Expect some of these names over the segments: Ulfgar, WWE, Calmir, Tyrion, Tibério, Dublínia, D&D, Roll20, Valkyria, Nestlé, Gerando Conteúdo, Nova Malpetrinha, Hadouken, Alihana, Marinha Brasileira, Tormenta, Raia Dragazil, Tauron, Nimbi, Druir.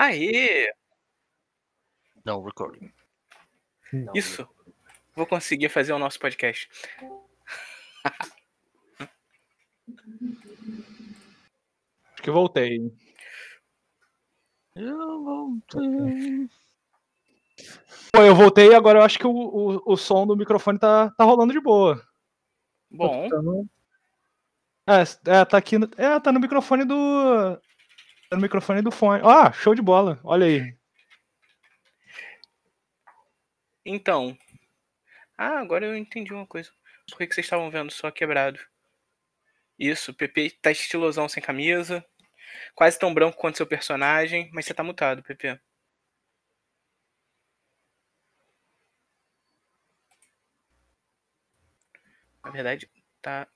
Aê! Não, recording. Não, isso. Recording. Vou conseguir fazer o nosso podcast. Acho que voltei. Eu voltei. Pô, eu voltei e agora eu acho que o som do microfone tá rolando de boa. Bom. Tá aqui. Tá no microfone do. Tá no microfone do fone. Ah, show de bola. Olha aí. Então. Ah, agora eu entendi uma coisa. Por que vocês estavam vendo só quebrado? Isso, o Pepe tá estilosão sem camisa. Quase tão branco quanto seu personagem. Mas você tá mutado, Pepe. Na verdade, tá...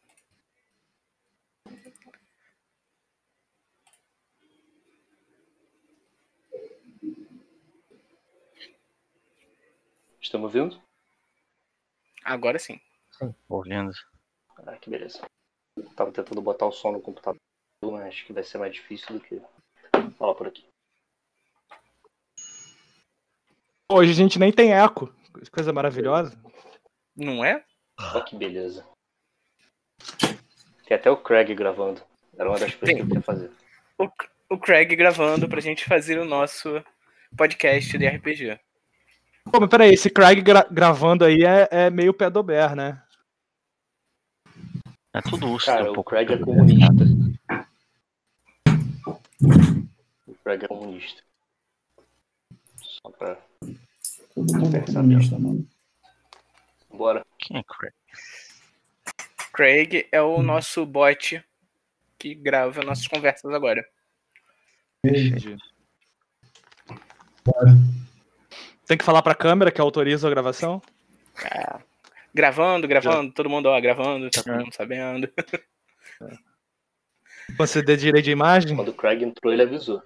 Estamos ouvindo? Agora sim. Sim, ouvindo. Ah, que beleza. Eu tava tentando botar o som no computador, mas acho que vai ser mais difícil do que falar por aqui. Hoje a gente nem tem eco. Coisa maravilhosa. Não é? Olha que beleza. Tem até o Craig gravando. Era uma das coisas que eu queria fazer. O Craig gravando pra gente fazer o nosso podcast de RPG. Pô, mas peraí, esse Craig gravando aí é meio pé do Ber, né? É tudo urso. Cara, o Craig é comunista. O Craig é comunista. Só pra... pensar mesmo, mano. Bora. Quem é Craig? Craig é o nosso bot que grava nossas conversas agora. Entendi. Bora. Tem que falar pra câmera que autoriza a gravação? Ah, gravando, todo mundo ó, gravando, tá todo mundo sabendo. Você deu direito de imagem? Quando o Craig entrou, ele avisou.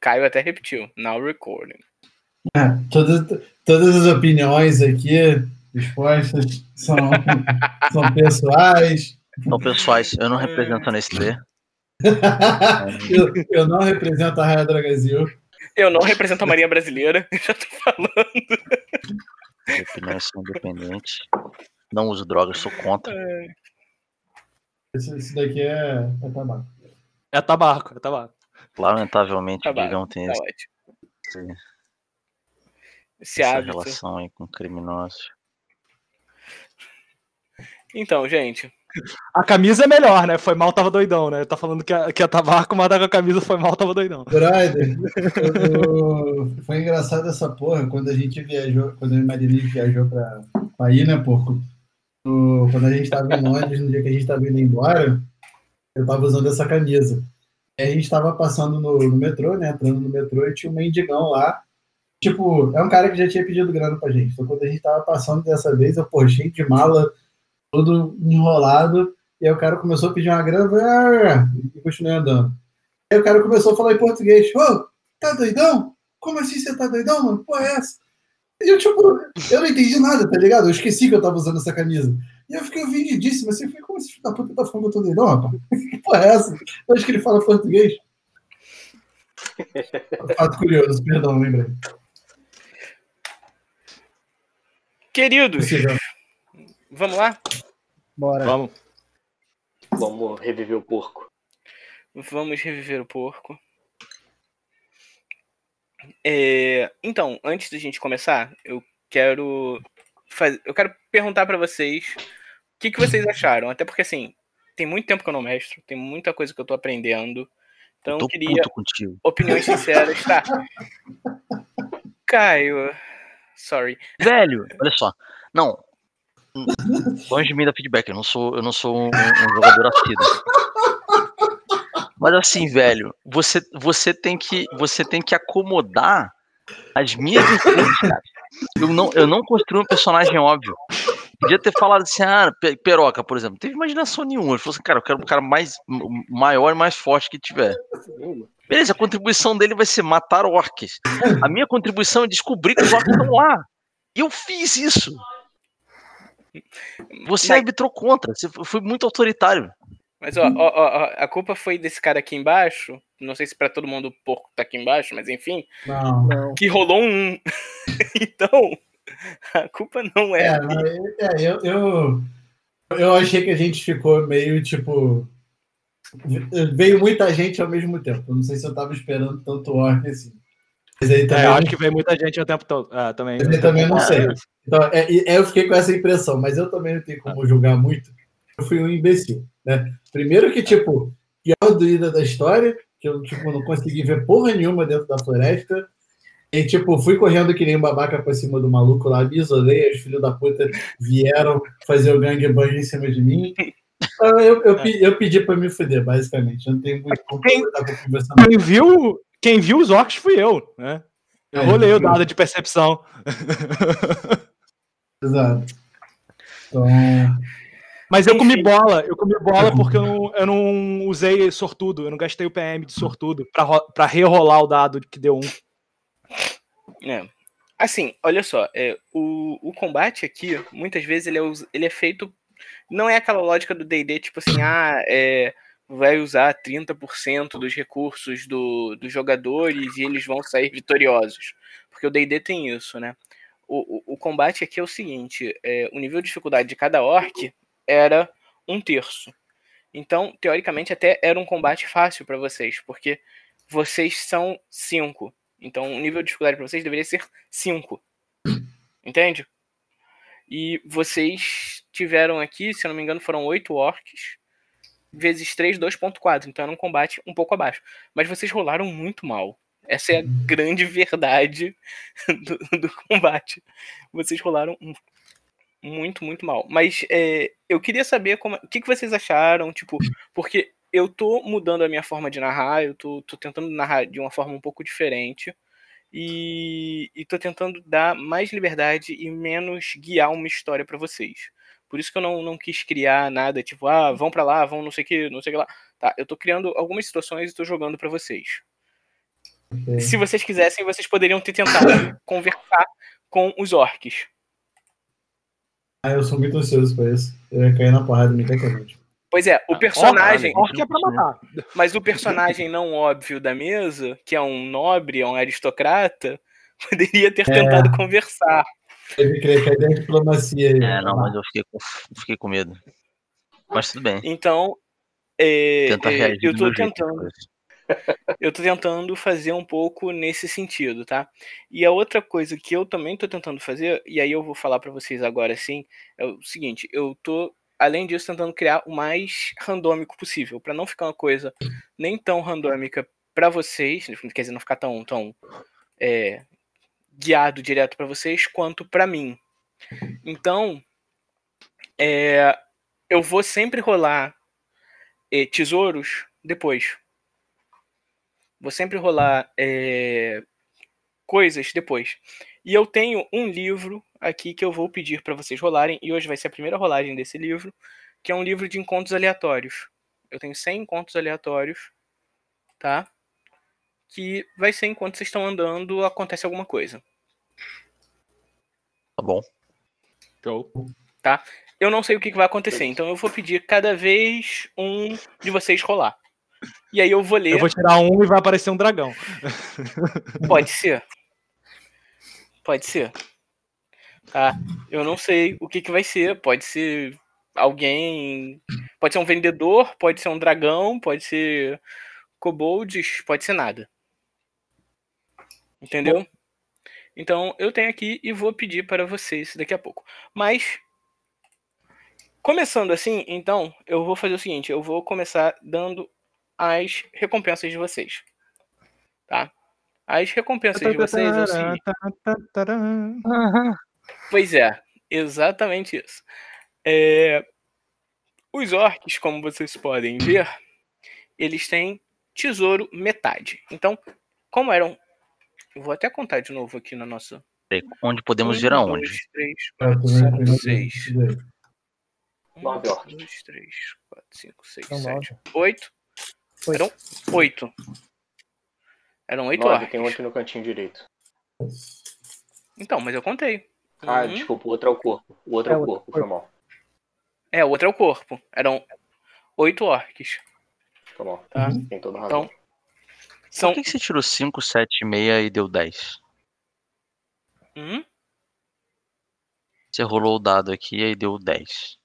Caio até repetiu. Now recording. Ah, todas as opiniões aqui expostas são pessoais. São pessoais, eu não represento a Nestlé. eu não represento a Raia Dragazil. Eu não represento a Marinha Brasileira, já tô falando. Minha opinião são independentes. Não uso drogas, sou contra. Isso daqui é tabaco. É tabaco. Lamentavelmente, tabaco, tem tá essa relação aí com criminosos. Então, gente. A camisa é melhor, né? Foi mal, tava doidão, né? Tá falando que a tabaco, mas a camisa foi mal, tava doidão. Brother, foi engraçado essa porra quando a gente viajou, quando a Marilene viajou pra ir, né, porco? Quando a gente tava em Londres, no dia que a gente tava indo embora, eu tava usando essa camisa. E a gente tava passando no metrô, né? Entrando no metrô e tinha um mendigão lá. Tipo, é um cara que já tinha pedido grana pra gente. Então, quando a gente tava passando dessa vez, eu, pô, cheio de mala, todo enrolado. E aí o cara começou a pedir uma grana e continuei andando. Aí o cara começou a falar em português. Ô, tá doidão? Como assim você tá doidão, mano? Porra, é essa? E eu, tipo, eu não entendi nada, tá ligado? Eu esqueci que eu tava usando essa camisa. E eu fiquei ofendidíssimo. Assim, eu falei, como esse filho da puta tá falando que eu tô doidão, rapaz? Que porra é essa? Eu acho que ele fala português. Fato curioso, perdão, lembrei. Queridos, vamos lá? Bora. Vamos reviver o porco. Vamos reviver o porco. Então, antes da gente começar, eu quero perguntar pra vocês o que vocês acharam. Até porque, assim, tem muito tempo que eu não mestro, tem muita coisa que eu tô aprendendo. Então, eu queria opiniões sinceras, tá? Caio... Sorry. Velho, olha só. Não. Longe de mim da feedback. Eu não sou um jogador assíduo. Mas assim, velho, você tem que acomodar as minhas virtudes, cara. Eu não construí um personagem óbvio. Podia ter falado assim, Peroca, por exemplo, não teve imaginação nenhuma. Ele falou assim, cara, eu quero um cara maior e mais forte que tiver. Beleza, a contribuição dele vai ser matar orques. A minha contribuição é descobrir que os orques estão lá. E eu fiz isso. Você arbitrou contra. Você foi muito autoritário. Mas ó, a culpa foi desse cara aqui embaixo. Não sei se pra todo mundo o porco tá aqui embaixo, mas enfim. Não. Que rolou um. Então, a culpa não é. Eu achei que a gente ficou meio tipo. Veio muita gente ao mesmo tempo. Eu não sei se eu tava esperando tanto orc assim. Mas aí também... eu acho que veio muita gente ao tempo todo. Também. Mas eu também não sei. Então, eu fiquei com essa impressão, mas eu também não tenho como julgar muito. Eu fui um imbecil, né? Primeiro que, tipo, pior doída da história, que eu, tipo, não consegui ver porra nenhuma dentro da floresta. E, tipo, fui correndo que nem um babaca pra cima do maluco lá, me isolei, os filhos da puta vieram fazer o gangbang em cima de mim. Eu pedi pra me fuder, basicamente. Eu não tenho muito como conversar com a conversa. Quem viu os orcs fui eu, né? Eu rolei o dado de percepção. Exato. Então... Mas eu comi bola, porque eu não usei sortudo, eu não gastei o PM de sortudo pra rerolar o dado que deu 1. É. Assim, olha só, o combate aqui, muitas vezes ele é feito, não é aquela lógica do D&D, tipo assim, vai usar 30% dos recursos dos jogadores e eles vão sair vitoriosos, porque o D&D tem isso, né? O combate aqui é o seguinte, o nível de dificuldade de cada orc era 1/3. Então, teoricamente, até era um combate fácil para vocês, porque vocês são 5. Então, o nível de dificuldade para vocês deveria ser 5. Entende? E vocês tiveram aqui, se eu não me engano, foram 8 orcs, vezes 3, 2.4. Então, era um combate um pouco abaixo. Mas vocês rolaram muito mal. Essa é a grande verdade do combate. Vocês rolaram muito, muito mal. Mas eu queria saber o que vocês acharam, tipo, porque eu tô mudando a minha forma de narrar, eu tô tentando narrar de uma forma um pouco diferente e tô tentando dar mais liberdade e menos guiar uma história pra vocês. Por isso que eu não quis criar nada, tipo, vão pra lá, vão não sei o que lá. Tá, eu tô criando algumas situações e tô jogando pra vocês. Okay. Se vocês quisessem, vocês poderiam ter tentado conversar com os orcs. Eu sou muito ansioso pra isso. Eu ia cair na porrada mecanicamente. Pois é, o personagem... orc é pra matar. Mas o personagem não óbvio da mesa, que é um nobre, é um aristocrata, poderia ter tentado conversar. Ele queria cair da diplomacia aí. Não, mas eu fiquei com medo. Mas tudo bem. Então, eu tô tentando fazer um pouco nesse sentido, tá? E a outra coisa que eu também tô tentando fazer, e aí eu vou falar pra vocês agora sim, é o seguinte, eu tô, além disso, tentando criar o mais randômico possível, pra não ficar uma coisa nem tão randômica pra vocês, quer dizer, não ficar tão guiado direto pra vocês, quanto pra mim. Então, eu vou sempre rolar tesouros depois. Vou sempre rolar coisas depois. E eu tenho um livro aqui que eu vou pedir para vocês rolarem. E hoje vai ser a primeira rolagem desse livro, que é um livro de encontros aleatórios. Eu tenho 100 encontros aleatórios, tá? Que vai ser enquanto vocês estão andando, acontece alguma coisa. Tá bom. Show. Tá? Eu não sei o que vai acontecer, então eu vou pedir cada vez um de vocês rolar. E aí eu vou ler. Eu vou tirar um e vai aparecer um dragão. Pode ser. Tá? Eu não sei o que vai ser. Pode ser alguém. Pode ser um vendedor, pode ser um dragão, pode ser kobolds, pode ser nada. Entendeu? Então eu tenho aqui e vou pedir para vocês daqui a pouco. Mas começando assim, então eu vou fazer o seguinte: eu vou começar dando as recompensas de vocês. Tá? As recompensas de vocês é o seguinte. Pois é, exatamente isso. Os orcs, como vocês podem ver, eles têm tesouro metade. Então, como eram... Eu vou até contar de novo aqui na nossa... Onde podemos virar onde? 1, 2, 3, 4, 5, 6. 1, 2, 3, 4, 5, 6, 7, 8. Eram 8. Eram 8 orcs. Tem 8 no cantinho direito. Então, mas eu contei. Desculpa, o outro é o corpo. Foi mal. O outro é o corpo. Eram 8 orcs. Tá bom. Tá? Tem toda razão. Então, são... Por que você tirou 5, 7, 6 e deu 10? Você rolou o dado aqui e aí deu 10.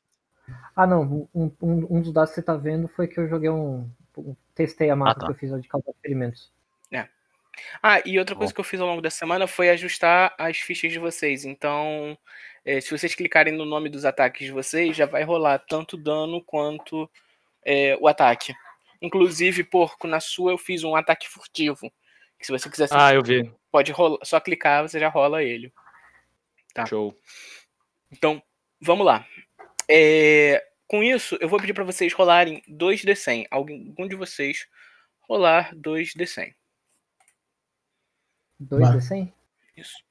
Ah, não. Um dos dados que você tá vendo foi que eu joguei testei a mapa, tá, que eu fiz de causar ferimentos. É. Ah, e outra coisa que eu fiz ao longo da semana foi ajustar as fichas de vocês. Então, se vocês clicarem no nome dos ataques de vocês, já vai rolar tanto dano quanto o ataque. Inclusive, porco, na sua eu fiz um ataque furtivo. Que se você quiser assistir, eu vi. Pode rolar, só clicar, você já rola ele. Tá. Show. Então, vamos lá. Com isso, eu vou pedir para vocês rolarem 2d100. Algum de vocês rolar 2d100. 2d100? Isso.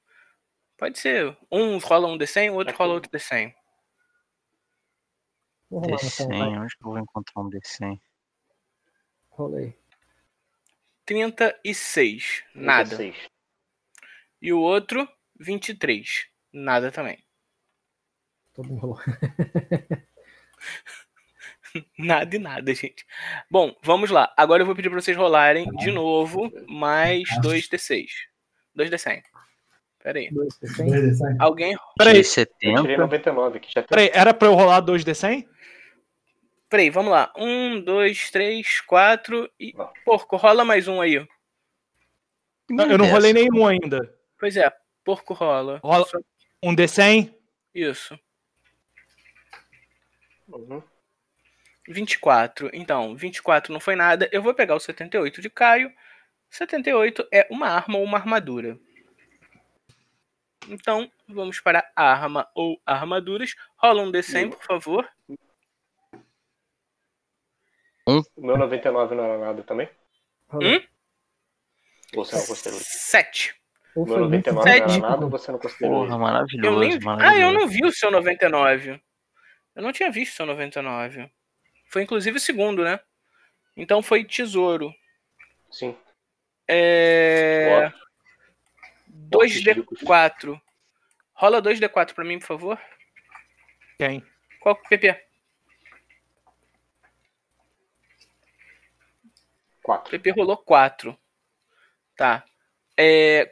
Pode ser. Um rola um d100, o outro rola outro d100. Vou rolar d100, onde que eu vou encontrar um d100? Rolei. 36, nada. 36. E o outro, 23, nada também. Todo mundo rolou. Nada e nada, gente. Bom, vamos lá. Agora eu vou pedir pra vocês rolarem de novo mais 2d6. 2d100. Pera aí. 2d100? Alguém... Peraí, 70. Tirei 99, que já tem... Peraí, era pra eu rolar 2d100? Peraí, vamos lá. 1, 2, 3, 4 e... Porco, rola mais um aí. Não, eu não rolei nenhum ainda. Pois é, porco rola. Rola um d100? Isso. Uhum. 24, então 24 não foi nada. Eu vou pegar o 78 de Caio. 78 é uma arma ou uma armadura. Então vamos para arma ou armaduras. Rola um D100, por favor. O meu 99 não era nada também? Você não considerou? 7. O meu 99 não era nada ou você não considerou? Porra, maravilhoso, maravilhoso. Ah, eu não vi o seu 99. Eu não tinha visto seu 99. Foi inclusive o segundo, né? Então foi tesouro. Sim. 2D4. Rola 2D4 pra mim, por favor. Quem? Qual que é o PP? 4. PP rolou 4. Tá.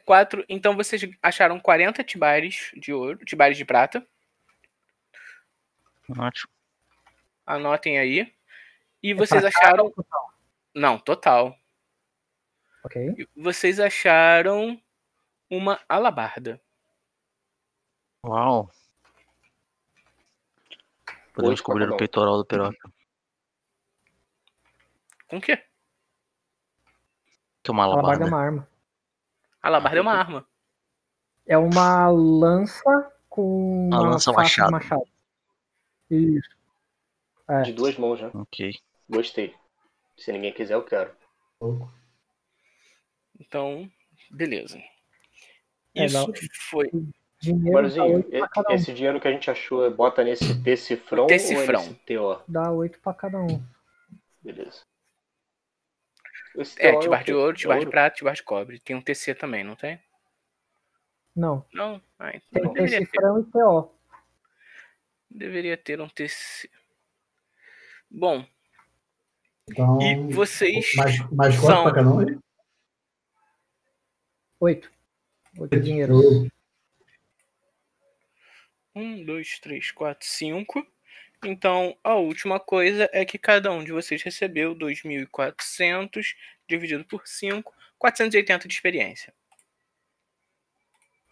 4. Então vocês acharam 40 tibares de ouro, tibares de prata. Ótimo. Anotem aí. E vocês acharam... Total? Não, total. Ok. E vocês acharam uma alabarda. Uau. Podemos cobrir o peitoral do Piroca. Com o quê? Que é uma alabarda? Alabarda é uma arma. Alabarda é uma arma. É uma lança com uma lança machado. Isso. É. De duas mãos, né? Ok. Gostei. Se ninguém quiser, eu quero. Então, beleza. Isso foi. Dinheiro, esse dinheiro que a gente achou, bota nesse T-cifrão ou nesse TO? Dá 8 pra cada um. Beleza. Tibar de ouro, tibar de prata, tibar de cobre. Tem um TC também, não tem? Não. Não? Ah, então tem T-cifrão e TO. Deveria ter um TC. Bom. Então, e vocês. Mais quanto são... pra cada um? 8. 8 dinheiro. 1, 2, 3, 4, 5. Então, a última coisa é que cada um de vocês recebeu 2.400 dividido por 5, 480 de experiência.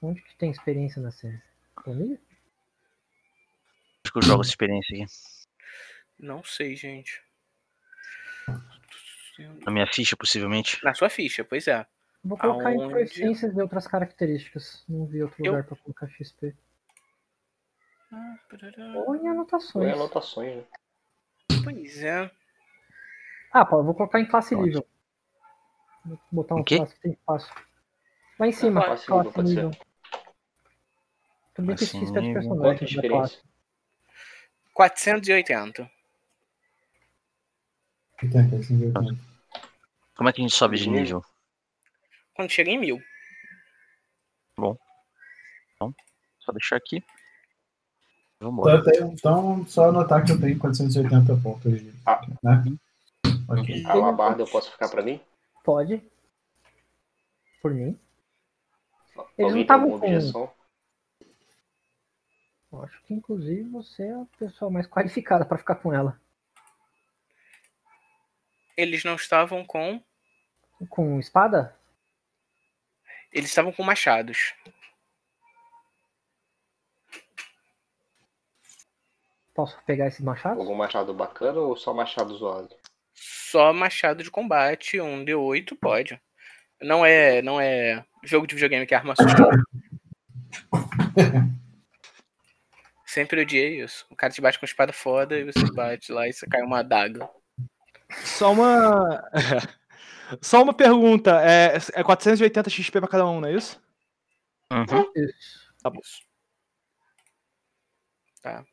Onde que tem experiência na série? Comigo? Que eu jogo essa experiência aqui. Não sei, gente. Na minha ficha, possivelmente. Na sua ficha, pois é. Vou colocar em proficiências e outras características. Não vi outro lugar pra colocar XP. Ou em anotações. Ou em anotações, né? Pois é. Ah, Paulo, vou colocar em classe nível. Vou botar um classe que tem espaço. Lá em cima, classe nível. Tudo bem que eu esqueci de personagem da classe. 480. Como é que a gente sobe de nível? Quando chega em 1000. Bom. Então, só deixar aqui. Vamos embora. Então, só anotar que eu tenho 480 pontos. Né? Okay. A alabarda eu posso ficar pra mim? Pode. Por mim. Eles não estavam com... Eu acho que, inclusive, você é a pessoa mais qualificada pra ficar com ela. Eles não estavam com... Com espada? Eles estavam com machados. Posso pegar esses machados? Algum machado bacana ou só machado zoado? Só machado de combate, um D8, pode. Não é jogo de videogame que é arma suja. Sempre odiei isso. O cara te bate com a espada foda e você bate lá e você cai uma adaga. Só uma pergunta. É 480 XP pra cada um, não é isso? Uhum. Isso. Tá bom. Isso. Tá.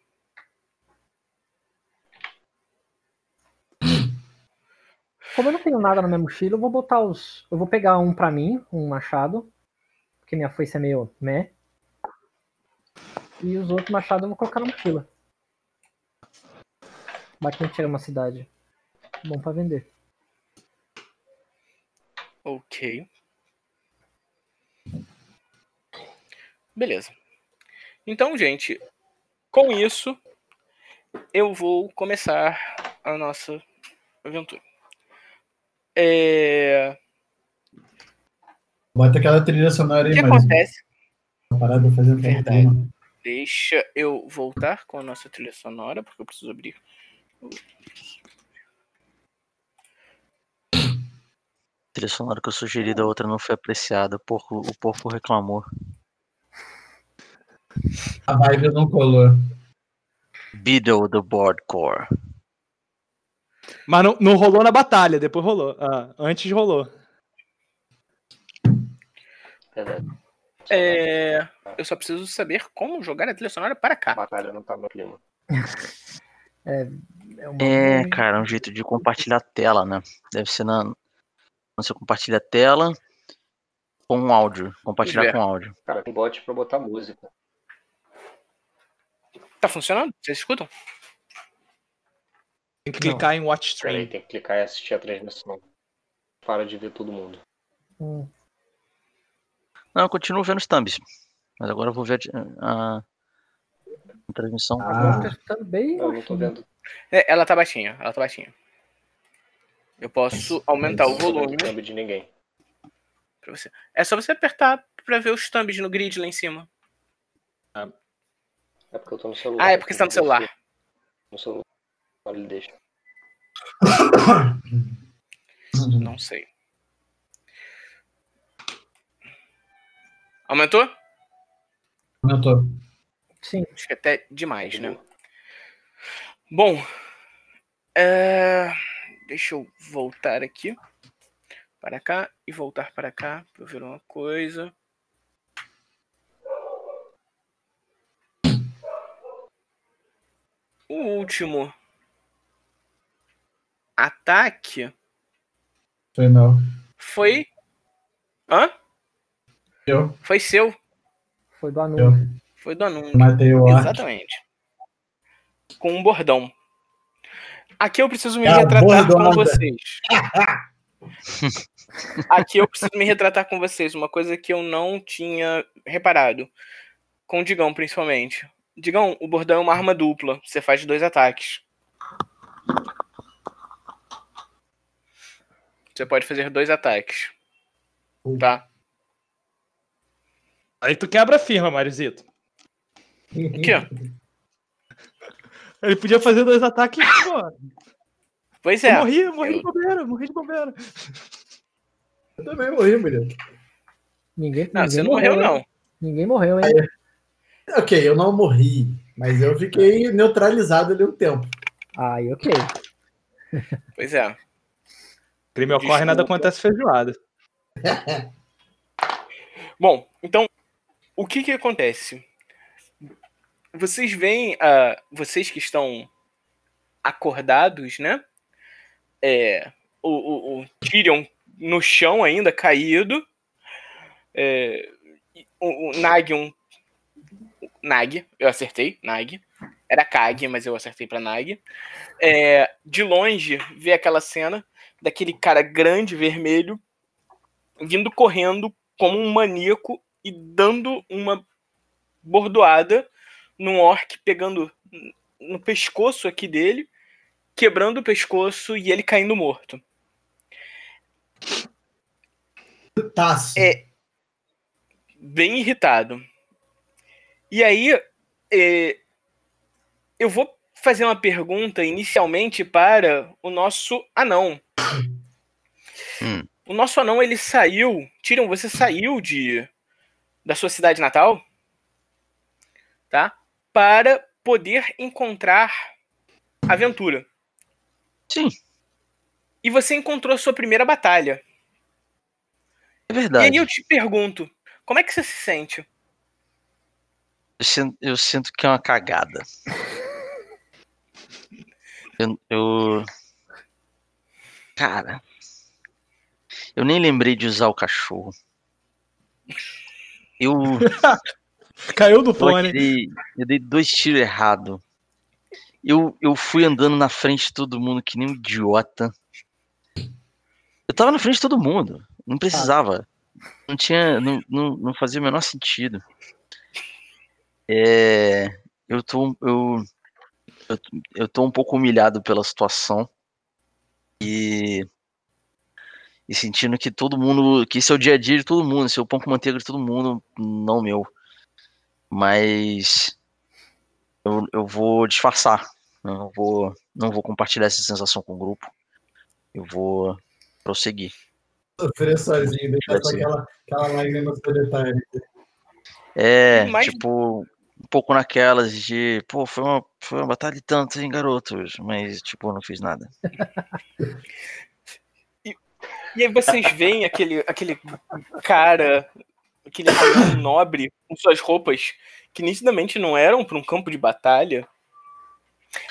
Como eu não tenho nada na minha mochila, eu vou botar os... Eu vou pegar um pra mim, um machado. Porque minha foice é meio meh. E os outros machados eu vou colocar na mochila. Bacana tirar uma cidade. Bom pra vender. Ok. Beleza. Então, gente, com isso, eu vou começar a nossa aventura. Bota aquela trilha sonora aí, mas... O que acontece? Parada fazendo verdade. Deixa eu voltar com a nossa trilha sonora, porque eu preciso abrir. A trilha sonora que eu sugeri da outra não foi apreciada, o porco reclamou. A vibe não colou. Beedle do Boardcore. Mas não rolou na batalha, depois rolou. Ah, antes rolou. Eu só preciso saber como jogar a trilha sonora para cá. A batalha não tá no clima. Cara, um jeito de compartilhar a tela, né? Deve ser na... Você compartilha a tela com um áudio. Compartilhar com áudio. Cara, tem bot pra botar música. Tá funcionando? Vocês escutam? Tem que clicar em Watch Stream. Peraí, tem que clicar e assistir a transmissão. Para de ver todo mundo. Não, eu continuo vendo os thumbs. Mas agora eu vou ver a transmissão. Eu não tô vendo. Ela tá baixinha, Eu posso aumentar o volume. Não de ninguém. Pra você. É só você apertar pra ver os thumbs no grid lá em cima. É porque eu tô no celular. Ah, é porque você tá no celular. No celular. Agora ele deixa. Não sei. Aumentou? Aumentou. Sim. Acho que até demais, né? Bom. Deixa eu voltar aqui para cá e voltar para cá para eu ver uma coisa. O último ataque foi meu. Foi? Hã? Eu. Foi seu. Foi do Anun. Matei o ar. Exatamente. Com um bordão. Aqui eu preciso me retratar com vocês. Uma coisa que eu não tinha reparado. Com o Digão, principalmente. Digão, o bordão é uma arma dupla. Você faz 2 ataques. Você pode fazer 2 ataques. Tá? Aí tu quebra a firma, Mariozito. O quê? Ele podia fazer 2 ataques e embora. Pois é. Eu morri de bobeira. Eu também morri, mulher. Você não morreu, não. Ninguém morreu, hein? Aí, ok, eu não morri. Mas eu fiquei neutralizado ali um tempo. Aí, ok. Pois é. Crime ocorre e nada acontece feijoada. Bom, então, o que acontece? Vocês veem, vocês que estão acordados, né? O Tyrion no chão ainda, caído. O Nagion Nag, eu acertei, Nag. Era Kag, mas eu acertei pra Nag. É, de longe, vê aquela cena daquele cara grande, vermelho, vindo correndo como um maníaco e dando uma bordoada num orc, pegando no pescoço aqui dele, quebrando o pescoço e ele caindo morto. É bem irritado. E aí, eu vou fazer uma pergunta inicialmente para o nosso anão. O nosso anão, ele saiu... Tyrion, você saiu da sua cidade natal, tá? Para poder encontrar aventura. Sim. E você encontrou a sua primeira batalha. É verdade. E aí eu te pergunto, como é que você se sente? Eu sinto que é uma cagada. Cara... Eu nem lembrei de usar o cachorro. Caiu do fone. Eu dei 2 tiros errados. Eu fui andando na frente de todo mundo que nem um idiota. Eu tava na frente de todo mundo. Não precisava. Não fazia o menor sentido. Eu tô um pouco humilhado pela situação. E sentindo que todo mundo, que isso é o dia a dia de todo mundo, isso é o pão com manteiga de todo mundo, não meu. Mas eu vou disfarçar, não vou compartilhar essa sensação com o grupo, eu vou prosseguir. Sofrer sozinho, deixar só aquela lágrima solitária. Mas... tipo, um pouco naquelas de, pô, foi uma batalha de tantos, hein, garotos, mas tipo, eu não fiz nada. E aí vocês veem aquele cara, aquele nobre, com suas roupas, que nitidamente não eram para um campo de batalha,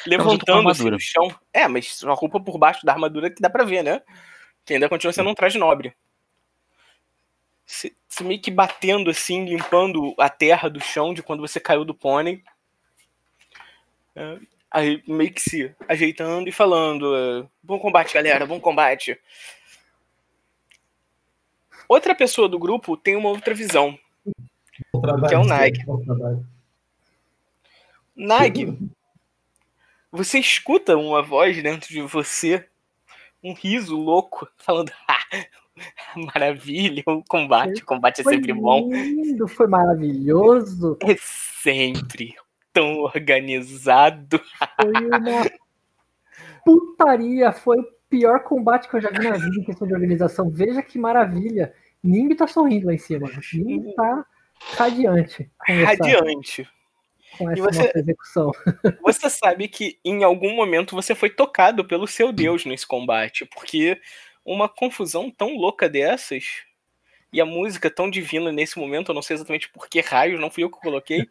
levantando-se do chão. Mas uma roupa por baixo da armadura que dá pra ver, né? Que ainda continua sendo um traje nobre. Se meio que batendo assim, limpando a terra do chão de quando você caiu do pônei. Aí meio que se ajeitando e falando, bom combate, galera, bom combate. Outra pessoa do grupo tem uma outra visão, que é o Nag. Nag, você escuta uma voz dentro de você, um riso louco, falando, maravilha, o combate é sempre bom. Foi lindo, foi maravilhoso. É sempre tão organizado. Foi uma putaria, foi pior combate que eu já vi na vida em questão de organização. Veja que maravilha. Nimbi tá sorrindo lá em cima. Nimbi tá radiante. Radiante. Com essa nossa execução. Você sabe que em algum momento você foi tocado pelo seu Deus nesse combate, porque uma confusão tão louca dessas e a música tão divina nesse momento, eu não sei exatamente por que raios, não fui eu que coloquei.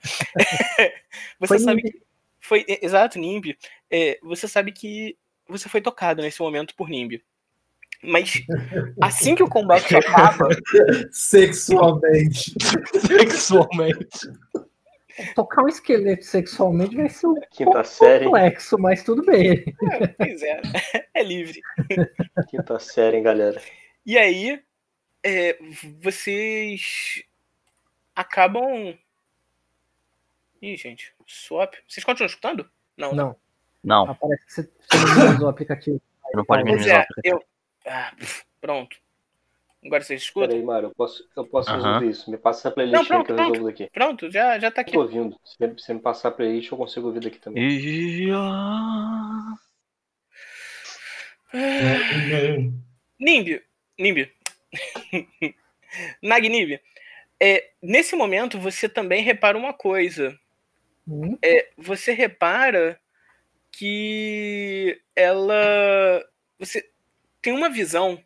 Você sabe que foi... Exato, Nimbi. Você sabe que você foi tocado nesse momento por Nimbi. Mas assim que o combate acaba... Sexualmente. Tocar um esqueleto sexualmente vai ser um pouco complexo, mas tudo bem. Pois é. É livre. Quinta série, hein, galera. E aí, vocês acabam... Ih, gente. Swap. Vocês continuam escutando? Não. Não. Aparece que você minimizou o aplicativo. Não pode minimizar o aplicativo. Pronto. Agora vocês escutam? Peraí, Mário, eu posso resolver isso. Me passa a playlist que eu resolvo daqui. Pronto, já tá aqui. Eu tô ouvindo. Se me passar a playlist, eu consigo ouvir daqui também. Nimbi. Nag Nimbi. Nesse momento, você também repara uma coisa. Você repara... que você tem uma visão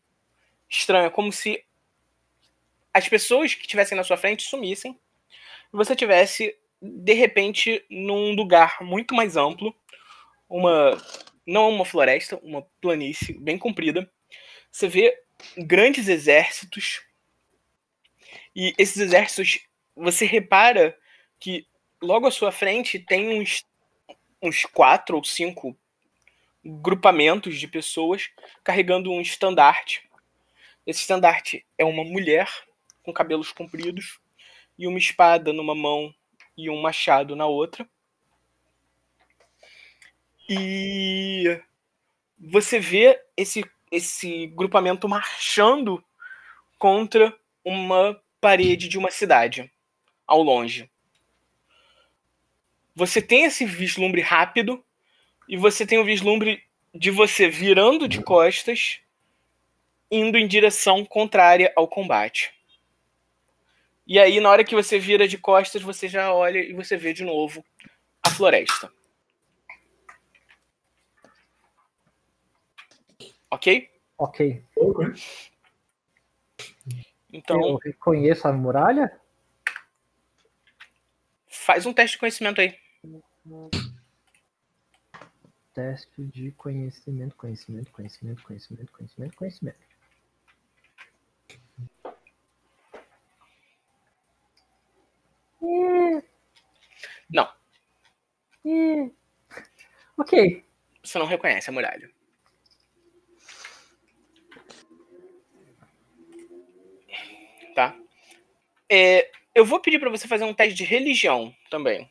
estranha, como se as pessoas que estivessem na sua frente sumissem e você estivesse, de repente, num lugar muito mais amplo, não uma floresta, uma planície bem comprida. Você vê grandes exércitos e esses exércitos, você repara que logo à sua frente tem uns 4 ou 5 grupamentos de pessoas carregando um estandarte. Esse estandarte é uma mulher com cabelos compridos e uma espada numa mão e um machado na outra. E você vê esse grupamento marchando contra uma parede de uma cidade, ao longe. Você tem esse vislumbre rápido e você tem o vislumbre de você virando de costas, indo em direção contrária ao combate. E aí, na hora que você vira de costas, você já olha e você vê de novo a floresta. Ok? Ok. Então, eu reconheço a muralha? Faz um teste de conhecimento aí. Teste de conhecimento. Não. Ok. Você não reconhece a muralha. Tá. Eu vou pedir pra você fazer um teste de religião também.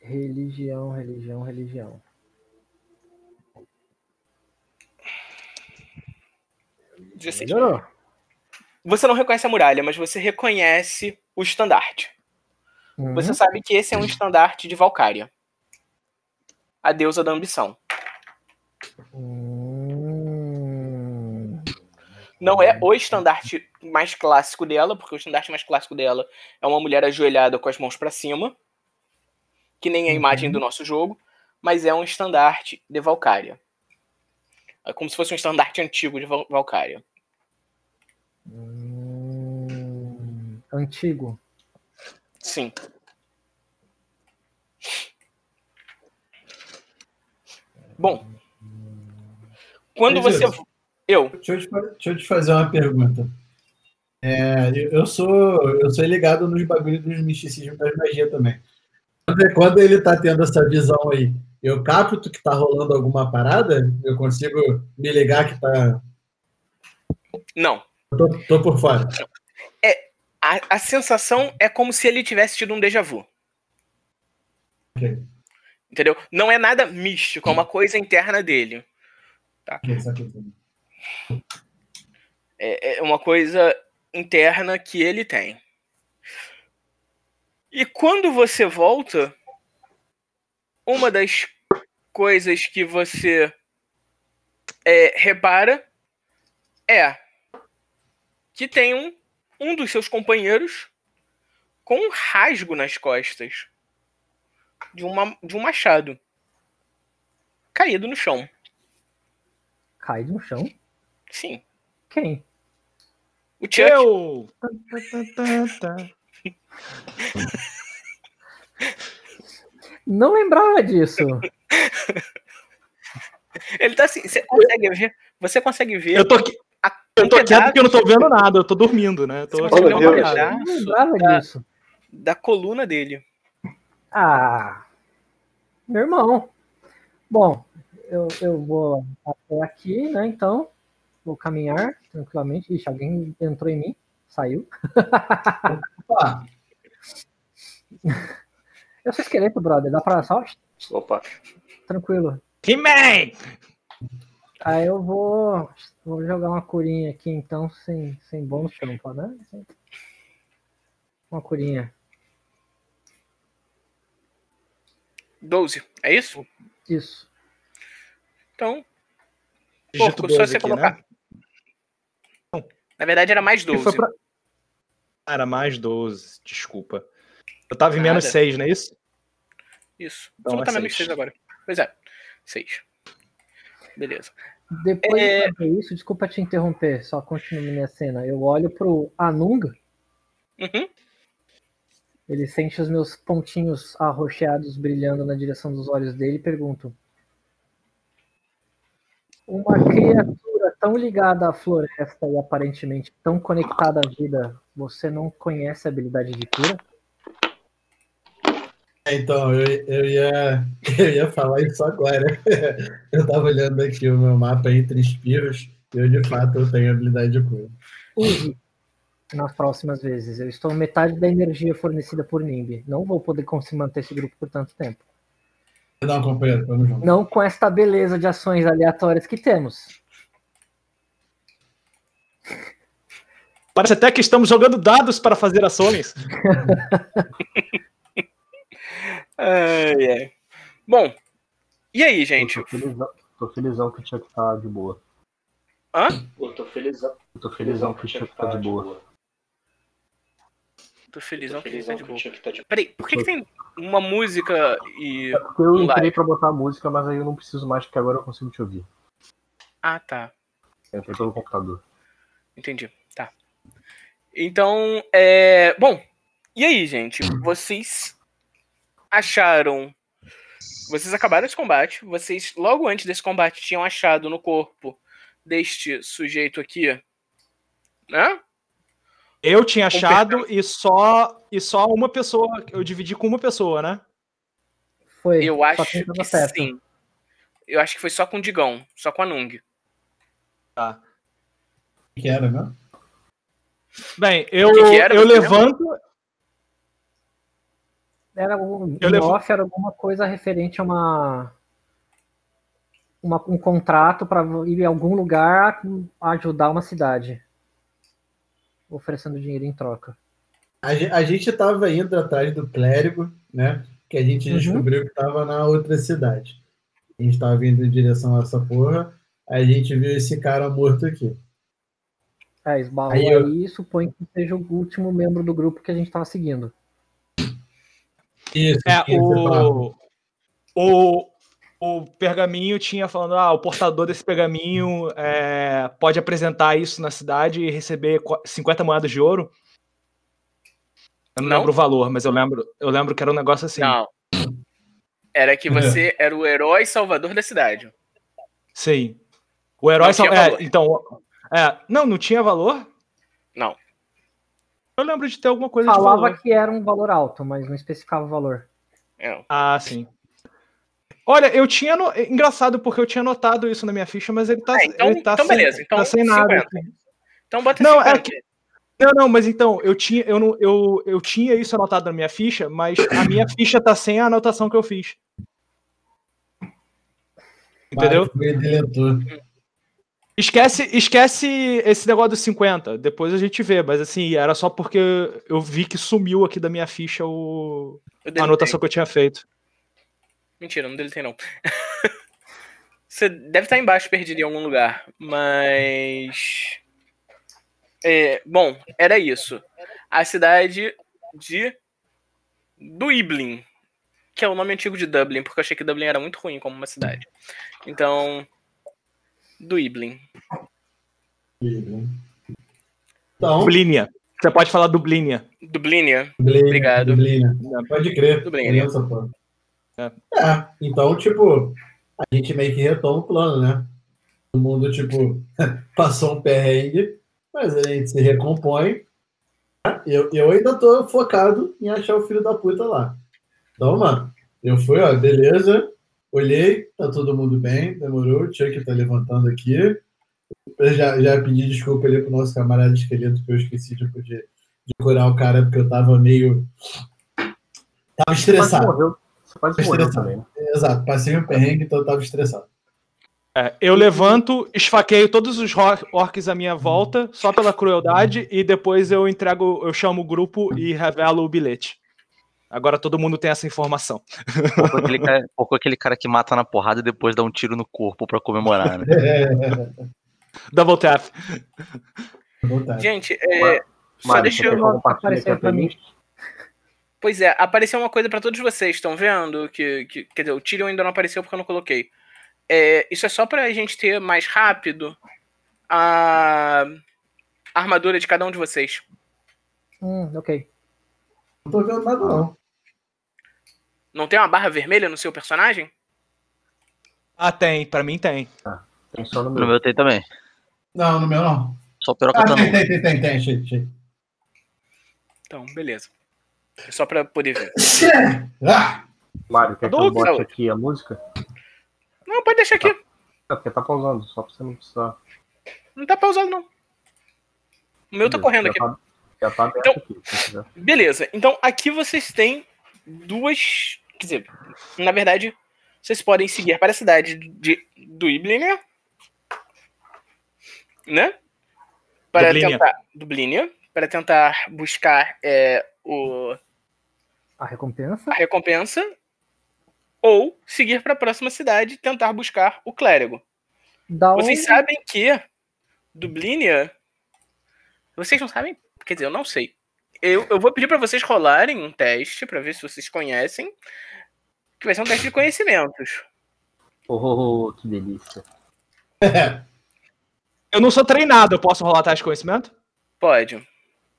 Religião. Melhorou. Você não reconhece a muralha, mas você reconhece o estandarte. Uhum. Você sabe que esse é um estandarte de Valkyria, a deusa da ambição. Não é o estandarte mais clássico dela, porque o estandarte mais clássico dela é uma mulher ajoelhada com as mãos pra cima, que nem a imagem do nosso jogo, mas é um estandarte de Valkyria. É como se fosse um estandarte antigo de Valkyria. Antigo? Sim. Bom, quando você... Deixa eu te fazer uma pergunta. Eu sou ligado nos bagulhos dos misticismos das magias também. Quando ele tá tendo essa visão aí, eu capto que tá rolando alguma parada? Eu consigo me ligar que tá... Não. Tô por fora. A sensação é como se ele tivesse tido um déjà vu. Ok. Entendeu? Não é nada místico, é uma coisa interna dele. Tá? É uma coisa interna que ele tem. E quando você volta, uma das coisas que você repara é que tem um dos seus companheiros com um rasgo nas costas de um machado caído no chão. Caído no chão? Sim. Quem? O Chuck. Eu! Não lembrava disso. Ele tá assim, você consegue ver... Eu tô quieto porque eu não tô vendo nada, eu tô dormindo, né? Eu não lembrava disso. Da coluna dele. Ah, meu irmão. Bom, eu vou até aqui, né, então... Vou caminhar tranquilamente. Ixi, alguém entrou em mim. Saiu. Opa. Eu sou esqueleto, brother. Dá pra só... Opa. Tranquilo. He-Man! Aí eu vou jogar uma curinha aqui, então, sem bônus, não pode, né? Uma curinha. 12. É isso? Isso. Então... Porco, só você aqui, colocar. Né? Na verdade, era mais 12. Era mais 12, desculpa. Eu tava em menos 6, não é isso? Isso. Então, você não tá menos 6 agora. Pois é, 6. Beleza. Depois de fazer isso, desculpa te interromper, só continuo minha cena. Eu olho pro Anunga. Uhum. Ele sente os meus pontinhos arroxeados brilhando na direção dos olhos dele e pergunto: uma criatura tão ligada à floresta e aparentemente tão conectada à vida, você não conhece a habilidade de cura? Então, eu ia falar isso agora. Eu estava olhando aqui o meu mapa entre espirros e eu, de fato, eu tenho habilidade de cura. Use nas próximas vezes. Eu estou metade da energia fornecida por Nimbi. Não vou poder conseguir manter esse grupo por tanto tempo. Não, companheiro, vamos junto. Não com esta beleza de ações aleatórias que temos. Parece até que estamos jogando dados para fazer ações. É. Bom, e aí, gente? Tô felizão que tinha que estar de boa. Hã? Eu tô felizão que tinha que estar de boa. Tô felizão que tinha que estar de boa. Peraí, por que tem uma música e... É porque eu entrei pra botar a música, mas aí eu não preciso mais, porque agora eu consigo te ouvir. Ah, tá. Eu entrei pelo computador. Entendi, tá. Então, Bom, e aí, gente? Vocês acabaram esse combate. Vocês, logo antes desse combate, tinham achado no corpo deste sujeito aqui, né? Eu tinha achado e só uma pessoa. Eu dividi com uma pessoa, né? Foi. Eu acho que sim. Eu acho que foi só com o Digão. Só com a Nung. Tá. Que era, né? Bem, eu levanto... Era alguma coisa referente a um contrato para ir a algum lugar ajudar uma cidade, oferecendo dinheiro em troca. A gente estava indo atrás do clérigo, né? Que a gente descobriu que estava na outra cidade. A gente estava indo em direção a essa porra, a gente viu esse cara morto aqui. Esbarrou aí, supõe que seja o último membro do grupo que a gente estava seguindo. Isso, o pergaminho tinha falando, o portador desse pergaminho pode apresentar isso na cidade e receber 50 moedas de ouro. Eu não lembro o valor, mas eu lembro que era um negócio assim. Não. Era que você era o herói salvador da cidade. Sim. O herói salvador. Não tinha valor? Não. Eu lembro de ter alguma coisa. Falava que era um valor alto, mas não especificava o valor. Ah, sim. Olha, eu tinha... Engraçado, porque eu tinha notado isso na minha ficha, mas ele tá... beleza. Então, tá sem nada. Então, bota 50. Não, mas então, eu tinha isso anotado na minha ficha, mas a minha ficha tá sem a anotação que eu fiz. Entendeu? Esquece esse negócio dos 50. Depois a gente vê, mas assim, era só porque eu vi que sumiu aqui da minha ficha a anotação que eu tinha feito. Mentira, não deletei não. Você deve estar embaixo, perdido em algum lugar, mas... Bom, era isso. A cidade de Dublín, que é o nome antigo de Dublin, porque eu achei que Dublin era muito ruim como uma cidade. Então... Dublínia. Você pode falar Dublínia. Dublínia. Obrigado. Dublínia. Pode crer. Dublínia. Então, tipo, a gente meio que retoma o plano, né? Todo mundo, tipo, passou um perrengue, mas a gente se recompõe. Eu ainda tô focado em achar o filho da puta lá. Então, mano, eu fui, beleza. Olhei, tá todo mundo bem, demorou, o Chuck tá levantando aqui. Eu já pedi desculpa ali pro nosso camarada esqueleto, que eu esqueci de curar o cara, porque eu tava meio... Tava estressado. Você pode morrer também. Exato, passei um perrengue, então eu tava estressado. Eu levanto, esfaqueio todos os orcs à minha volta, só pela crueldade, e depois eu chamo o grupo e revelo o bilhete. Agora todo mundo tem essa informação. Aquele cara que mata na porrada e depois dá um tiro no corpo pra comemorar, né? Double tap. Gente, só deixa eu aparecer pra mim. Pois é, apareceu uma coisa pra todos vocês, estão vendo? Quer dizer, o tiro ainda não apareceu porque eu não coloquei. Isso é só pra gente ter mais rápido a armadura de cada um de vocês. Ok. Não tô vendo nada, não. Não tem uma barra vermelha no seu personagem? Ah, tem. Pra mim tem. Tem só no meu. No meu tem também. Não, no meu não. Só pelo que tem. Achei. Então, beleza. Só pra poder ver. Mário, quer que eu bote aqui a música? Não, pode deixar aqui. É porque tá pausando, só pra você não precisar. Não tá pausando, não. O meu beleza, tá correndo aqui. Já tá aberto então, aqui, se quiser. Beleza, então aqui vocês têm duas... Quer dizer, na verdade, vocês podem seguir para a cidade do Dublínia, né? Para tentar... Dublínia. Para tentar buscar a recompensa. A recompensa. Ou seguir para a próxima cidade e tentar buscar o clérigo. Vocês sabem que Dublínia... Vocês não sabem? Quer dizer, eu não sei. Eu vou pedir para vocês rolarem um teste para ver se vocês conhecem. Que vai ser um teste de conhecimentos. Oh, que delícia. Eu não sou treinado, eu posso rolar teste de conhecimento? Pode.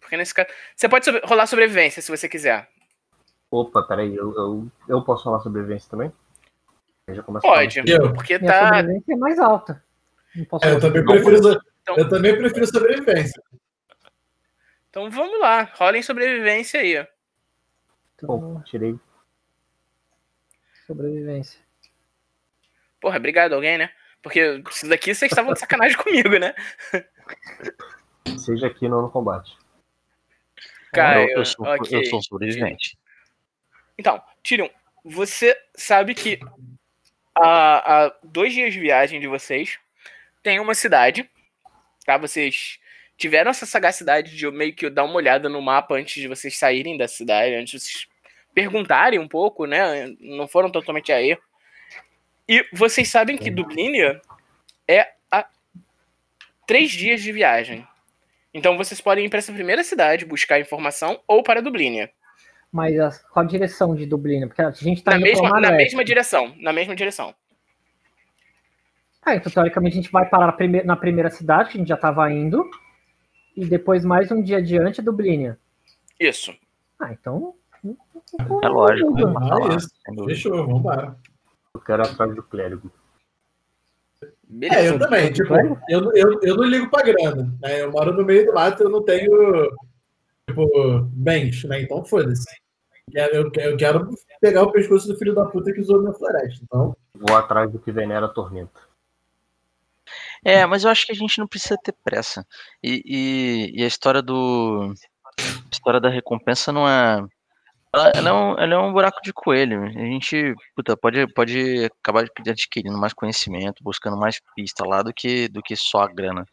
Porque nesse caso... Você pode rolar sobrevivência se você quiser. Opa, peraí, eu posso rolar sobrevivência também? Eu já pode, porque minha sobrevivência é mais alta. Não posso eu também prefiro sobrevivência. Então vamos lá, rolem sobrevivência aí. Bom, tirei. Sobrevivência. Porra, obrigado alguém, né? Porque isso daqui vocês estavam de sacanagem comigo, né? Seja aqui, não no combate. Cara, eu sou sobrevivente. Então, Tyrion, você sabe que a 2 dias de viagem de vocês tem uma cidade, tá? Vocês... tiveram essa sagacidade de eu meio que dar uma olhada no mapa antes de vocês saírem da cidade, antes de vocês perguntarem um pouco, né? Não foram totalmente a erro. E vocês sabem que Dublínia é a 3 dias de viagem. Então vocês podem ir para essa primeira cidade, buscar informação, ou para Dublínia. Mas qual a direção de Dublínia? Porque a gente tá na mesma direção. Ah, então teoricamente a gente vai parar na primeira cidade, que a gente já estava indo. E depois mais um dia adiante é Dublínia. Isso. Ah, então... É lógico. Fechou, vamos lá. Eu quero atrás do clérigo. Beleza. É, eu também. Tipo, eu não ligo pra grana, né? Eu moro no meio do mato, eu não tenho, tipo, bens, né? Então foda-se. Eu quero pegar o pescoço do filho da puta que usou minha floresta, então... Vou atrás do que venera a tormenta. É, mas eu acho que a gente não precisa ter pressa. E a história da recompensa não é... Ela é um buraco de coelho. A gente pode acabar adquirindo mais conhecimento, buscando mais pista lá do que só a grana.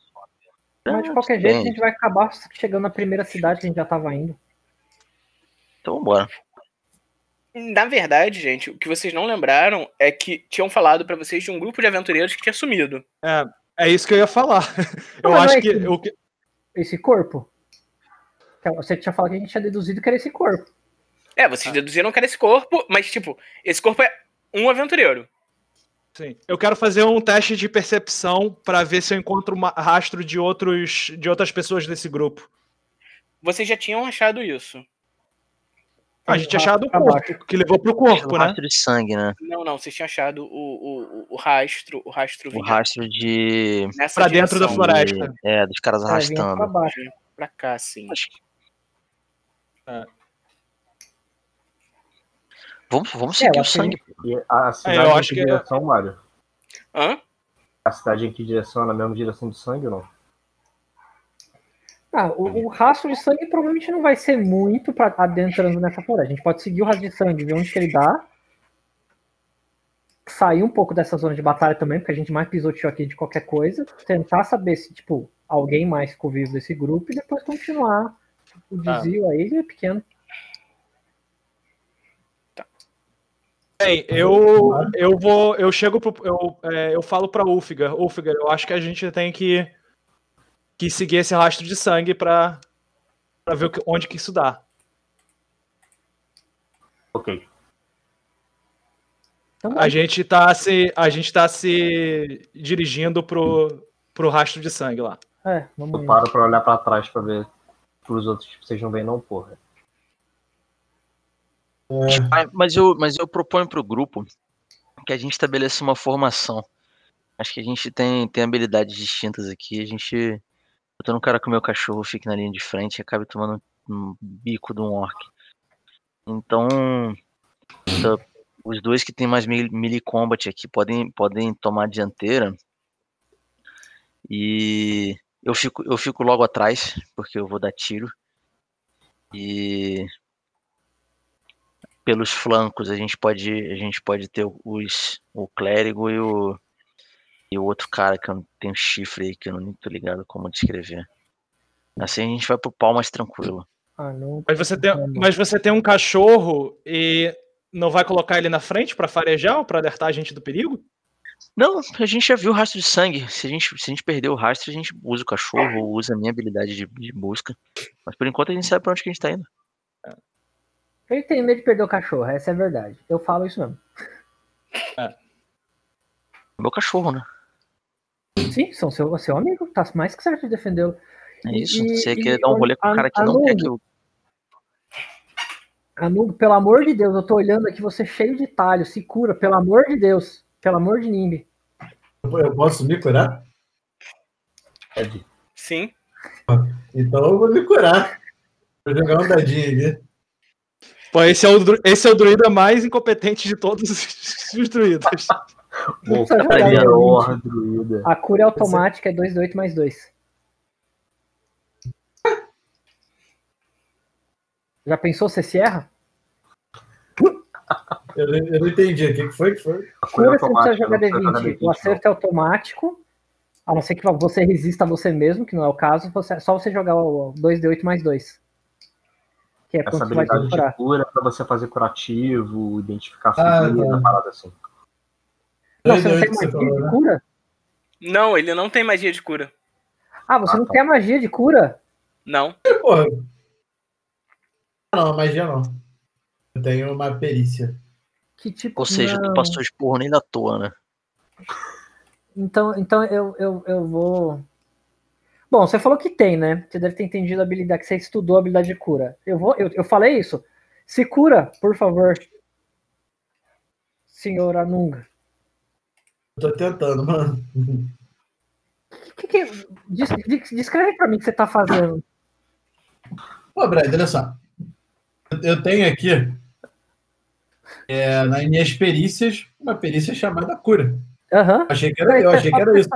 Mas de qualquer jeito a gente vai acabar chegando na primeira cidade que a gente já estava indo. Então vambora. Na verdade, gente, o que vocês não lembraram é que tinham falado pra vocês de um grupo de aventureiros que tinha sumido. É isso que eu ia falar. Não, eu acho é que... Esse corpo? Você tinha falado que a gente tinha deduzido que era esse corpo. É, vocês deduziram que era esse corpo, mas tipo, esse corpo é um aventureiro. Sim. Eu quero fazer um teste de percepção pra ver se eu encontro um rastro de outras pessoas desse grupo. Vocês já tinham achado isso. A gente tinha achado o corpo, que levou pro corpo, né? O rastro de sangue, né? Não, vocês tinham achado o rastro. O rastro de... Nessa pra dentro da floresta. É, dos caras arrastando. Pra baixo. Pra cá, sim. Vamos seguir o sangue. E a cidade eu acho em que direção, Mário? Hã? A cidade em que direção? Na mesma direção do sangue ou não? O rastro de sangue provavelmente não vai ser muito pra adentrando nessa floresta. A gente pode seguir o rastro de sangue, ver onde que ele dá. Sair um pouco dessa zona de batalha também, porque a gente mais pisoteou aqui de qualquer coisa. Tentar saber se, tipo, alguém mais ficou vivo desse grupo e depois continuar. O desvio aí é pequeno. Tá. Bem, eu vou... Eu chego pro... Eu falo pra Ulfgar. Ulfgar, eu acho que a gente tem que seguir esse rastro de sangue pra ver onde que isso dá. Ok. Então, a gente tá se dirigindo pro rastro de sangue lá. É, vamos. Eu paro pra olhar pra trás pra ver pros outros, tipo, vocês não veem não, porra. Mas eu proponho pro grupo que a gente estabeleça uma formação. Acho que a gente tem habilidades distintas aqui, a gente... Botando um cara com o meu cachorro, fique na linha de frente e acabe tomando um bico de um orc. Então, Os dois que tem mais melee combat aqui podem tomar a dianteira. E eu fico logo atrás, porque eu vou dar tiro. E pelos flancos a gente pode ter o clérigo e o outro cara que eu tenho um chifre aí que eu não tô ligado como descrever. Assim a gente vai pro pau mais tranquilo. Ah, não. Mas você tem um cachorro e não vai colocar ele na frente pra farejar ou pra alertar a gente do perigo? Não, a gente já viu o rastro de sangue. Se a gente perder o rastro, a gente usa o cachorro ou usa a minha habilidade de busca. Mas por enquanto a gente sabe pra onde que a gente tá indo. Eu tenho medo de perder o cachorro, essa é a verdade. Eu falo isso mesmo. É. Meu cachorro, né? Sim, são seu amigo. Tá mais que certo de defendê-lo. É isso, você quer dar um rolê com o cara que não quer que eu... Amigo, pelo amor de Deus, eu tô olhando aqui, você cheio de talho, se cura, pelo amor de Deus. Pelo amor de Nimbi. Eu posso me curar? Aqui. Sim. Então eu vou me curar. Vou jogar um dadinho aqui. Pô, esse é o druida mais incompetente de todos os druidas. Bom, jogar, druida. A cura automática é 2d8 mais 2. Já pensou se você erra? Eu não entendi. O que foi? A cura você precisa jogar D20. O acerto é automático. A não ser que você resista a você mesmo, que não é o caso. Só você jogar o 2d8 mais 2. Que é essa habilidade de cura pra você fazer curativo, identificação, parada assim. Não, você não tem magia de cura? Não, ele não tem magia de cura. Ah, você não quer magia de cura? Não. Porra. Não, magia não. Eu tenho uma perícia. Que tipo, ou seja, não... tu passou de porra nem da toa, né? Então eu vou... Bom, você falou que tem, né? Você deve ter entendido a habilidade, que você estudou a habilidade de cura. Eu falei isso. Se cura, por favor. Senhor Anunga. Eu tô tentando, mano. Descreve pra mim o que você tá fazendo. Pô, Brad, olha só. Eu tenho aqui, nas minhas perícias, uma perícia chamada cura. Uhum. Eu achei que era isso.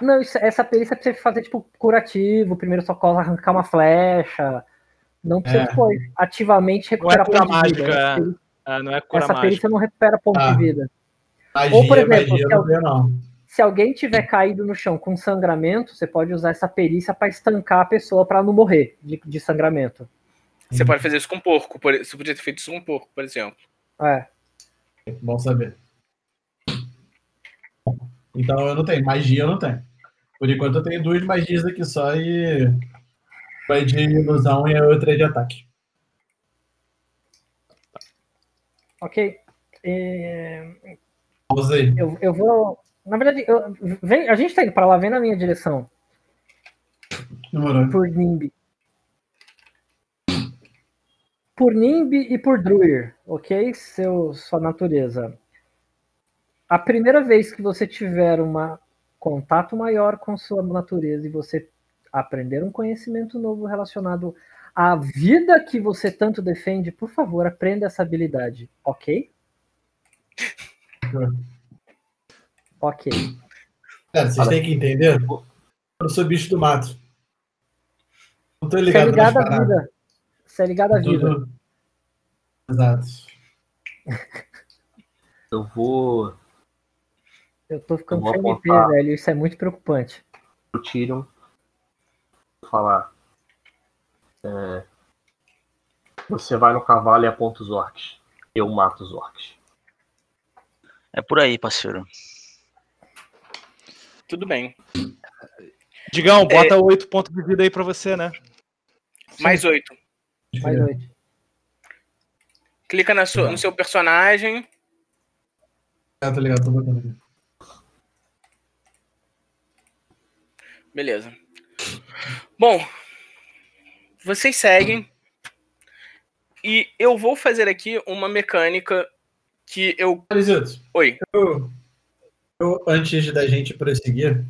Não, essa perícia precisa fazer, tipo, curativo, primeiro socorro, arrancar uma flecha. Não precisa ativamente recuperar ponto de vida. Não é cura mágica. Essa perícia não recupera ponto de vida. Magia, ou, por exemplo, se alguém tiver caído no chão com sangramento, você pode usar essa perícia para estancar a pessoa para não morrer de sangramento. Você pode fazer isso com um porco. Você podia ter feito isso com um porco, por exemplo. É bom saber. Então eu não tenho. Magia eu não tenho. Por enquanto eu tenho duas magias aqui só e... Vai de ilusão e a outra é de ataque. Ok. Eu vou... Na verdade, a gente tá indo pra lá. Vem na minha direção. Demorou. Por Nimbi e por Druir, ok? Sua natureza. A primeira vez que você tiver um contato maior com sua natureza e você aprender um conhecimento novo relacionado à vida que você tanto defende, por favor, aprenda essa habilidade, ok? Ok. Vocês têm que entender. Eu sou bicho do mato. Não tô ligado nas paradas. Você é ligado à vida. Tudo. Exato. Eu tô ficando sem MP, velho. Isso é muito preocupante. Eu tiro. Vou falar. Você vai no cavalo e aponta os orcs. Eu mato os orcs. É por aí, parceiro. Tudo bem. Digão, bota 8 pontos de vida aí pra você, né? Sim. Mais 8. Mais 8. Clica no seu personagem. Ah, tá ligado, tô botando aqui. Beleza. Bom, vocês seguem. E eu vou fazer aqui uma mecânica que eu... Oi. Eu antes da gente prosseguir,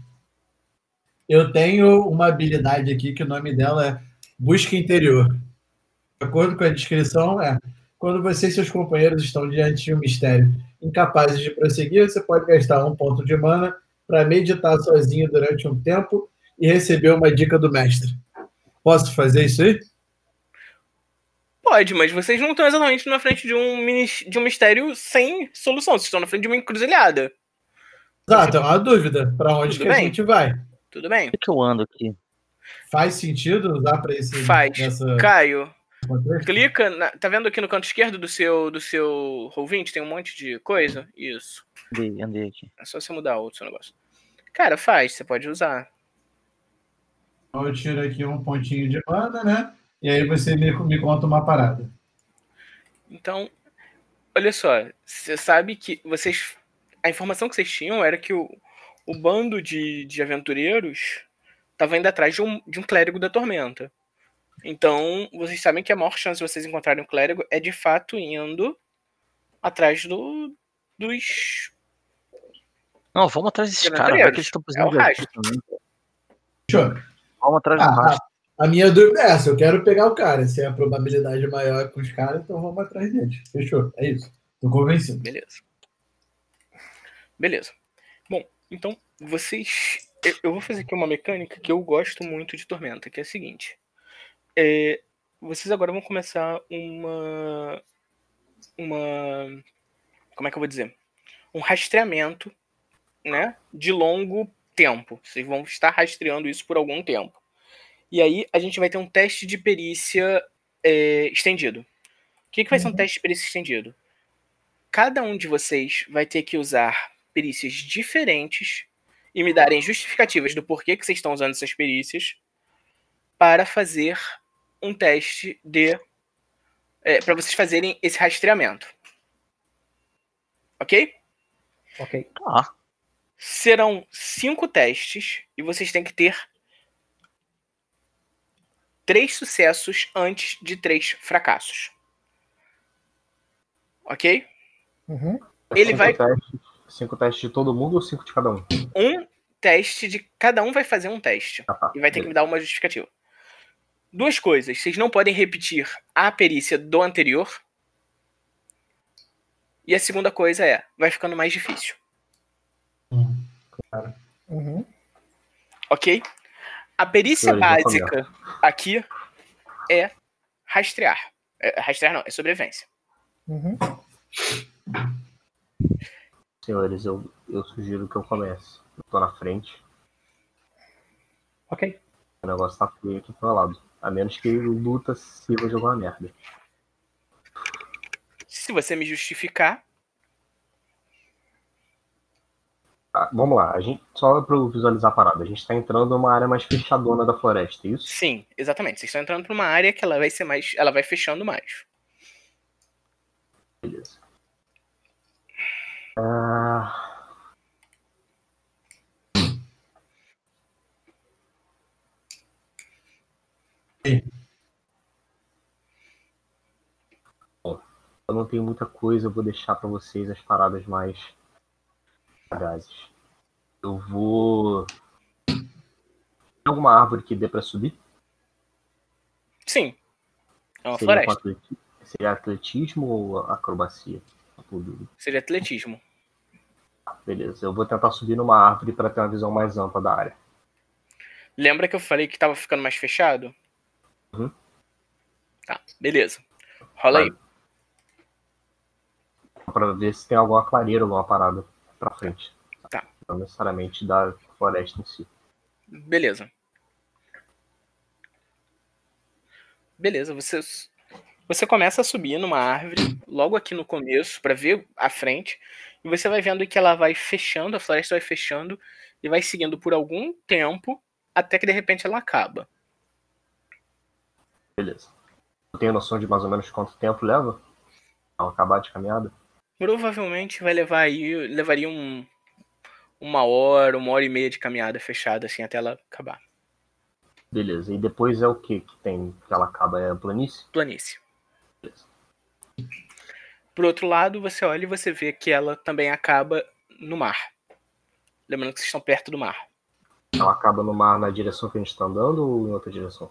eu tenho uma habilidade aqui que o nome dela é Busca Interior. De acordo com a descrição, Quando você e seus companheiros estão diante de um mistério incapazes de prosseguir, você pode gastar um ponto de mana para meditar sozinho durante um tempo e receber uma dica do mestre. Posso fazer isso aí? Pode, mas vocês não estão exatamente na frente de um mistério sem solução. Vocês estão na frente de uma encruzilhada. Exato, é uma dúvida. Para onde Tudo que bem? A gente vai? Tudo bem. O que eu ando aqui? Faz sentido usar para esse... Faz. Nessa... Caio... Clica, tá vendo aqui no canto esquerdo do seu roll20? Tem um monte de coisa? Isso. Andei aqui. É só você mudar o seu negócio. Cara, faz, você pode usar. Eu tiro aqui um pontinho de mana, né? E aí você me conta uma parada. Então, olha só. Você sabe que vocês... A informação que vocês tinham era que o bando de aventureiros tava indo atrás de um clérigo da Tormenta. Então, vocês sabem que a maior chance de vocês encontrarem um clérigo é, de fato, indo atrás dos... Não, vamos atrás desses caras. É que eles estão precisando de ajuda também. Show. Vamos atrás do rastro. A minha dúvida é essa. Eu quero pegar o cara. Se a probabilidade é maior com os caras, então vamos atrás deles. Fechou? É isso. Tô convencido. Beleza. Bom, então, vocês... Eu vou fazer aqui uma mecânica que eu gosto muito de Tormenta, que é a seguinte... vocês agora vão começar uma como é que eu vou dizer? Um rastreamento, né, de longo tempo. Vocês vão estar rastreando isso por algum tempo. E aí a gente vai ter um teste de perícia estendido. O que vai ser um teste de perícia estendido? Cada um de vocês vai ter que usar perícias diferentes e me darem justificativas do porquê que vocês estão usando essas perícias para fazer um teste de... para vocês fazerem esse rastreamento. Ok? Ok. Ah. Serão 5 testes e vocês têm que ter 3 sucessos antes de 3 fracassos. Ok? Uhum. Ele vai... 5 testes de todo mundo ou 5 de cada um? Um teste de... Cada um vai fazer um teste. Ah, tá. E vai ter que me dar uma justificativa. 2 coisas. Vocês não podem repetir a perícia do anterior. E a segunda coisa é, vai ficando mais difícil. Claro. Uhum. Ok? A perícia básica aqui é rastrear. Rastrear não, é sobrevivência. Uhum. Senhores, eu sugiro que eu comece. Eu tô na frente. Ok. O negócio tá feio aqui pro lado. A menos que ele luta se eu jogar uma merda. Se você me justificar... Ah, vamos lá, a gente, só para visualizar a parada. A gente está entrando numa área mais fechadona da floresta, é isso? Sim, exatamente. Vocês estão entrando numa área que ela vai ser mais... Ela vai fechando mais. Beleza. Bom, eu não tenho muita coisa, eu vou deixar pra vocês as paradas mais sagazes. Eu vou... Tem alguma árvore que dê pra subir? Sim. É uma floresta. Seria atletismo ou acrobacia? Seria atletismo. Beleza, eu vou tentar subir numa árvore pra ter uma visão mais ampla da área. Lembra que eu falei que tava ficando mais fechado? Uhum. Tá, beleza. Rola aí. Pra ver se tem alguma clareira, alguma parada pra frente. Tá. Não necessariamente da floresta em si. Beleza. Beleza, você começa a subir numa árvore, logo aqui no começo, pra ver a frente. E você vai vendo que ela vai fechando, a floresta vai fechando e vai seguindo por algum tempo, até que de repente ela acaba. Beleza. Eu tenho noção de mais ou menos quanto tempo leva ao acabar de caminhada? Provavelmente vai levar aí... Levaria uma hora e meia de caminhada fechada, assim, até ela acabar. Beleza. E depois é o que tem que ela acaba? É a planície? Planície. Beleza. Por outro lado, você olha e você vê que ela também acaba no mar. Lembrando que vocês estão perto do mar. Ela acaba no mar na direção que a gente está andando ou em outra direção?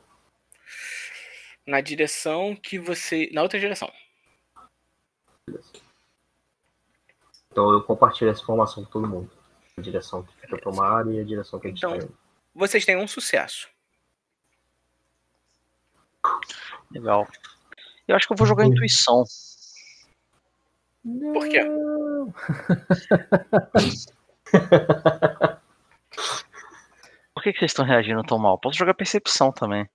Na direção que você... Na outra direção. Então eu compartilho essa informação com todo mundo. A direção que fica tomada e a direção que a gente tem. Então, vocês têm um sucesso. Legal. Eu acho que eu vou jogar intuição. Não. Por quê? Por que vocês estão reagindo tão mal? Posso jogar percepção também. Eu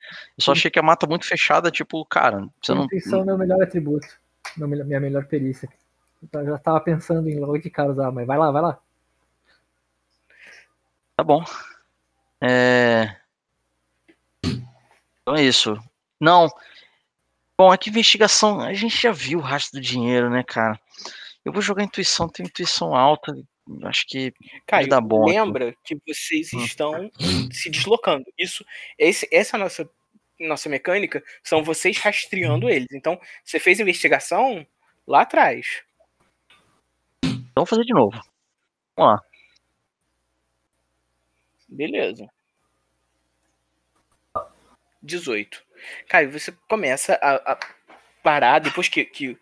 só achei que a mata muito fechada, tipo, cara, você não... Intuição é meu melhor atributo. Minha melhor perícia. Eu já tava pensando em logo de cara usar, mas vai lá, vai lá. Tá bom. Então é isso. Não. Bom, é que investigação... A gente já viu o rastro do dinheiro, né, cara? Eu vou jogar intuição, tem intuição alta. Acho que vai dar bom. Lembra aqui que vocês estão se deslocando. Isso, essa é a nossa mecânica, são vocês rastreando eles. Então, você fez investigação lá atrás. Então, vamos fazer de novo. Vamos lá. Beleza. 18. Caio, você começa a parar depois que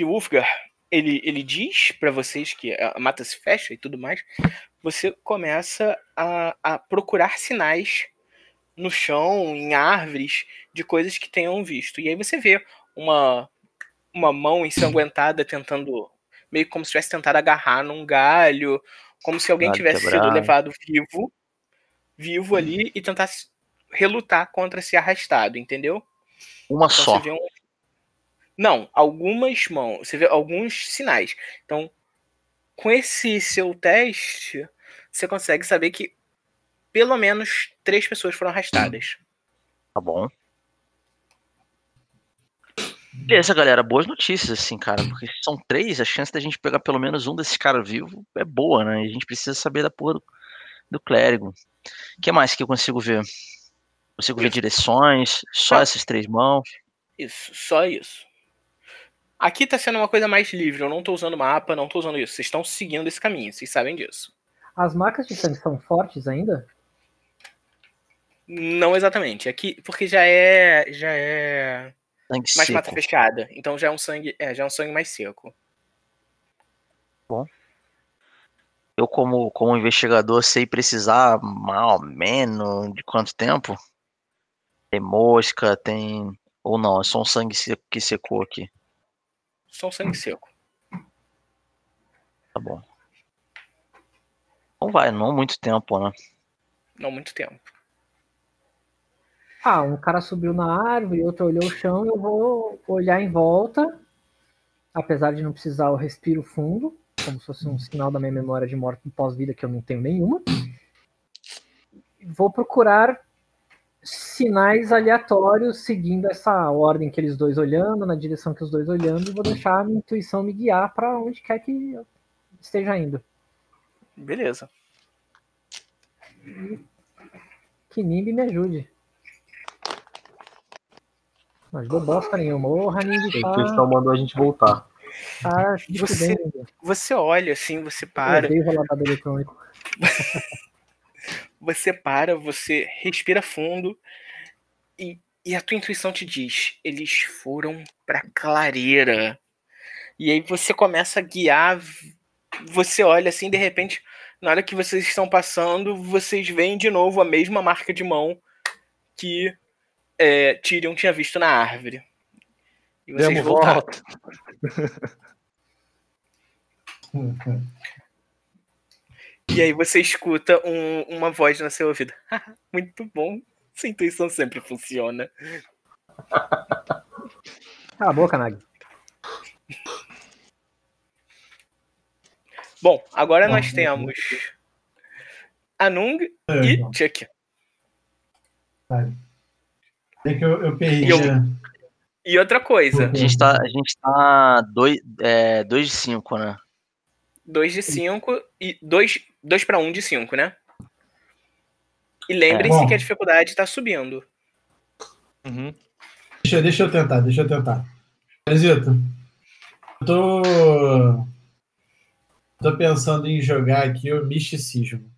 o Ulfgar ele diz pra vocês que a mata se fecha e tudo mais. Você começa a procurar sinais no chão, em árvores, de coisas que tenham visto. E aí você vê uma mão ensanguentada tentando, meio como se tivesse tentado agarrar num galho, como se alguém tivesse sido levado vivo ali e tentasse relutar contra se arrastado, entendeu? Uma então, só. Você vê Não, algumas mãos. Você vê alguns sinais. Então, com esse seu teste, você consegue saber que pelo menos 3 pessoas foram arrastadas. Tá bom. Beleza, galera. Boas notícias, assim, cara. Porque se são 3, a chance da gente pegar pelo menos um desses caras vivo é boa, né? E a gente precisa saber da porra do clérigo. O que mais que eu consigo ver? Consigo ver direções, só essas 3 mãos. Isso, só isso. Aqui tá sendo uma coisa mais livre, eu não tô usando mapa, não tô usando isso. Vocês estão seguindo esse caminho, vocês sabem disso. As marcas de sangue são fortes ainda? Não exatamente. Aqui, porque já é mais mata fechada. Então já é um sangue mais seco. Bom. Eu como investigador sei precisar mais ou menos de quanto tempo? Tem mosca, tem... Ou não, é só um sangue seco que secou aqui. Só um sangue seco. Tá bom. Não vai, não muito tempo, né? Não muito tempo. Ah, um cara subiu na árvore, outro olhou o chão, eu vou olhar em volta. Apesar de não precisar, eu respiro fundo. Como se fosse um sinal da minha memória de morte pós-vida, que eu não tenho nenhuma. Vou procurar sinais aleatórios, seguindo essa ordem que eles dois olhando, na direção que os dois olhando, e vou deixar a minha intuição me guiar para onde quer que eu esteja indo. Beleza. E que Nimbi me ajude. Não ajudou bosta nenhuma. A intuição mandou a gente voltar. Ah, você olha assim, você para. Eu dei o relatório eletrônico. Você para, você respira fundo e a tua intuição te diz, eles foram pra clareira. E aí você começa a guiar, você olha assim, de repente, na hora que vocês estão passando, vocês veem de novo a mesma marca de mão que Tyrion tinha visto na árvore. E vocês voltaram. E aí você escuta uma voz no seu ouvido. Muito bom. Sua intuição sempre funciona. Cala a boca, Nag. Bom, agora nós temos Anung e Chuck. É que eu perdi. E outra coisa. A gente tá 2 de 5, né? 2 de 5 e 2 para 1 de 5, né? E lembrem-se que a dificuldade tá subindo. Uhum. Deixa eu tentar. Parazito, eu tô pensando em jogar aqui o misticismo.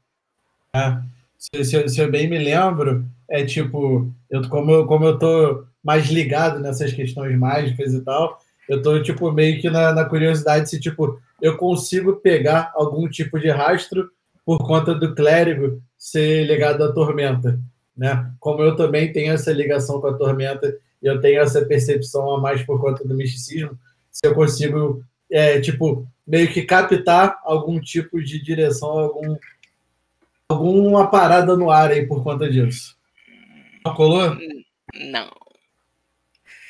Né? Se eu bem me lembro, é tipo, como eu tô mais ligado nessas questões mágicas e tal, Eu tô, tipo, meio que na curiosidade se, tipo, eu consigo pegar algum tipo de rastro por conta do clérigo ser ligado à Tormenta, né? Como eu também tenho essa ligação com a Tormenta e eu tenho essa percepção a mais por conta do misticismo, se eu consigo, tipo, meio que captar algum tipo de direção, alguma parada no ar aí por conta disso. Não colou? Não.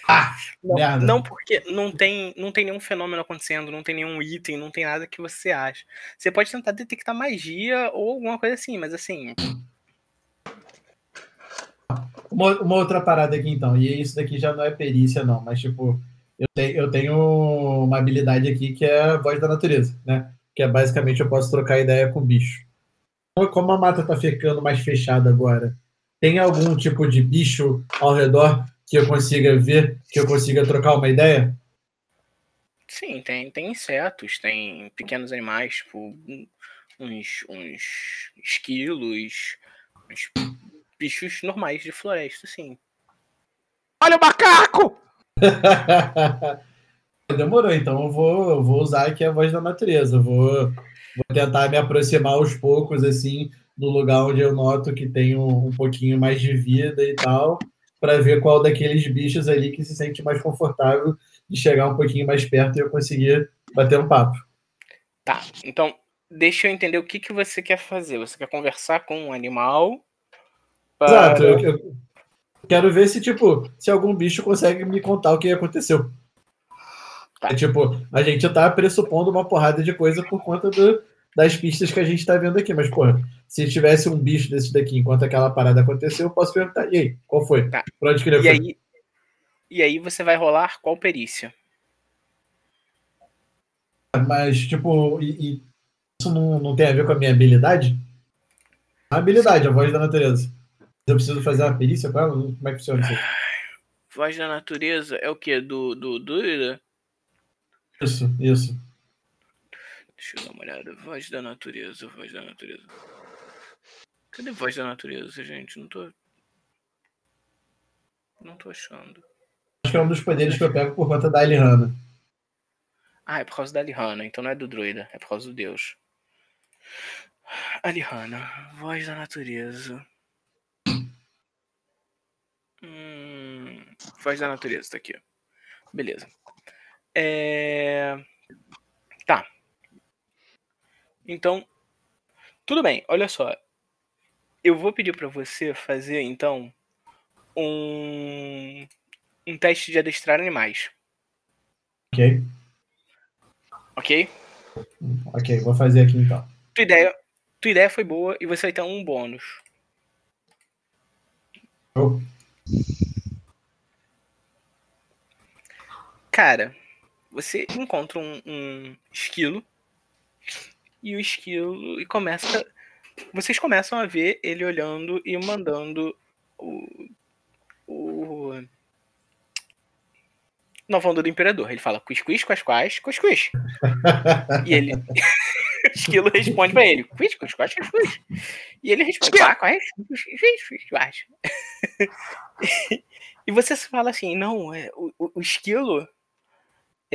Ah, não, não, porque não tem nenhum fenômeno acontecendo, não tem nenhum item, não tem nada que você acha. Você pode tentar detectar magia ou alguma coisa assim, mas assim... Uma outra parada aqui, então, e isso daqui já não é perícia, não, mas, tipo, eu tenho uma habilidade aqui que é a voz da natureza, né? Que é, basicamente, eu posso trocar ideia com o bicho. Como a mata tá ficando mais fechada agora, tem algum tipo de bicho ao redor que eu consiga ver, que eu consiga trocar uma ideia? Sim, tem insetos, tem pequenos animais, tipo uns esquilos, uns bichos normais de floresta, sim. Olha o macaco! Demorou, então eu vou usar aqui a voz da natureza, vou tentar me aproximar aos poucos, assim, do lugar onde eu noto que tem um pouquinho mais de vida e tal, para ver qual daqueles bichos ali que se sente mais confortável de chegar um pouquinho mais perto e eu conseguir bater um papo. Tá, então deixa eu entender o que você quer fazer. Você quer conversar com um animal? Para... Exato, eu quero ver se, tipo, se algum bicho consegue me contar o que aconteceu. Tá. É, tipo, a gente tá pressupondo uma porrada de coisa por conta das pistas que a gente tá vendo aqui, mas, porra, se tivesse um bicho desse daqui enquanto aquela parada aconteceu, eu posso perguntar, e aí, qual foi? Tá. Pra onde que ele foi? E aí você vai rolar qual perícia? Mas, tipo, isso não tem a ver com a minha habilidade? A habilidade, a voz da natureza. Eu preciso fazer uma perícia pra ela? Como é que funciona isso? Voz da natureza é o quê? Do Isso. Deixa eu dar uma olhada. Voz da natureza. Cadê voz da natureza, gente? Não tô achando. Acho que é um dos poderes que eu pego por conta da Alihana. Ah, é por causa da Alihana. Então não é do druida. É por causa do deus. Alihana. Voz da natureza. Voz da natureza. Tá aqui. Beleza. Tá. Então, tudo bem, olha só. Eu vou pedir pra você fazer, então, um teste de adestrar animais. Ok, vou fazer aqui, então. Tua ideia foi boa e você vai ter um bônus. Oh. Cara, você encontra um esquilo. E o esquilo vocês começam a ver ele olhando e mandando o nova onda do imperador. Ele fala quis, quais. E ele o esquilo responde pra ele quis. E ele responde quais, quais. E você fala assim, não, o esquilo...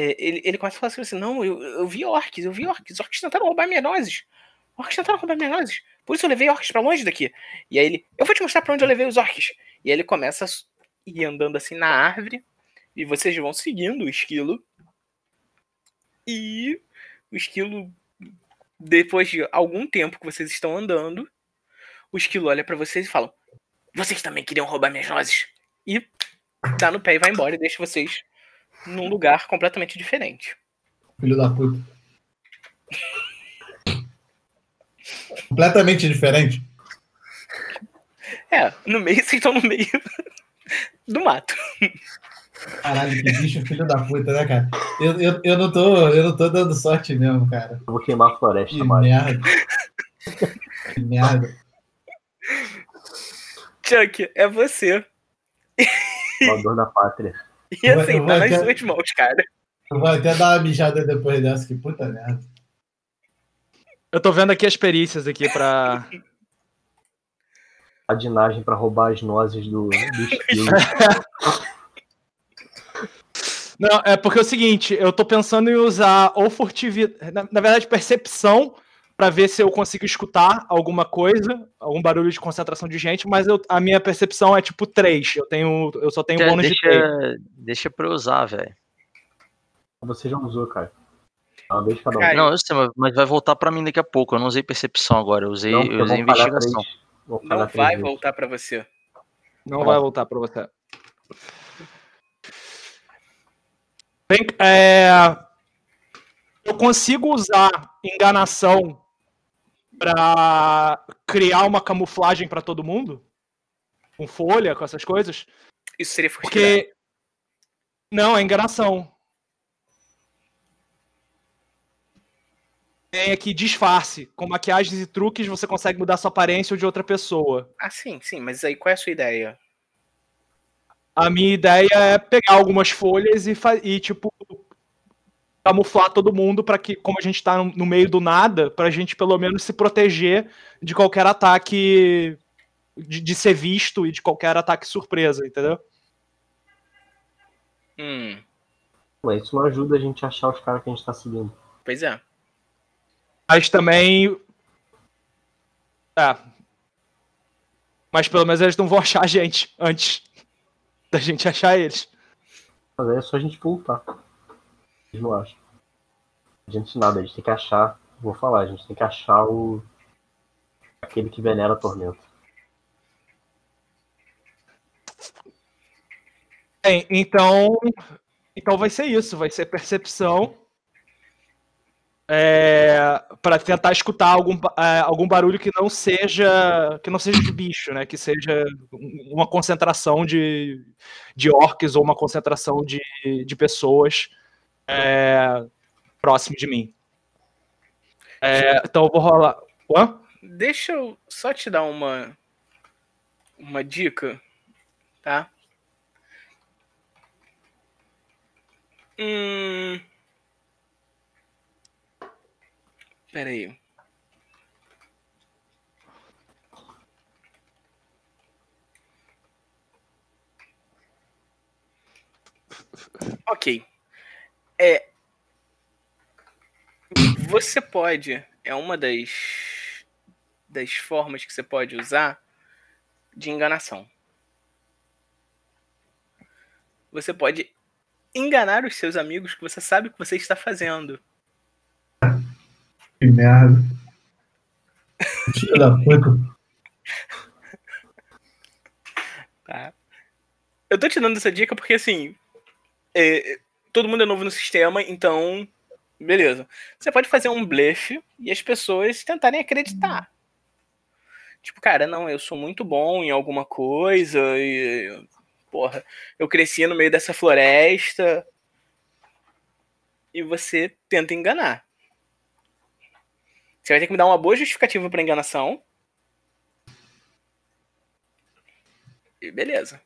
Ele começa a falar assim, não, eu vi orcs tentaram roubar minhas nozes. Por isso eu levei orcs pra longe daqui. E aí ele, eu vou te mostrar pra onde eu levei os orcs. E aí ele começa a ir andando assim na árvore. E vocês vão seguindo o esquilo. E o esquilo, depois de algum tempo que vocês estão andando, o esquilo olha pra vocês e fala, vocês também queriam roubar minhas nozes. E dá no pé e vai embora e deixa vocês... num lugar completamente diferente. Filho da puta. Completamente diferente? É, no meio, vocês estão no meio do mato. Caralho, que bicho filho da puta, né, cara? Eu não tô dando sorte mesmo, cara. Eu vou queimar a floresta, que mano. Merda. Que merda. Chuck, é você. Salvador da pátria. E assim, tá nas suas mãos, cara. Eu vou até dar uma mijada depois dessa, que puta merda. Eu tô vendo aqui as perícias aqui pra... A dinagem pra roubar as nozes do esquilo. Não, é porque é o seguinte, eu tô pensando em usar ou furtividade, na verdade percepção, pra ver se eu consigo escutar alguma coisa, algum barulho de concentração de gente, mas a minha percepção é tipo 3, eu só tenho bônus de 3. Deixa pra eu usar, velho. Você já usou, cara. Não, deixa pra dar. Não, eu sei, mas vai voltar pra mim daqui a pouco, eu não usei percepção agora, eu usei investigação. Não vai voltar pra você. Não vai voltar pra você. Bem, eu consigo usar enganação pra criar uma camuflagem pra todo mundo? Com folha, com essas coisas? Isso seria furtividade. Porque... Não, é enganação. Tem aqui disfarce. Com maquiagens e truques você consegue mudar sua aparência ou de outra pessoa. Ah, sim. Mas aí qual é a sua ideia? A minha ideia é pegar algumas folhas e tipo, camuflar todo mundo pra que, como a gente tá no meio do nada, pra gente pelo menos se proteger de qualquer ataque de ser visto e de qualquer ataque surpresa, entendeu? Ué, isso não ajuda a gente a achar os caras que a gente tá seguindo. Pois é. Mas também... É. Mas pelo menos eles não vão achar a gente antes da gente achar eles. Mas aí é só a gente voltar. Eles não acham. A gente nada, a gente tem que achar... Vou falar, a gente tem que achar o... Aquele que venera a Tormenta. Bem, então vai ser isso. Vai ser percepção... para tentar escutar algum barulho que não seja de bicho, né? Que seja uma concentração de orcs ou uma concentração de pessoas próximo de mim. Então eu vou rolar. Hã? Deixa eu só te dar uma dica, tá? Pera aí. Ok. Você pode... É uma das formas que você pode usar de enganação. Você pode enganar os seus amigos que você sabe o que você está fazendo. Que merda. Filha da puta. Tá. Eu tô te dando essa dica porque, assim, todo mundo é novo no sistema, então, beleza. Você pode fazer um blefe e as pessoas tentarem acreditar. Tipo, cara, não, eu sou muito bom em alguma coisa e... Porra, eu cresci no meio dessa floresta. E você tenta enganar. Você vai ter que me dar uma boa justificativa para enganação. E beleza.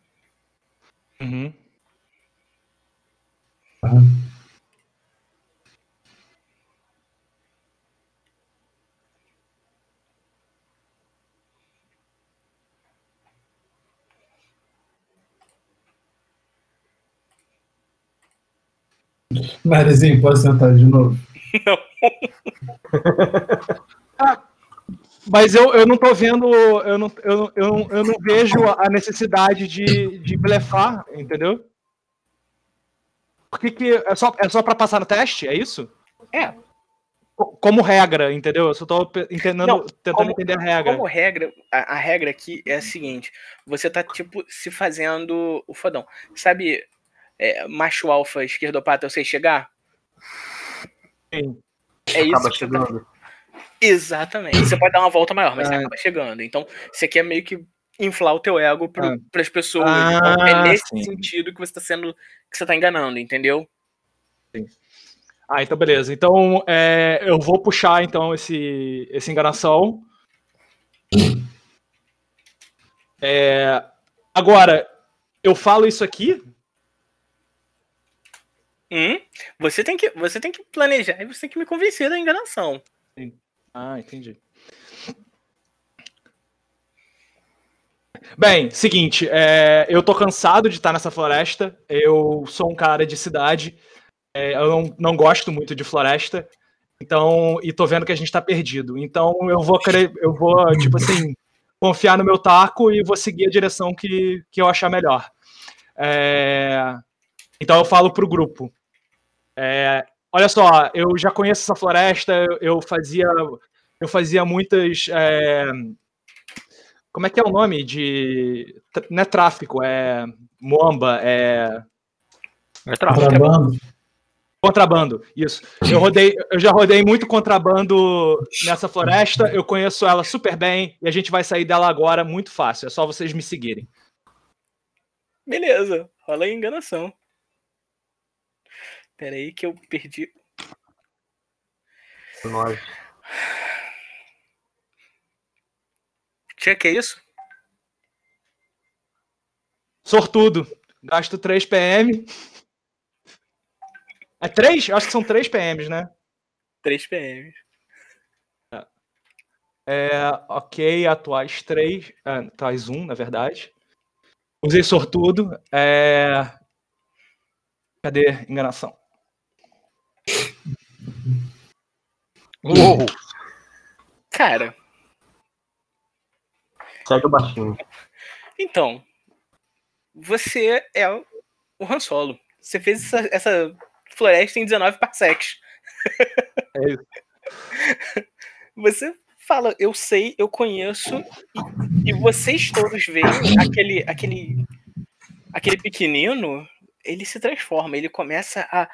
Uhum. Marizinho, pode sentar de novo? Não. Mas eu não tô vendo, eu não vejo a necessidade de blefar, entendeu? Porque é só pra passar no teste, é isso? É. Como regra, entendeu? Eu só tô tentando entender a regra. Como regra, a regra aqui é a seguinte, você tá tipo se fazendo o fodão. Sabe macho alfa esquerdopata, eu sei chegar? Sim. É isso. Acaba chegando. Exatamente. Você pode dar uma volta maior, mas você acaba chegando. Então, você quer meio que inflar o teu ego para as pessoas. Então, é nesse sentido que você está sendo... Que você está enganando, entendeu? Sim. Ah, então beleza. Então, eu vou puxar, então, esse enganação. Agora, eu falo isso aqui? Você tem que planejar e você tem que me convencer da enganação. Ah, entendi. Bem, seguinte, eu tô cansado de estar nessa floresta, eu sou um cara de cidade, eu não gosto muito de floresta, então, e tô vendo que a gente tá perdido, então eu vou, tipo assim, confiar no meu taco e vou seguir a direção que eu achar melhor. Então eu falo pro grupo, olha só, eu já conheço essa floresta, eu fazia muitas... Como é que é o nome de... Não é tráfico, é... Moamba, é... É tráfico. Contrabando. Contrabando, isso. Eu já rodei muito contrabando nessa floresta, eu conheço ela super bem e a gente vai sair dela agora muito fácil, é só vocês me seguirem. Beleza, rola aí enganação. Pera aí que eu perdi... Nossa. Que é isso? Sortudo. Gasto 3 PM. É 3? Acho que são 3 PMs, né? 3 PMs. Ok, atuais 3. Atuais 1, na verdade. Usei sortudo. Cadê? Enganação. Uou. Cara... Segue o baixinho. Então, você é o Han Solo. Você fez essa floresta em 19 parsecs. É isso. Você fala, eu sei, eu conheço, e vocês todos veem aquele pequenino, ele se transforma, ele começa a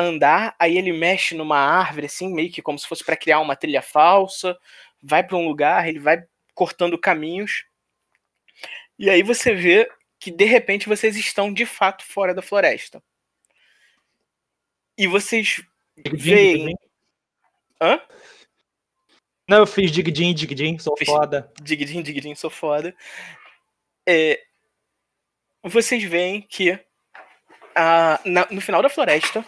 andar, aí ele mexe numa árvore, assim, meio que como se fosse para criar uma trilha falsa, vai para um lugar, ele vai cortando caminhos, e aí você vê que de repente vocês estão de fato fora da floresta. E vocês veem... Hã? Não, eu fiz dig-din, sou foda. Dig-din, sou foda. Vocês veem que no final da floresta,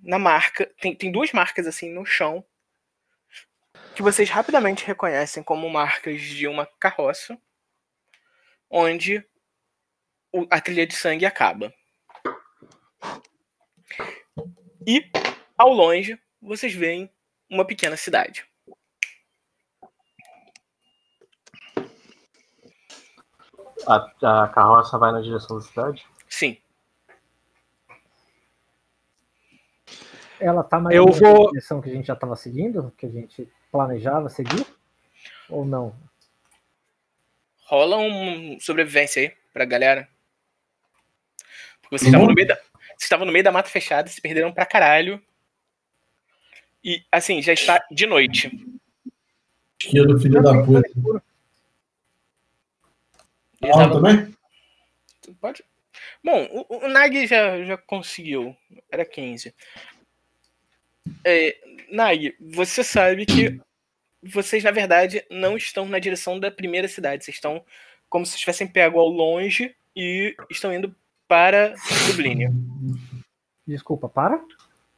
na marca, tem duas marcas assim no chão, que vocês rapidamente reconhecem como marcas de uma carroça, onde a trilha de sangue acaba. E, ao longe, vocês veem uma pequena cidade. A carroça vai na direção da cidade? Sim. Ela tá mais na direção que a gente já estava seguindo? Que a gente planejava seguir? Ou não? Rola um sobrevivência aí pra galera. Porque vocês estavam no meio da mata fechada, se perderam pra caralho. E, assim, já está de noite. Esquerda do filho da puta. Ah, também? Pode. Bom, o Nag já conseguiu. Era 15. Nag, você sabe que vocês, na verdade, não estão na direção da primeira cidade. Vocês estão como se estivessem pego ao longe e estão indo para Dublínia. Desculpa, para?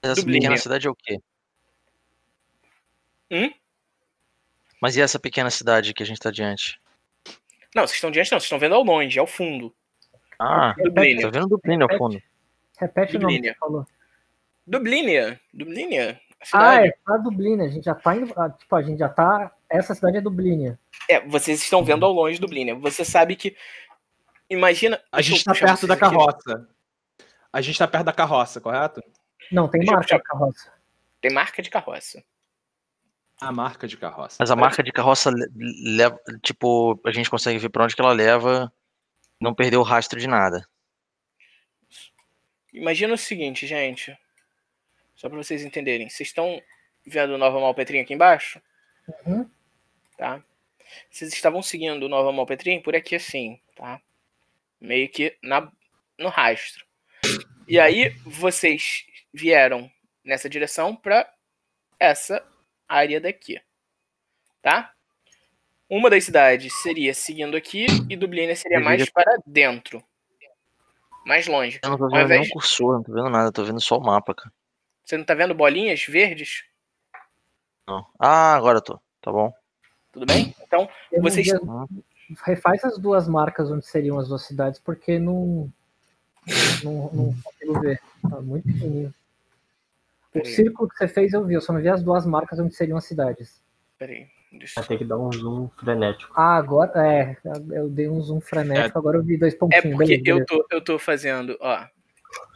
Essa Dublínia. Pequena cidade é o quê? Mas e essa pequena cidade que a gente está diante? Não, vocês estão diante não. Vocês estão vendo ao longe, ao fundo. Ah, tá vendo Dublínia ao fundo. Repete o nome que você falou. Dublínia. Ah, tá Dublínia, a gente já tá indo, tipo, a gente já tá, essa cidade é Dublínia. Vocês estão vendo ao longe Dublínia. Você sabe que, imagina... A gente tá perto da carroça. A gente tá perto da carroça, correto? Não, tem marca de carroça. Tem marca de carroça. A marca de carroça. Mas a marca de carroça leva, tipo, a gente consegue ver pra onde que ela leva, não perder o rastro de nada. Imagina o seguinte, gente... Só para vocês entenderem. Vocês estão vendo Nova Malpetrinha aqui embaixo? Uhum. Tá? Vocês estavam seguindo Nova Malpetrinha por aqui assim, tá? Meio que no rastro. E aí vocês vieram nessa direção para essa área daqui. Tá? Uma das cidades seria seguindo aqui e Dublínia seria mais para dentro. Mais longe. Eu não tô vendo nenhum cursor, não tô vendo nada. Tô vendo só o mapa, cara. Você não tá vendo bolinhas verdes? Não. Ah, agora eu tô. Tá bom. Tudo bem? Então, vocês... Refaz as duas marcas onde seriam as duas cidades, porque não consigo ver. Tá muito pequenininho. O círculo que você fez eu vi, eu só não vi as duas marcas onde seriam as cidades. Peraí, deixa eu... Tem que dar um zoom frenético. Ah, agora, eu dei um zoom frenético, agora eu vi dois pontinhos. É porque beleza. Eu tô fazendo, ó,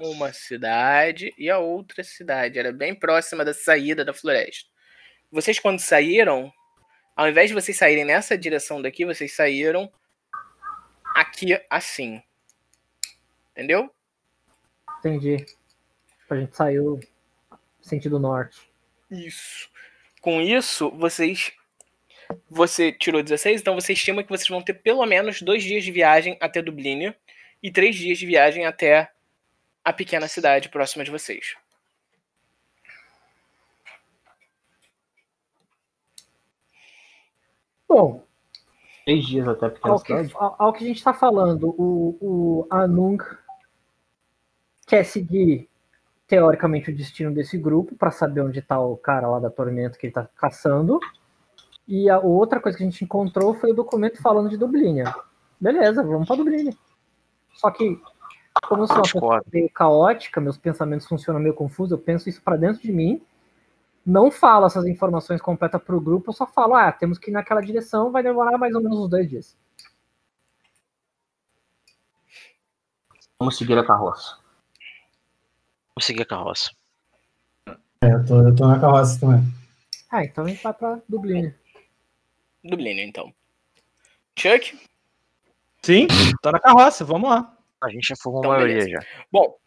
uma cidade e a outra cidade, era bem próxima da saída da floresta. Vocês quando saíram, ao invés de vocês saírem nessa direção daqui, vocês saíram aqui assim. Entendeu? Entendi. A gente saiu sentido norte. Isso. Com isso, você tirou 16, então você estima que vocês vão ter pelo menos 2 dias de viagem até Dublínia e 3 dias de viagem até a pequena cidade próxima de vocês. Bom, 3 dias até a pequena cidade. Ao que a gente está falando, o Anung quer seguir teoricamente o destino desse grupo para saber onde está o cara lá da Tormenta que ele está caçando. E a outra coisa que a gente encontrou foi o documento falando de Dublínia. Beleza, vamos para Dublínia. Só que, como eu sou uma pessoa meio caótica, meus pensamentos funcionam meio confusos, eu penso isso para dentro de mim, não falo essas informações completas para o grupo, eu só falo, temos que ir naquela direção, vai demorar mais ou menos uns 2 dias. Vamos seguir a carroça. Eu tô na carroça também. Então a gente vai pra Dublínia. Dublínia, então. Chuck? Sim, tô na carroça, vamos lá. A gente já foi uma maioria já. Bom.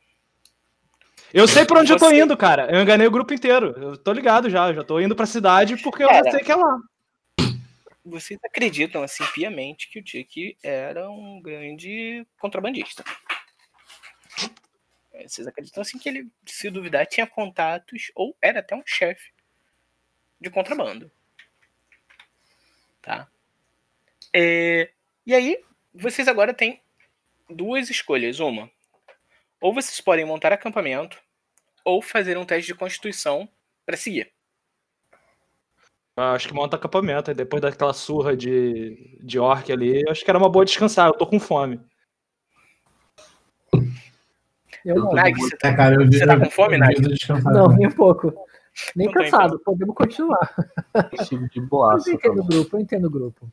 Eu sei pra onde eu tô indo, cara. Eu enganei o grupo inteiro. Eu tô ligado já. Eu já tô indo pra cidade porque eu já sei que é lá. Vocês acreditam, assim, piamente, que o Chuck era um grande contrabandista. Vocês acreditam assim que ele, se duvidar, tinha contatos ou era até um chefe de contrabando. Tá? E aí, vocês agora têm 2 escolhas. Uma, ou vocês podem montar acampamento ou fazer um teste de constituição pra seguir. Acho que monta acampamento. Depois daquela surra de orc ali, acho que era uma boa descansar. Eu tô com fome. Você tá com fome, Nag? Não, nem um pouco. Nem cansado, podemos continuar. De boaça, eu entendo o grupo.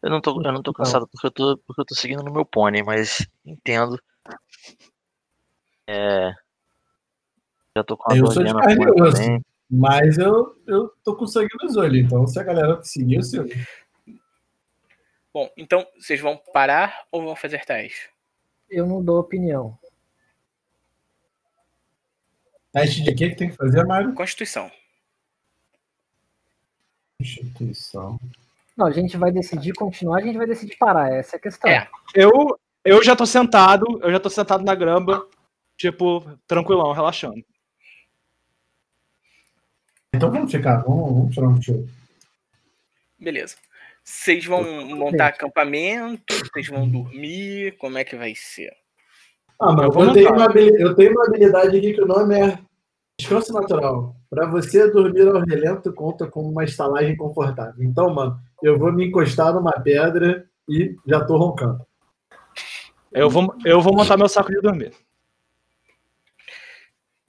Eu não tô cansado porque eu tô seguindo no meu pônei, mas entendo. Já tô com a dor na porta também. Mas eu tô com sangue nos olhos, então se a galera seguir, eu sigo. Bom, então vocês vão parar ou vão fazer teste? Eu não dou opinião. Teste de quê que tem que fazer, Mário? Constituição. Não, a gente vai decidir continuar, a gente vai decidir parar. Essa é a questão. Eu já tô sentado, na grama, tipo, tranquilão, relaxando. Então vamos ficar, vamos tirar um tiro. Beleza. Vocês vão montar acampamento? Vocês vão dormir? Como é que vai ser? Mas eu tenho uma habilidade aqui que o nome é descanso natural. Para você dormir ao relento conta como uma estalagem confortável. Então, mano, eu vou me encostar numa pedra e já tô roncando. Eu vou montar meu saco de dormir.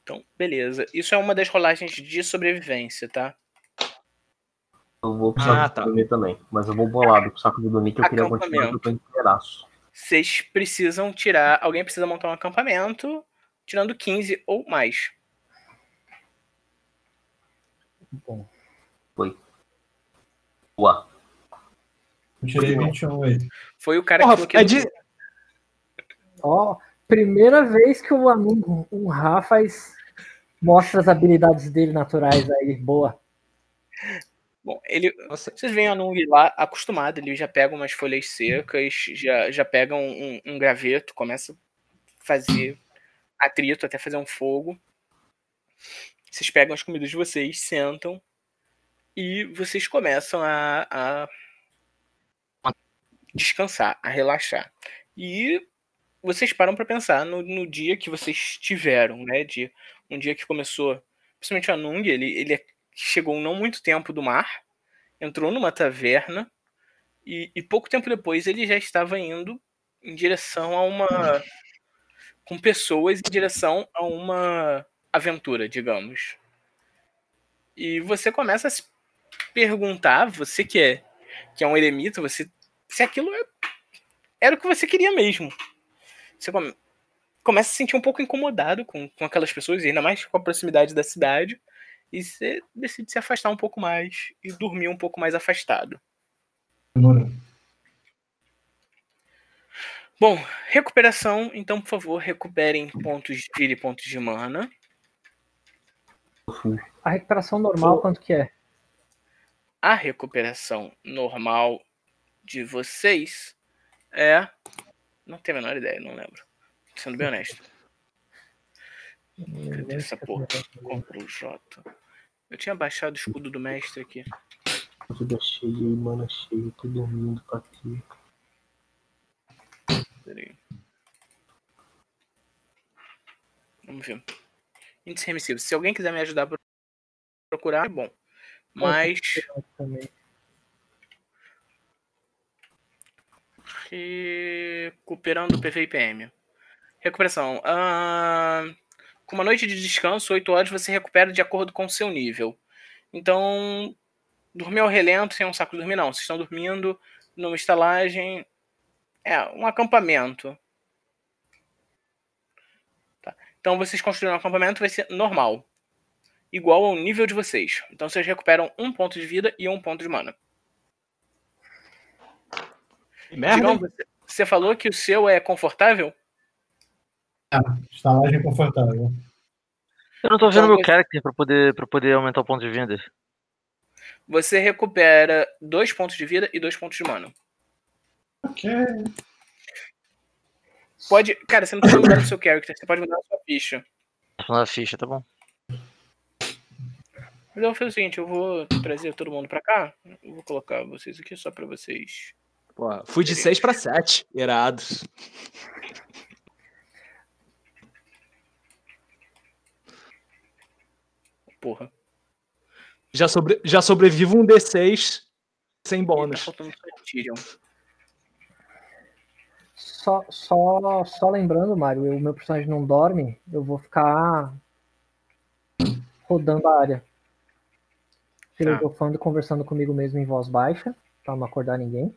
Então, beleza. Isso é uma das rolagens de sobrevivência, tá? Eu vou pro saco de dormir também, mas eu vou bolado pro saco de dormir que eu queria continuar que eu tô em pedaço. Vocês precisam tirar, alguém precisa montar um acampamento tirando 15 ou mais. Bom. Foi. Boa. Eu tirei 21 aí. Foi o cara que bloqueou. Primeira vez que o Rafa mostra as habilidades dele naturais aí, boa. Bom, vocês veem o Anung lá acostumado, ele já pega umas folhas secas, já pega um graveto, começa a fazer atrito até fazer um fogo. Vocês pegam as comidas de vocês, sentam e vocês começam a descansar, a relaxar. E vocês param para pensar no dia que vocês tiveram, né? De um dia que começou, principalmente o Anung, ele chegou não muito tempo do mar, entrou numa taverna E pouco tempo depois ele já estava indo em direção a uma... com pessoas em direção a uma aventura, digamos. E você começa a se perguntar, você que é um eremita, você, se aquilo era o que você queria mesmo. Você começa a se sentir um pouco incomodado com aquelas pessoas, ainda mais com a proximidade da cidade, e você decide se afastar um pouco mais e dormir um pouco mais afastado. Bom, recuperação. Então, por favor, recuperem pontos de vida e pontos de mana. A recuperação normal, quanto que é? A recuperação normal de vocês é... Não tenho a menor ideia, não lembro. Sendo bem honesto. Cadê essa porra? Ctrl J. Eu tinha baixado o escudo do mestre aqui. Vida cheia e mana cheia. Tô dormindo pra ti. Vamos ver. Índice remissivo. Se alguém quiser me ajudar a procurar, é bom. Mas... Recuperando o PV e PM. Recuperação. Com uma noite de descanso, 8 horas, você recupera de acordo com o seu nível. Então, dormir ao relento sem um saco de dormir, não. Vocês estão dormindo numa estalagem... um acampamento. Tá. Então, vocês construíram um acampamento, vai ser normal. Igual ao nível de vocês. Então, vocês recuperam 1 ponto de vida e 1 ponto de mana. Que merda! Digão, você falou que o seu é confortável? Estalagem confortável. Eu não tô vendo então, meu character pra poder aumentar o ponto de vida. Você recupera 2 pontos de vida e 2 pontos de mana. Ok. Pode... Cara, você não precisa mudar o seu character, você pode mudar a sua ficha. Mudar a ficha, tá bom. Mas eu vou fazer o seguinte, eu vou trazer todo mundo pra cá. Eu vou colocar vocês aqui só pra vocês... Pô, fui de 6 pra 7. Irado. Porra. Já sobrevivo um D6 sem bônus. Tá faltando só lembrando, Mário, o meu personagem não dorme, eu vou ficar rodando a área. Filosofando, conversando comigo mesmo em voz baixa, pra não acordar ninguém.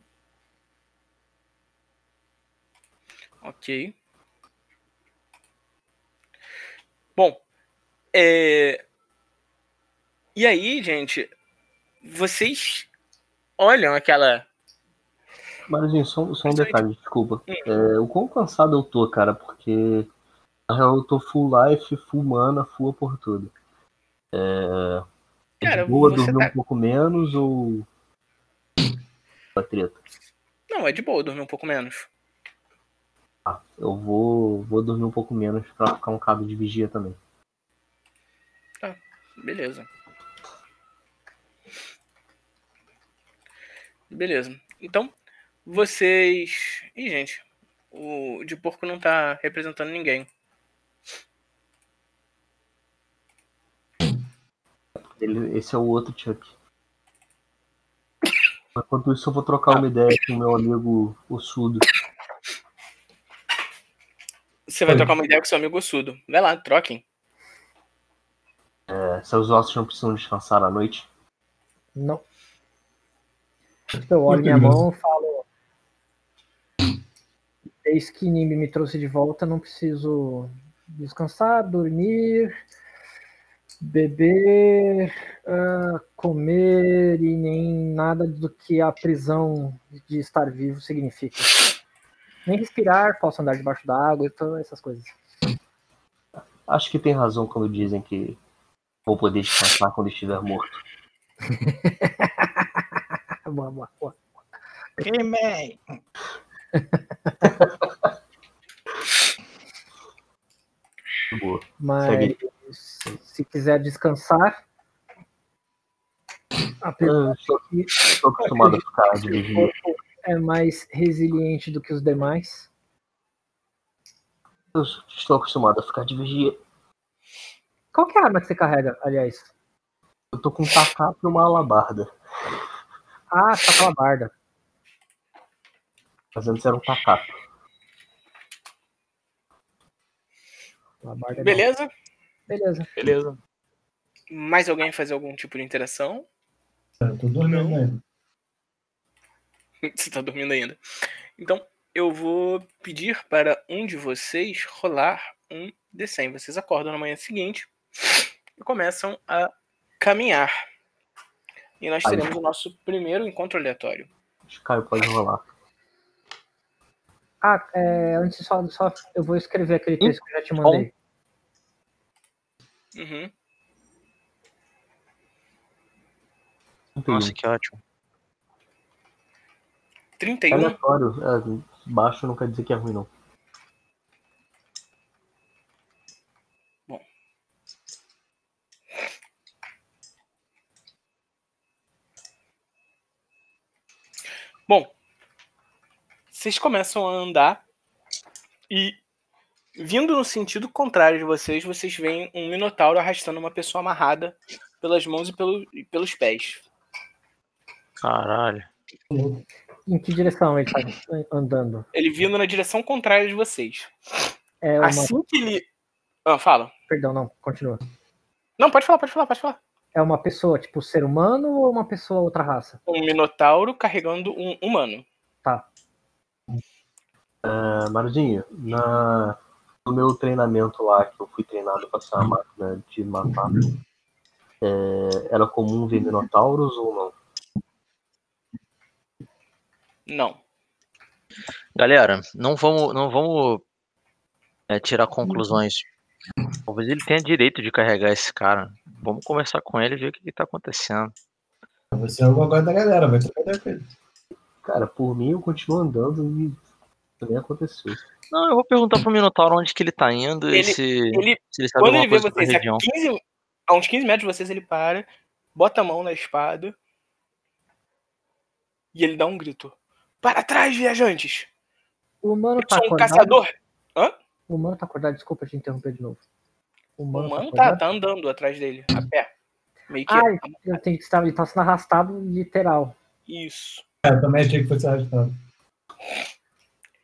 Ok. Bom, e aí, gente, vocês olham aquela... Mas, gente, só um detalhe, desculpa. O quão cansado eu tô, cara, porque eu tô full life, full mana, full a por tudo. Cara, boa dormir um pouco menos ou... A treta? Não, é de boa dormir um pouco menos. Eu vou dormir um pouco menos pra ficar um cabo de vigia também. Tá, beleza. Beleza. Então, vocês... Ih, gente. O de porco não tá representando ninguém. Esse é o outro Chuck. Enquanto isso, eu vou trocar uma ideia com o meu amigo ossudo. Você vai trocar uma ideia com seu amigo ossudo. Vai lá, troquem. Seus ossos não precisam descansar à noite? Não. Eu olho minha mão e falo... Desde que Nimbi me trouxe de volta, não preciso descansar, dormir, beber, comer e nem nada do que a prisão de estar vivo significa. Nem respirar, posso andar debaixo d'água, então essas coisas. Acho que tem razão quando dizem que vou poder descansar quando estiver morto. Boa, boa, boa. Queimei! Boa. Mas segue. Se quiser descansar, estou acostumado a ficar de vigia. É mais resiliente do que os demais? Eu estou acostumado a ficar de vigia. Qual que é a arma que você carrega, aliás? Eu tô com um tacá e uma alabarda. Ah, tacá alabarda. Mas antes era um tacato. Beleza? Beleza. Beleza. Mais alguém fazer algum tipo de interação? Eu tô dormindo ainda. Você tá dormindo ainda. Então, eu vou pedir para um de vocês rolar um D100. Vocês acordam na manhã seguinte e começam a caminhar. E nós teremos o nosso primeiro encontro aleatório. Acho que Caio pode rolar. Ah, antes só eu vou escrever aquele texto que eu já te mandei. Uhum. Nossa, que ótimo. 31? Aleatório. Baixo não quer dizer que é ruim, não. Bom. Bom. Vocês começam a andar e, vindo no sentido contrário de vocês, vocês veem um minotauro arrastando uma pessoa amarrada pelas mãos e pelos pés. Caralho. Em que direção ele tá andando? Ele vindo na direção contrária de vocês. Assim que ele... Ah, fala. Perdão, não. Continua. Não, pode falar. É uma pessoa, tipo, ser humano ou uma pessoa outra raça? Um minotauro carregando um humano. Tá. Marudinho, no meu treinamento lá, que eu fui treinado pra ser uma máquina de matar, era comum ver minotauros ou não? Não. Galera, não vamos tirar conclusões. Talvez ele tenha direito de carregar esse cara. Vamos conversar com ele e ver o que tá acontecendo. Você é o agora da galera, vai trocar com ele. Cara, por mim eu continuo andando e também aconteceu. Não, eu vou perguntar pro Minotauro onde que ele tá indo. Se ele sabe quando ele vê vocês a uns 15 metros de vocês, ele para, bota a mão na espada e ele dá um grito: "Para trás, viajantes! O humano tá acordado. Caçador." Hã? O humano tá acordado, desculpa te interromper de novo. O humano tá andando atrás dele, a pé. Meio que eu tenho que estar, ele tá sendo arrastado, literal. Isso. Eu também achei que fosse arrastado.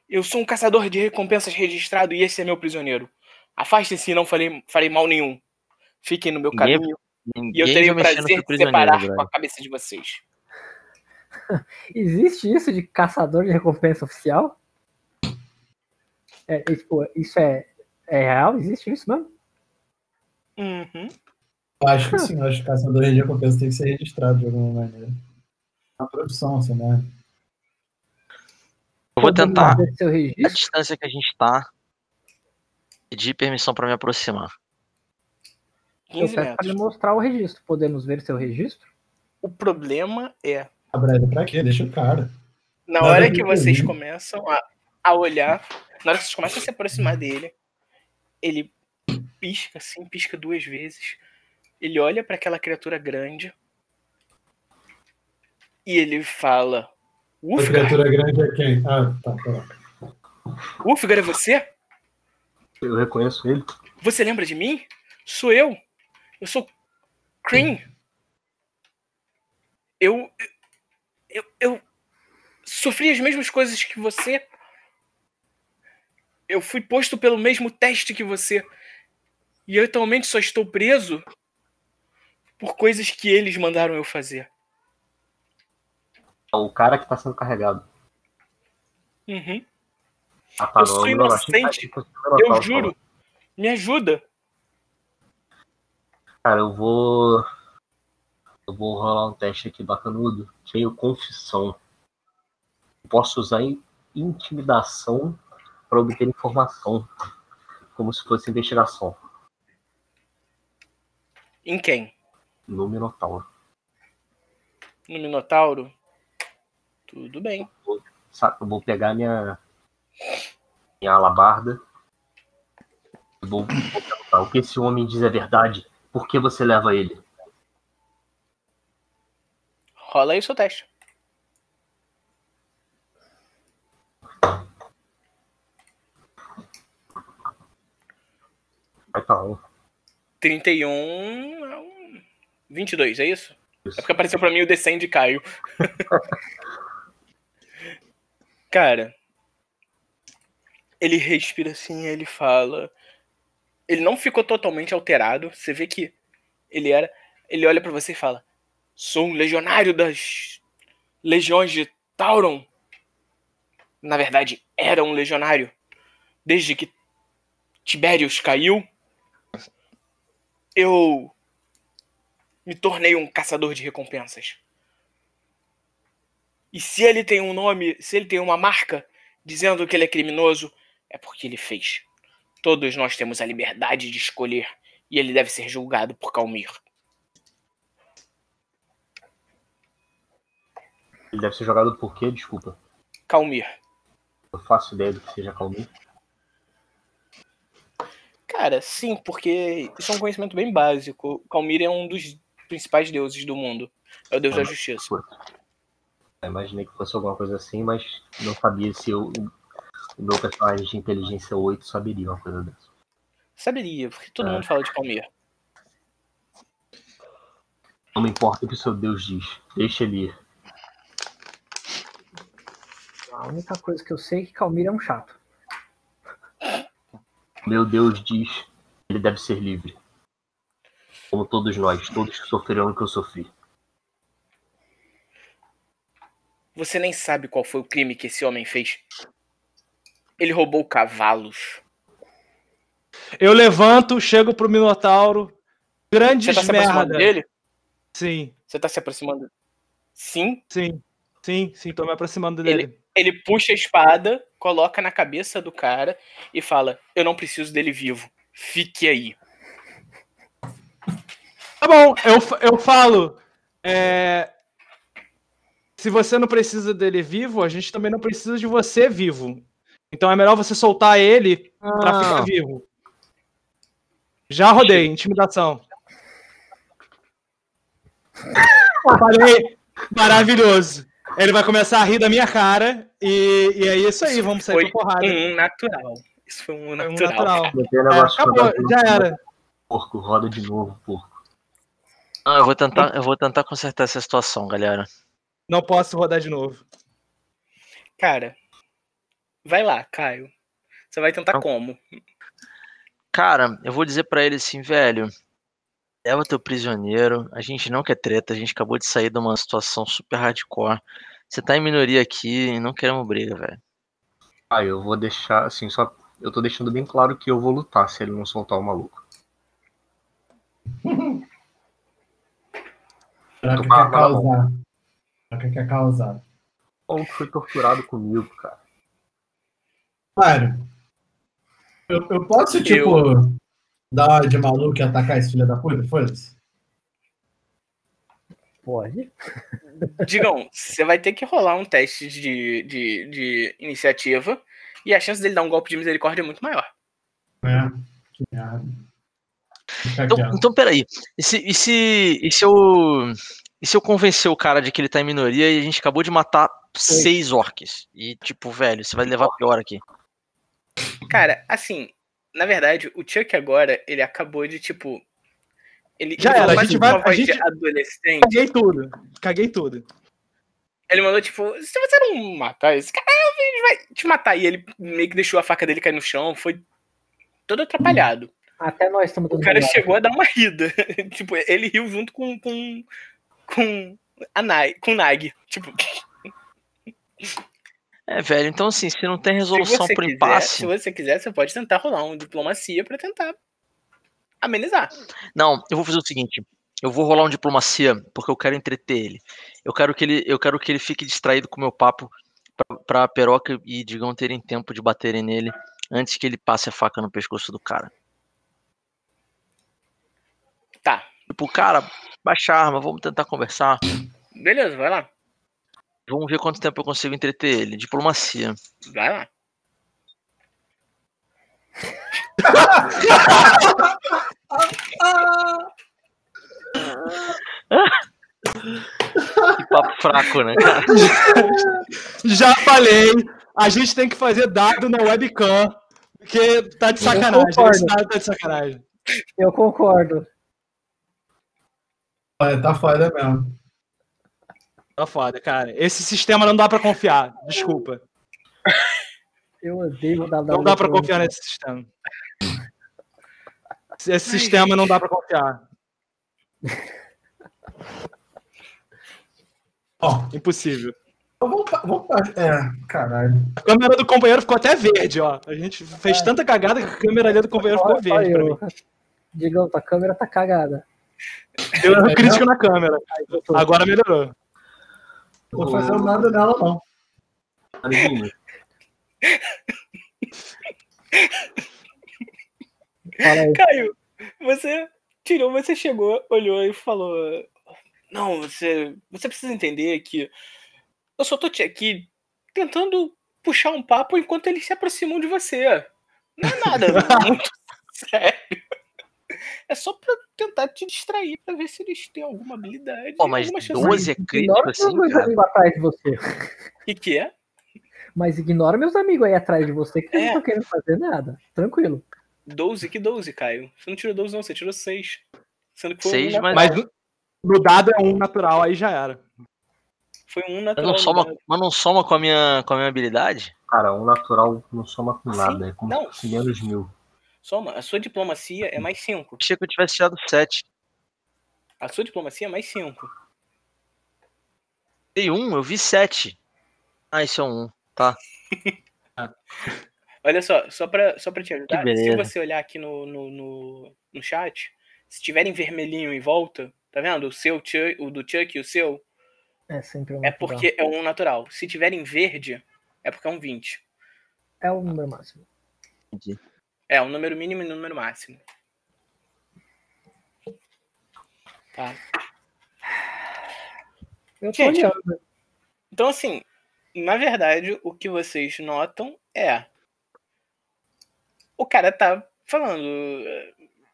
"Eu sou um caçador de recompensas registrado e esse é meu prisioneiro. Afastem-se e não farei mal nenhum. Fiquem no meu caminho e eu terei o prazer de separar com a cabeça de vocês." Existe isso de caçador de recompensa oficial? Isso é real? Existe isso mesmo? Uhum. Acho que sim, acho que caçador de recompensa tem que ser registrado de alguma maneira. É uma profissão, assim, né? Eu vou tentar, a distância que a gente tá, pedir permissão para me aproximar. Eu peço para lhe mostrar o registro. Podemos ver seu registro? O problema é... Pra quê? Deixa o cara. Na hora que vocês começam a olhar, na hora que vocês começam a se aproximar dele, ele pisca assim, pisca duas vezes. Ele olha para aquela criatura grande e ele fala... "Ufgar? A criatura grande é quem?" Ah, tá. "Ufgar, é você? Eu reconheço ele. Você lembra de mim? Sou eu. Eu sou Cream. Eu sofri as mesmas coisas que você. Eu fui posto pelo mesmo teste que você. E eu atualmente só estou preso por coisas que eles mandaram eu fazer." O cara que tá sendo carregado. Uhum. Eu sou inocente. Eu juro. Me ajuda. Cara, eu vou rolar um teste aqui bacanudo. Tenho confissão. Posso usar intimidação para obter informação. Como se fosse investigação. Em quem? No Minotauro. No Minotauro? Tudo bem. Eu vou pegar minha alabarda. Vou perguntar: "O que esse homem diz é verdade? Por que você leva ele?" Rola aí o seu teste. Vai pra 1. 31. 22, é isso? É porque apareceu pra mim o D100 de Caio. Cara, ele respira assim, ele fala... Ele não ficou totalmente alterado, você vê que ele era... Ele olha pra você e fala, sou um legionário das legiões de Tauron. Na verdade, era um legionário. Desde que Tibério caiu, eu me tornei um caçador de recompensas. E se ele tem um nome, se ele tem uma marca dizendo que ele é criminoso, é porque ele fez. Todos nós temos a liberdade de escolher e ele deve ser julgado por Calmir. Ele deve ser jogado por quê? Desculpa. Calmir. Eu faço ideia do que seja Calmir. Cara, sim, porque isso é um conhecimento bem básico. Calmir é um dos principais deuses do mundo. É o deus da justiça. Eu imaginei que fosse alguma coisa assim, mas não sabia se o meu personagem de inteligência 8 saberia uma coisa dessa. Saberia, porque todo mundo fala de Calmir. Não me importa o que o seu deus diz. Deixa ele ir. A única coisa que eu sei é que Calmir é um chato. Meu Deus diz que ele deve ser livre. Como todos nós, todos que sofreram o que eu sofri. Você nem sabe qual foi o crime que esse homem fez. Ele roubou cavalos. Eu levanto, chego pro Minotauro. Grande merda. Você tá se aproximando dele? Sim. Você tá se aproximando? Sim? Sim. Sim, tô me aproximando dele. Ele puxa a espada, coloca na cabeça do cara e fala, eu não preciso dele vivo, fique aí. Tá bom, eu falo, se você não precisa dele vivo, a gente também não precisa de você vivo. Então é melhor você soltar ele pra ficar vivo. Já rodei, intimidação. Falei, maravilhoso. Ele vai começar a rir da minha cara e é isso aí, vamos sair pra porrada. Isso foi um natural. Acabou, já era. Porco, roda de novo, porco. Ah, eu vou tentar consertar essa situação, galera. Não posso rodar de novo. Cara, vai lá, Caio. Você vai tentar como? Cara, eu vou dizer pra ele assim, velho... Leva teu prisioneiro, a gente não quer treta, a gente acabou de sair de uma situação super hardcore. Você tá em minoria aqui e não queremos briga, velho. Ah, eu vou deixar, assim, só... Eu tô deixando bem claro que eu vou lutar se ele não soltar o maluco. Será que quer causar? Como que foi torturado comigo, cara? Claro. Eu posso, tipo... Da hora de maluco e atacar esse filho da puta, foda-se. Pode. Digão, você vai ter que rolar um teste de iniciativa e a chance dele dar um golpe de misericórdia é muito maior. É, que merda. Então, peraí. E se eu convencer o cara de que ele tá em minoria e a gente acabou de matar 6 orques? E tipo, velho, você vai levar pior aqui. Cara, assim... Na verdade, o Chuck agora, ele acabou de, tipo... Ele já era, a gente adolescente. Caguei tudo. Ele mandou, tipo, se você não matar esse cara, a gente vai te matar. E ele meio que deixou a faca dele cair no chão, foi todo atrapalhado. Até nós estamos... O cara chegou a dar uma rida. Tipo, ele riu junto com Nag. Tipo... É, velho, então assim, se não tem resolução pro impasse... Se você quiser, você pode tentar rolar uma diplomacia pra tentar amenizar. Não, eu vou fazer o seguinte, eu vou rolar uma diplomacia porque eu quero entreter ele. Eu quero que ele fique distraído com o meu papo pra Peroca e Digão terem tempo de baterem nele antes que ele passe a faca no pescoço do cara. Tá. Tipo, cara, baixa a arma, vamos tentar conversar. Beleza, vai lá. Vamos ver quanto tempo eu consigo entreter ele. Diplomacia. Vai lá. Que papo fraco, né, cara? Já falei. A gente tem que fazer dado na webcam. Porque tá de sacanagem. Esse dado tá de sacanagem. Eu concordo. Olha, tá foda mesmo. Tá foda, cara. Esse sistema não dá pra confiar. Desculpa. Eu odeio o WWE. Não dá pra confiar nesse sistema. Esse sistema não dá pra confiar. Ó, impossível. Caralho. A câmera do companheiro ficou até verde, ó. A gente fez tanta cagada que a câmera ali do companheiro ficou verde pra mim. Digão, tua câmera tá cagada. Deu um crítico na câmera. Agora melhorou. Não vou fazer nada dela, não. Caio, você tirou, você chegou, olhou e falou: não, você precisa entender que eu só tô aqui tentando puxar um papo enquanto eles se aproximam de você. Não é nada muito sério. É só pra tentar te distrair, pra ver se eles têm alguma habilidade. Pô, mas 12 é crítico assim, cara. O que é? Mas ignora meus amigos aí atrás de você, que eu não tô querendo fazer nada. Tranquilo. 12? Que 12, Caio? Você não tirou 12 não, você tirou 6. Sendo que foi 6, um mas no dado é 1 natural, aí já era. Foi 1 natural. Mas não soma com a minha habilidade? Cara, 1 natural não soma com nada. Sim? É como não. Menos 1000. Soma, a sua diplomacia é mais 5. Achei que eu tivesse tirado 7. A sua diplomacia é mais 5. Tem 1, eu vi 7. Ah, isso é 1, tá. Olha só pra te ajudar, se você olhar aqui no chat, se tiver em vermelhinho em volta, tá vendo? O seu, o do Chuck e o seu, é porque é 1 natural. Se tiver em verde, é porque é um 20. É o número máximo. Entendi. É, o número mínimo e o número máximo. Tá. Eu tô olhando. Então, assim, na verdade, o que vocês notam é... O cara tá falando...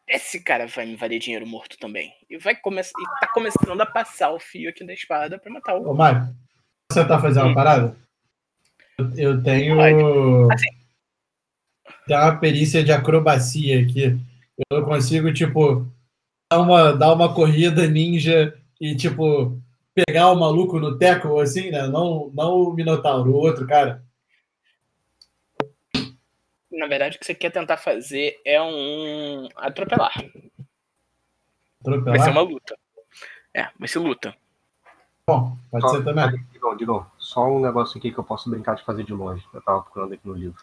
Esse cara vai me valer dinheiro morto também. E tá começando a passar o fio aqui da espada pra matar o... Ô, Mário, você tá fazendo uma parada? Eu tenho... Assim, tem uma perícia de acrobacia aqui. Eu consigo, tipo, dar uma corrida ninja e, tipo, pegar o maluco no teco, assim, né? Não o Minotauro, o outro cara. Na verdade, o que você quer tentar fazer é um atropelar. Vai ser uma luta. É, vai ser luta. Bom, pode ser também. Digão, só um negócio aqui que eu posso brincar de fazer de longe. Eu tava procurando aqui no livro.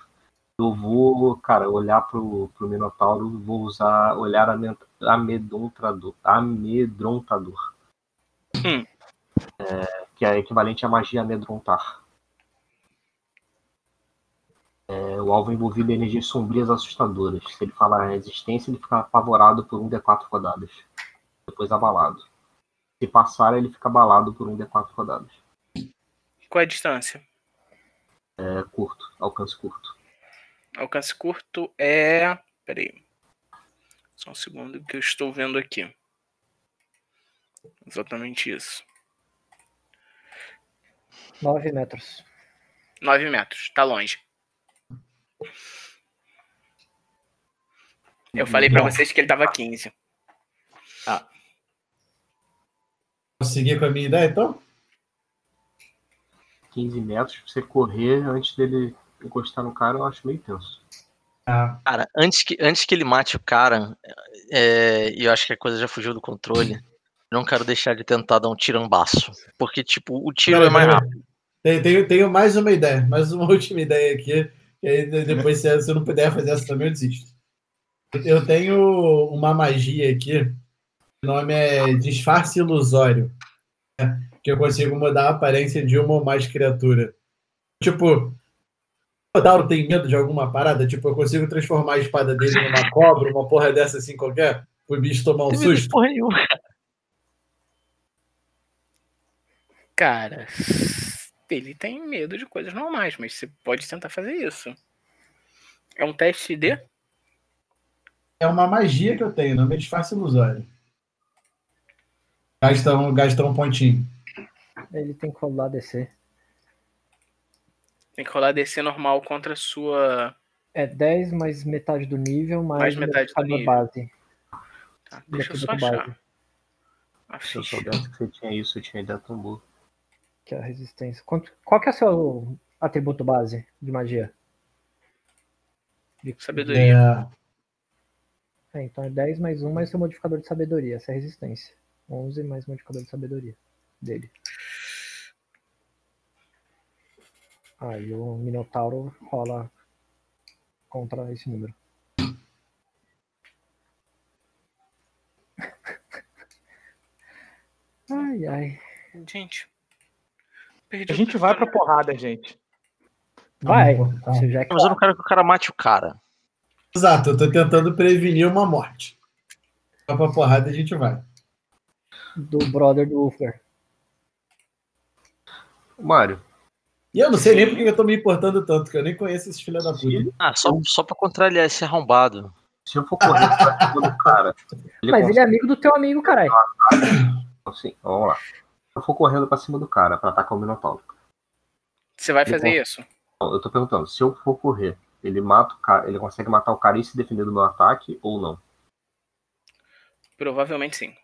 Eu vou, cara, olhar pro Minotauro, vou usar olhar amedrontador. Que é equivalente à magia amedrontar. O alvo envolvido em energias sombrias assustadoras. Se ele falar resistência, ele fica apavorado por 1d4 rodadas. Depois abalado. Se passar, ele fica abalado por 1d4 rodadas. Qual é a distância? Alcance curto. Alcance curto é... Peraí. Só um segundo que eu estou vendo aqui. Exatamente isso. 9 metros. 9 metros. Tá longe. Eu falei pra vocês que ele tava 15. Ah. Posso seguir com a minha ideia, então? 15 metros pra você correr antes dele... encostar no cara, eu acho meio tenso. Cara, antes que ele mate o cara, e eu acho que a coisa já fugiu do controle, não quero deixar de tentar dar um tirambaço. Porque, tipo, o tiro é mais rápido. Tenho mais uma ideia, mais uma última ideia aqui. E aí depois, se eu não puder fazer essa também, eu desisto. Eu tenho uma magia aqui. O nome é Disfarce Ilusório. Né, que eu consigo mudar a aparência de uma ou mais criatura. Tipo... O Tauro tem medo de alguma parada? Tipo, eu consigo transformar a espada dele numa cobra, uma porra dessa assim qualquer? O bicho tomar um susto? Porra nenhuma. Cara, ele tem medo de coisas normais, mas você pode tentar fazer isso. É um teste de? É uma magia que eu tenho, não é disfarce ilusório. Gasta um pontinho. Ele tem que rolar DC. Tem que rolar DC normal contra a sua... 10 mais metade do nível, mais metade do nível. Base. Tá, deixa eu só achar. Se eu soubesse que você tinha isso, eu tinha ido a tambor. Que é a resistência. Qual que é o seu atributo base de magia? De sabedoria. É. É, então é 10 mais 1 mais seu modificador de sabedoria. Essa é a resistência. 11 mais modificador de sabedoria dele. Aí o Minotauro rola contra esse número. Ai, ai. Gente. Perdi. A gente vai pra porrada, gente. Vai. Você já é claro. Mas eu não quero que o cara mate o cara. Exato, eu tô tentando prevenir uma morte. Vai pra porrada, a gente vai. Do brother do Wolfgar. Mário. E eu não sei nem porque eu tô me importando tanto, que eu nem conheço esses filhos da puta. Ah, só pra contrariar esse arrombado. Se eu for correr pra cima do cara... Mas ele é amigo do teu amigo, caralho. Sim, vamos lá. Eu vou correndo pra cima do cara pra atacar o Minotauro. Você vai fazer isso? Eu tô perguntando, se eu for correr, ele mata o cara, ele consegue matar o cara e se defender do meu ataque ou não? Provavelmente sim.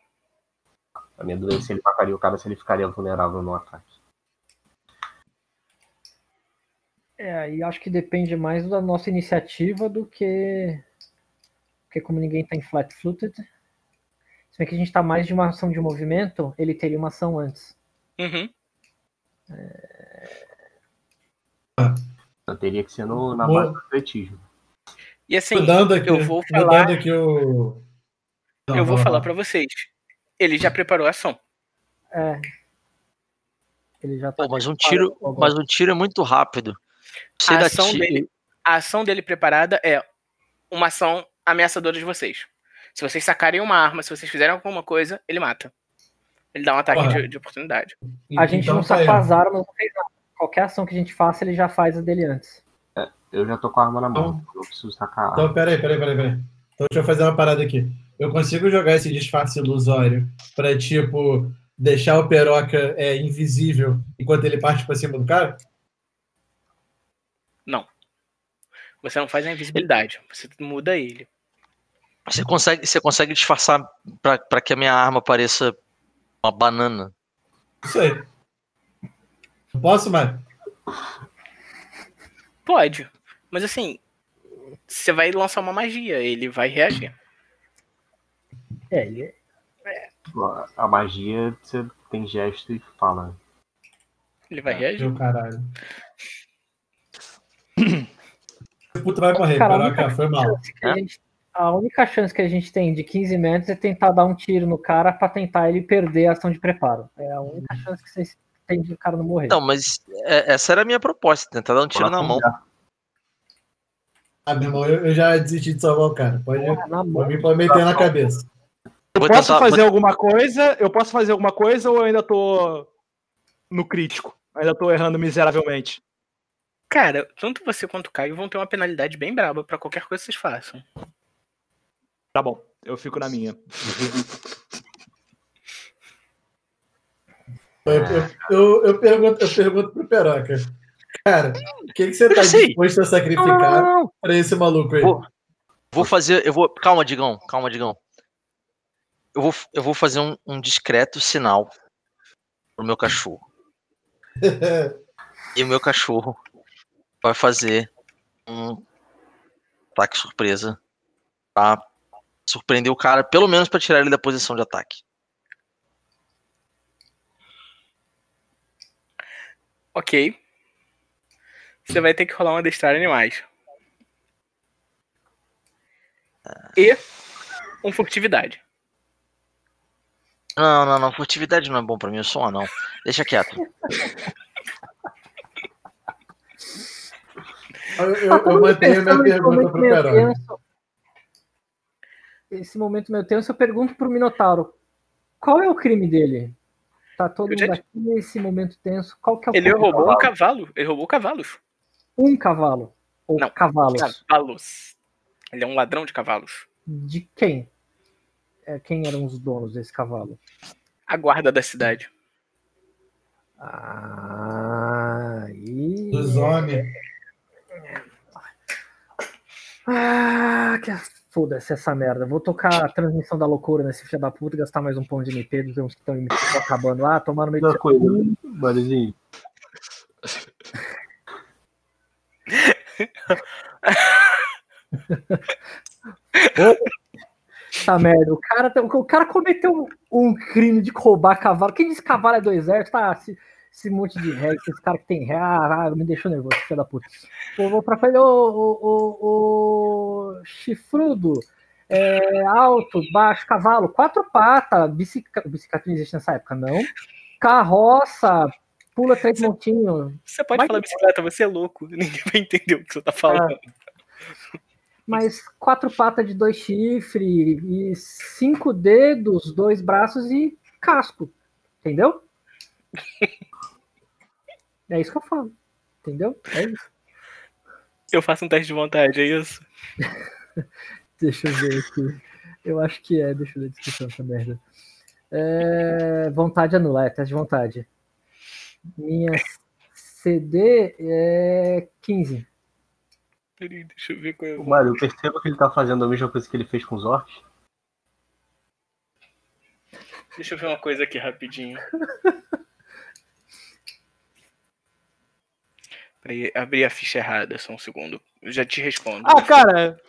A minha dúvida é se ele mataria o cara, se ele ficaria vulnerável no ataque. É, e acho que depende mais da nossa iniciativa do que... Porque como ninguém tá em flat-footed... Se bem que a gente tá mais de uma ação de movimento, ele teria uma ação antes. Uhum. Só teria que ser na base do atletismo. E assim, eu vou falar... Eu vou falar pra vocês. Ele já preparou a ação. É. Ele já tá... Pô, mas um tiro é muito rápido. A ação dele preparada é uma ação ameaçadora de vocês. Se vocês sacarem uma arma, se vocês fizerem alguma coisa, ele mata. Ele dá um ataque de oportunidade. A gente então, não sacou as armas, não fez nada. Qualquer ação que a gente faça, ele já faz a dele antes. É, eu já tô com a arma na mão, então, eu preciso sacar a arma. Então, peraí. Então, deixa eu fazer uma parada aqui. Eu consigo jogar esse disfarce ilusório pra, tipo, deixar o Peroca invisível enquanto ele parte pra cima do cara? Não. Você não faz a invisibilidade, você muda ele. Você consegue disfarçar pra que a minha arma pareça uma banana? Isso aí. Posso, mano? Pode. Mas assim, você vai lançar uma magia, ele vai reagir. É. A magia, você tem gesto e fala. Ele vai reagir. Meu caralho. O puto vai correr, caraca, foi mal. A única chance que a gente tem de 15 metros é tentar dar um tiro no cara pra tentar ele perder a ação de preparo. É a única chance que vocês têm de o cara não morrer. Não, mas essa era a minha proposta, tentar dar um tiro na mão. Ah, meu irmão, eu já desisti de salvar o cara. Pode meter na cabeça. Eu posso fazer alguma coisa ou eu ainda tô no crítico? Ainda tô errando miseravelmente? Cara, tanto você quanto o Caio vão ter uma penalidade bem braba pra qualquer coisa que vocês façam. Tá bom, eu fico na minha. Eu pergunto pro Peroca. Cara, o que você tá disposto a sacrificar pra esse maluco aí? Calma, Digão. Eu vou fazer um discreto sinal pro meu cachorro. E o meu cachorro vai fazer um ataque surpresa pra surpreender o cara, pelo menos pra tirar ele da posição de ataque. Ok. Você vai ter que rolar um adestrar animais. E um furtividade. Não. Furtividade não é bom pra mim, eu sou um anão. Deixa quieto. Eu mantenho minha pergunta pro Peroni. Esse momento meu tenso, eu pergunto pro Minotauro, qual é o crime dele? Tá todo mundo aqui nesse momento tenso, qual que é o crime? Ele roubou um cavalo, ele roubou cavalos. Um cavalo? Ou não, cavalos? Cavalos. Ele é um ladrão de cavalos. De quem? Quem eram os donos desse cavalo? A guarda da cidade. Dos homens. Foda-se essa merda. Vou tocar a transmissão da loucura nesse filho da puta e gastar mais um pão de MP dos uns que estão acabando lá, tomar no meio da coisa. Barulhinho. Tá merda, o cara cometeu um crime de roubar cavalo. Quem diz que cavalo é do exército? Tá, esse monte de regra, esse cara que tem regra, me deixou nervoso, filho da puta. Eu vou pra frente, o chifrudo, alto, baixo, cavalo, quatro patas, bicicleta não existe nessa época, não. Carroça, pula três montinhos. Você pode falar bicicleta, você é louco, ninguém vai entender o que você tá falando. É. Mas quatro patas de dois chifres, e cinco dedos, dois braços e casco, entendeu? É isso que eu falo, entendeu? É isso. Eu faço um teste de vontade, é isso? Deixa eu ver aqui. Eu acho que é, deixa eu ver a descrição dessa merda. Vontade anular, teste de vontade. Minha CD é 15. Peraí, deixa eu ver qual é. O Mário, perceba que ele tá fazendo a mesma coisa que ele fez com os orcs. Deixa eu ver uma coisa aqui rapidinho. Peraí, abri a ficha errada, só um segundo. Eu já te respondo. Ah, cara,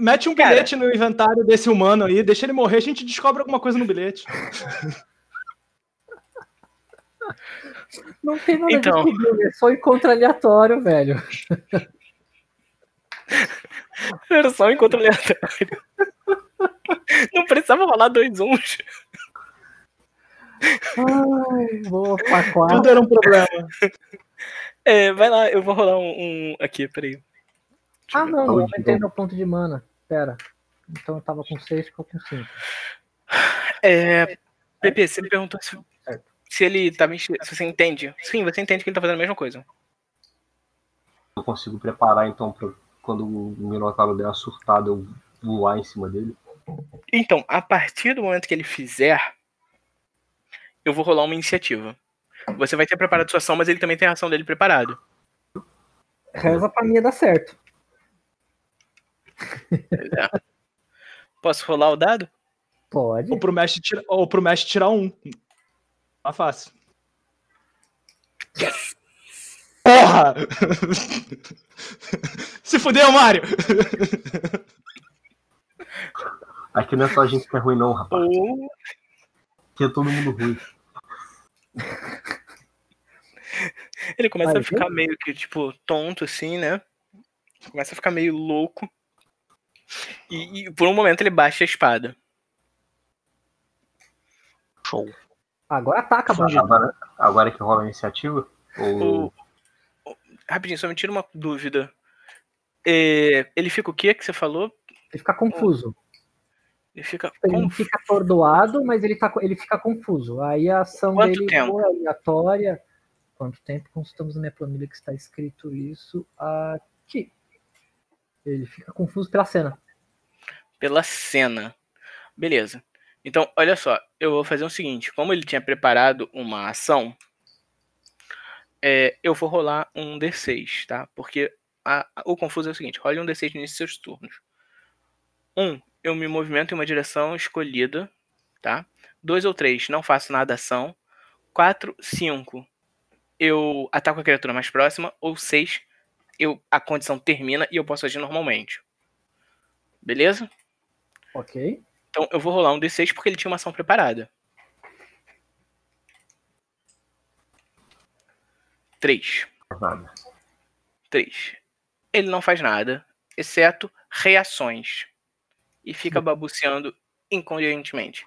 mete um bilhete no inventário desse humano aí, deixa ele morrer, a gente descobre alguma coisa no bilhete. Não tem nada então... de descobrir, é só encontro aleatório, velho. Era só um encontro aleatório. Não precisava rolar 2 uns. Ai, vou pra 4. Tudo era um problema. Vai lá, eu vou rolar um aqui, peraí. Deixa não, eu entrei no ponto de mana. Pera. Então eu tava com 6, ficou com 5. PP, você me perguntou se ele tá mentindo. Se você entende. Sim, você entende que ele tá fazendo a mesma coisa. Eu consigo preparar então pra quando o Minotauro der uma surtada eu voar em cima dele. Então, a partir do momento que ele fizer, eu vou rolar uma iniciativa. Você vai ter preparado sua ação, mas ele também tem a ação dele preparado. Reza pra mim dar certo. É. Posso rolar o dado? Pode. Ou pro mestre tirar 1. Tá fácil. Yes! Porra! Se fudeu, Mário! Aqui não é só a gente que é ruim, não, rapaz. Aqui é todo mundo ruim. Ele começa a ficar meio que, tipo, tonto, assim, né? Começa a ficar meio louco. E por um momento ele baixa a espada. Show. Agora ataca, bandido. Agora que rola a iniciativa? Ou... Rapidinho, só me tira uma dúvida. Ele fica o quê que você falou? Ele fica confuso. Ele fica atordoado, mas ele fica confuso. Aí a ação dele é aleatória. Quanto tempo? Consultamos na minha planilha que está escrito isso aqui. Ele fica confuso pela cena. Pela cena. Beleza. Então, olha só. Eu vou fazer o seguinte. Como ele tinha preparado uma ação, eu vou rolar um D6, tá? Porque o confuso é o seguinte. Role um D6 no início de seus turnos. 1. Eu me movimento em uma direção escolhida, tá? 2 ou 3, não faço nada ação. 4, 5, eu ataco a criatura mais próxima. Ou 6, a condição termina e eu posso agir normalmente. Beleza? Ok. Então eu vou rolar um D6 porque ele tinha uma ação preparada. 3. Ele não faz nada, exceto reações. E fica babuceando inconvenientemente.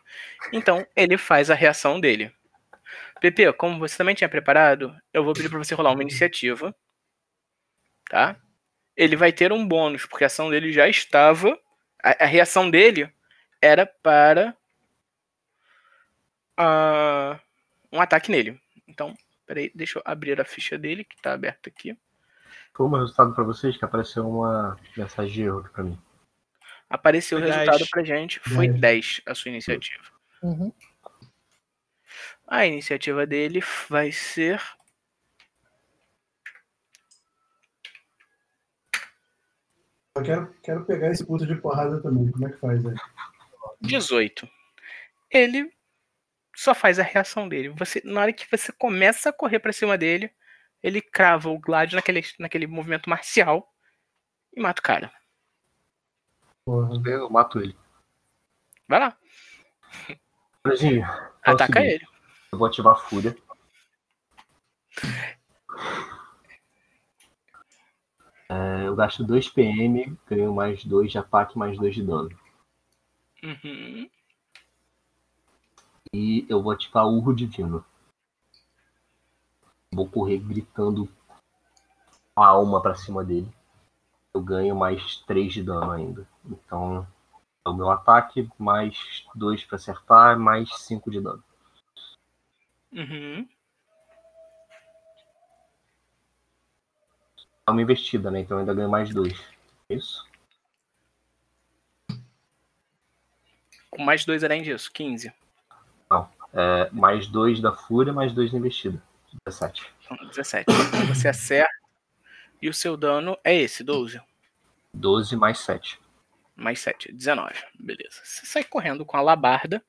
Então, ele faz a reação dele. Pepe, como você também tinha preparado, eu vou pedir pra você rolar uma iniciativa. Tá? Ele vai ter um bônus, porque a ação dele já estava... A reação dele era para... um ataque nele. Então, peraí, deixa eu abrir a ficha dele, que tá aberta aqui. Foi um resultado pra vocês, que apareceu uma mensagem de erro pra mim. Apareceu o resultado pra gente. Foi 10 a sua iniciativa. Uhum. A iniciativa dele vai ser... Eu quero pegar esse puto de porrada também. Como é que faz aí? 18. Ele só faz a reação dele. Na hora que você começa a correr pra cima dele, ele crava o Gladius naquele movimento marcial e mata o cara. Porra. Eu mato ele. Vai lá. Brasil, ataca seguir. Ele. Eu vou ativar a fúria. Eu gasto 2 PM, ganho mais 2 de ataque, mais 2 de dano. Uhum. E eu vou ativar o Urro Divino. Vou correr gritando a alma pra cima dele. Eu ganho mais 3 de dano ainda. Então, é o meu ataque, mais 2 pra acertar, mais 5 de dano. Uhum. É uma investida, né? Então eu ainda ganho mais 2. Isso. Com mais 2 além disso, 15. Não, mais 2 da fúria, mais 2 da investida. 17. Então, 17. Você acerta. E o seu dano é esse, 12. 12 mais 7. Mais 7, 19. Beleza. Você sai correndo com a alabarda.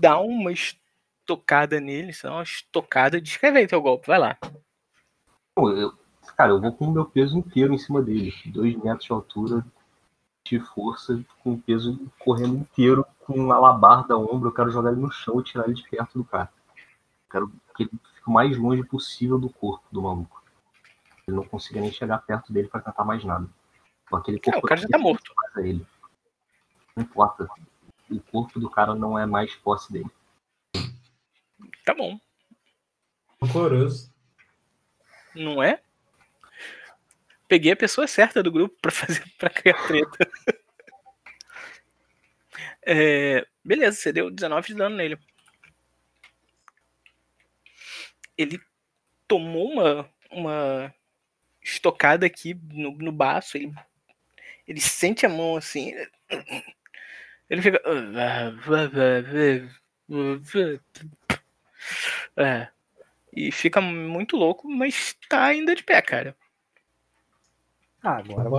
Dá uma estocada nele. Uma estocada. Descreve aí teu golpe, vai lá. Cara, eu vou com o meu peso inteiro em cima dele. 2 metros de altura, de força, com o peso correndo inteiro, com uma alabarda ao ombro. Eu quero jogar ele no chão e tirar ele de perto do cara. Eu quero que ele fique o mais longe possível do corpo do maluco. Ele não consiga nem chegar perto dele pra tentar mais nada. Aquele corpo, o cara já tá morto. Ele. Não importa. O corpo do cara não é mais posse dele. Tá bom. Horroroso. Não é? Peguei a pessoa certa do grupo pra criar treta. Beleza, você deu 19 de dano nele. Ele tomou uma estocada aqui no baço. Ele sente a mão assim. Ele fica. E fica muito louco, mas tá ainda de pé, cara. Agora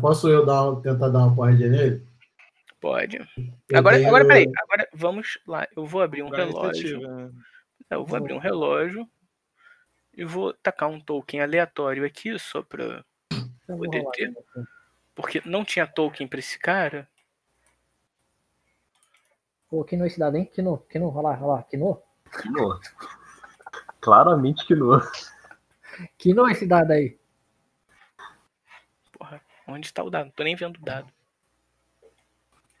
posso eu tentar dar uma porradinha nele? Pode. Agora peraí. Agora vamos lá. Eu vou abrir um relógio. Eu vou abrir um relógio. E vou tacar um token aleatório aqui, só pra poder ter. Porque não tinha token pra esse cara. Pô, que não é esse dado, hein? Que não, rolar, que não. Quinoa. Claramente quinoa. Quinoa esse dado aí. Porra, onde está o dado? Não tô nem vendo o dado.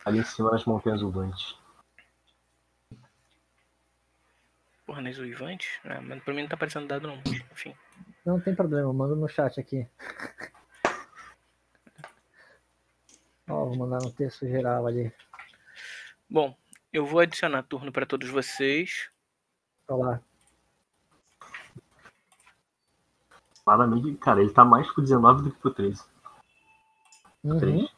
Ali em cima nas montanhas uivantes. Porra, nas uivantes? Ah, mas pra mim não tá aparecendo dado não. Enfim. Não tem problema, manda no chat aqui. Ó, vou mandar no texto geral ali. Bom, eu vou adicionar turno pra todos vocês. Olá. Claramente, cara, ele tá mais pro 19 do que pro 13. Uhum. 3.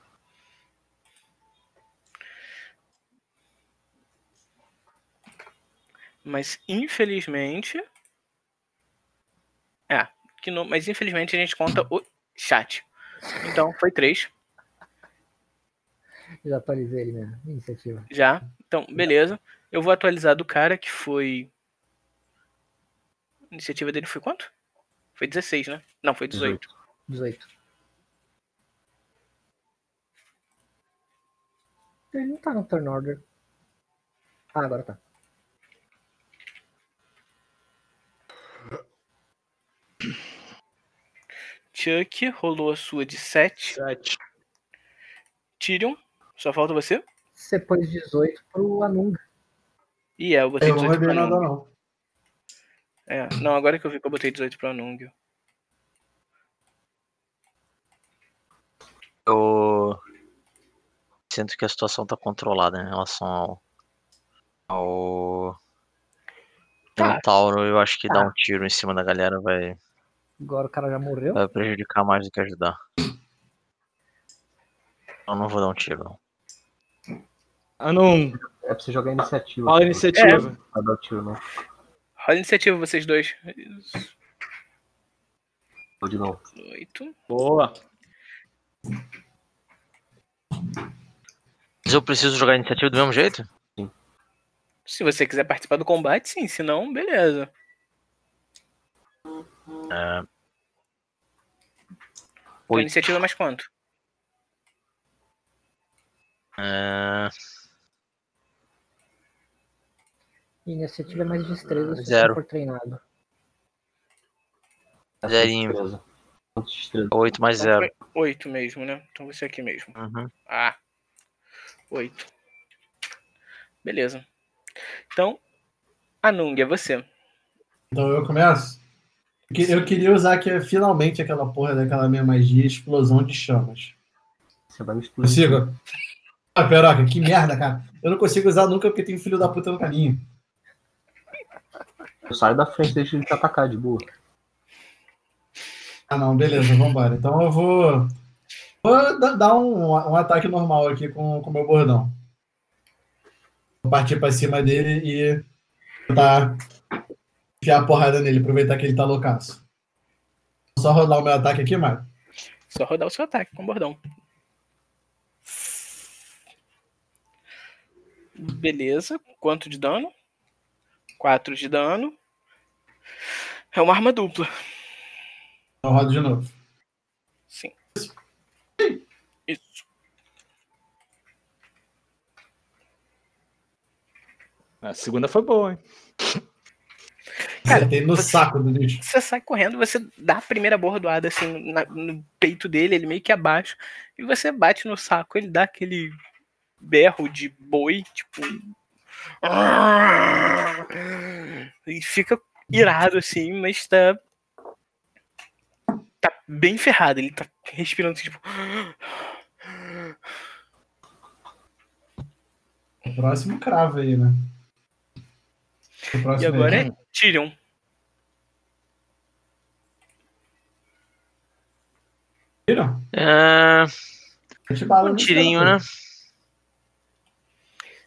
Mas infelizmente. Mas infelizmente a gente conta o chat. Então foi 3. Já atualizei ele, né? Iniciativa. Já? Então, beleza. Eu vou atualizar do cara que foi. A iniciativa dele foi quanto? Foi 16, né? Não, foi 18. 18. Ele não tá no turn order. Ah, agora tá. Chuck rolou a sua de 7. 7. Tyrion, só falta você? Você pôs 18 pro Anunga. E eu botei 18 pro Anunga. Eu não rodei nada, não. Não, agora que eu vi que eu botei 18 pro Anung. Eu sinto que a situação tá controlada em relação ao Tauro. Eu acho que dar um tiro em cima da galera vai... Agora o cara já morreu? Vai prejudicar mais do que ajudar. Eu não vou dar um tiro, não. Anung! É pra você jogar iniciativa. Olha a iniciativa. Não vai dar um tiro, não. Olha a iniciativa, vocês dois. Vou de novo. 8. Boa. Mas eu preciso jogar a iniciativa do mesmo jeito? Sim. Se você quiser participar do combate, sim. Se não, beleza. A iniciativa é mais quanto? Iniciativa é mais destreza, se você for treinado. Zerinho. 8 mais 0. 8 mesmo, né? Então você aqui mesmo. Uhum. Ah, 8. Beleza. Então, Anung, é você. Então eu começo? Eu queria usar aqui, finalmente aquela porra daquela minha magia, explosão de chamas. Você vai me explodir. Consigo? Ah, peroca, que merda, cara. Eu não consigo usar nunca porque tem filho da puta no caminho. Eu saio da frente, deixa ele te atacar de boa. Ah, não, beleza, vambora. Então eu vou dar um ataque normal aqui com o meu bordão. Vou partir pra cima dele e tentar enfiar a porrada nele, aproveitar que ele tá loucaço. Só rodar o meu ataque aqui, Mário? Só rodar o seu ataque com o bordão. Beleza, quanto de dano? 4 de dano. É uma arma dupla. Então roda de novo. Sim. Isso. A segunda foi boa, hein? Cara, tem no saco do bicho. Você sai correndo, você dá a primeira bordoada assim no peito dele, ele meio que abaixo, e você bate no saco, ele dá aquele berro de boi, tipo... E fica irado assim, mas tá bem ferrado, ele tá respirando assim, tipo... O próximo cravo aí, né? E agora aí, né? É Tyrion. Tyrion? Um tirinho, né?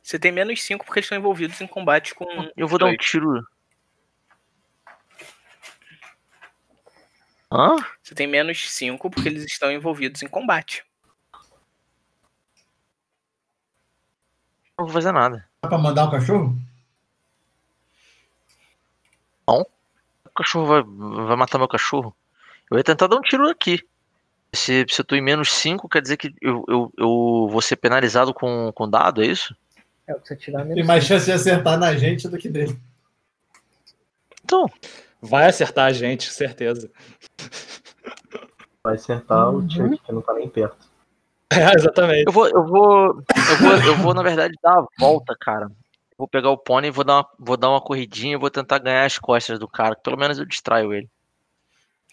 Você tem menos 5 porque eles estão envolvidos em combate com... Eu vou dar um tiro. Hã? Você tem menos 5 porque eles estão envolvidos em combate. Não vou fazer nada. Dá pra mandar o cachorro? Não. O cachorro vai matar meu cachorro. Eu ia tentar dar um tiro aqui. Se eu tô em menos 5, quer dizer que eu vou ser penalizado com dado, é isso? É, você tirar menos. Tem mais chance de acertar na gente do que dele. Então, vai acertar a gente, certeza. Vai acertar o tio que não tá nem perto. É, exatamente. Eu vou na verdade dar a volta, cara. Vou pegar o pônei e vou dar uma corridinha, vou tentar ganhar as costas do cara, que pelo menos eu distraio ele.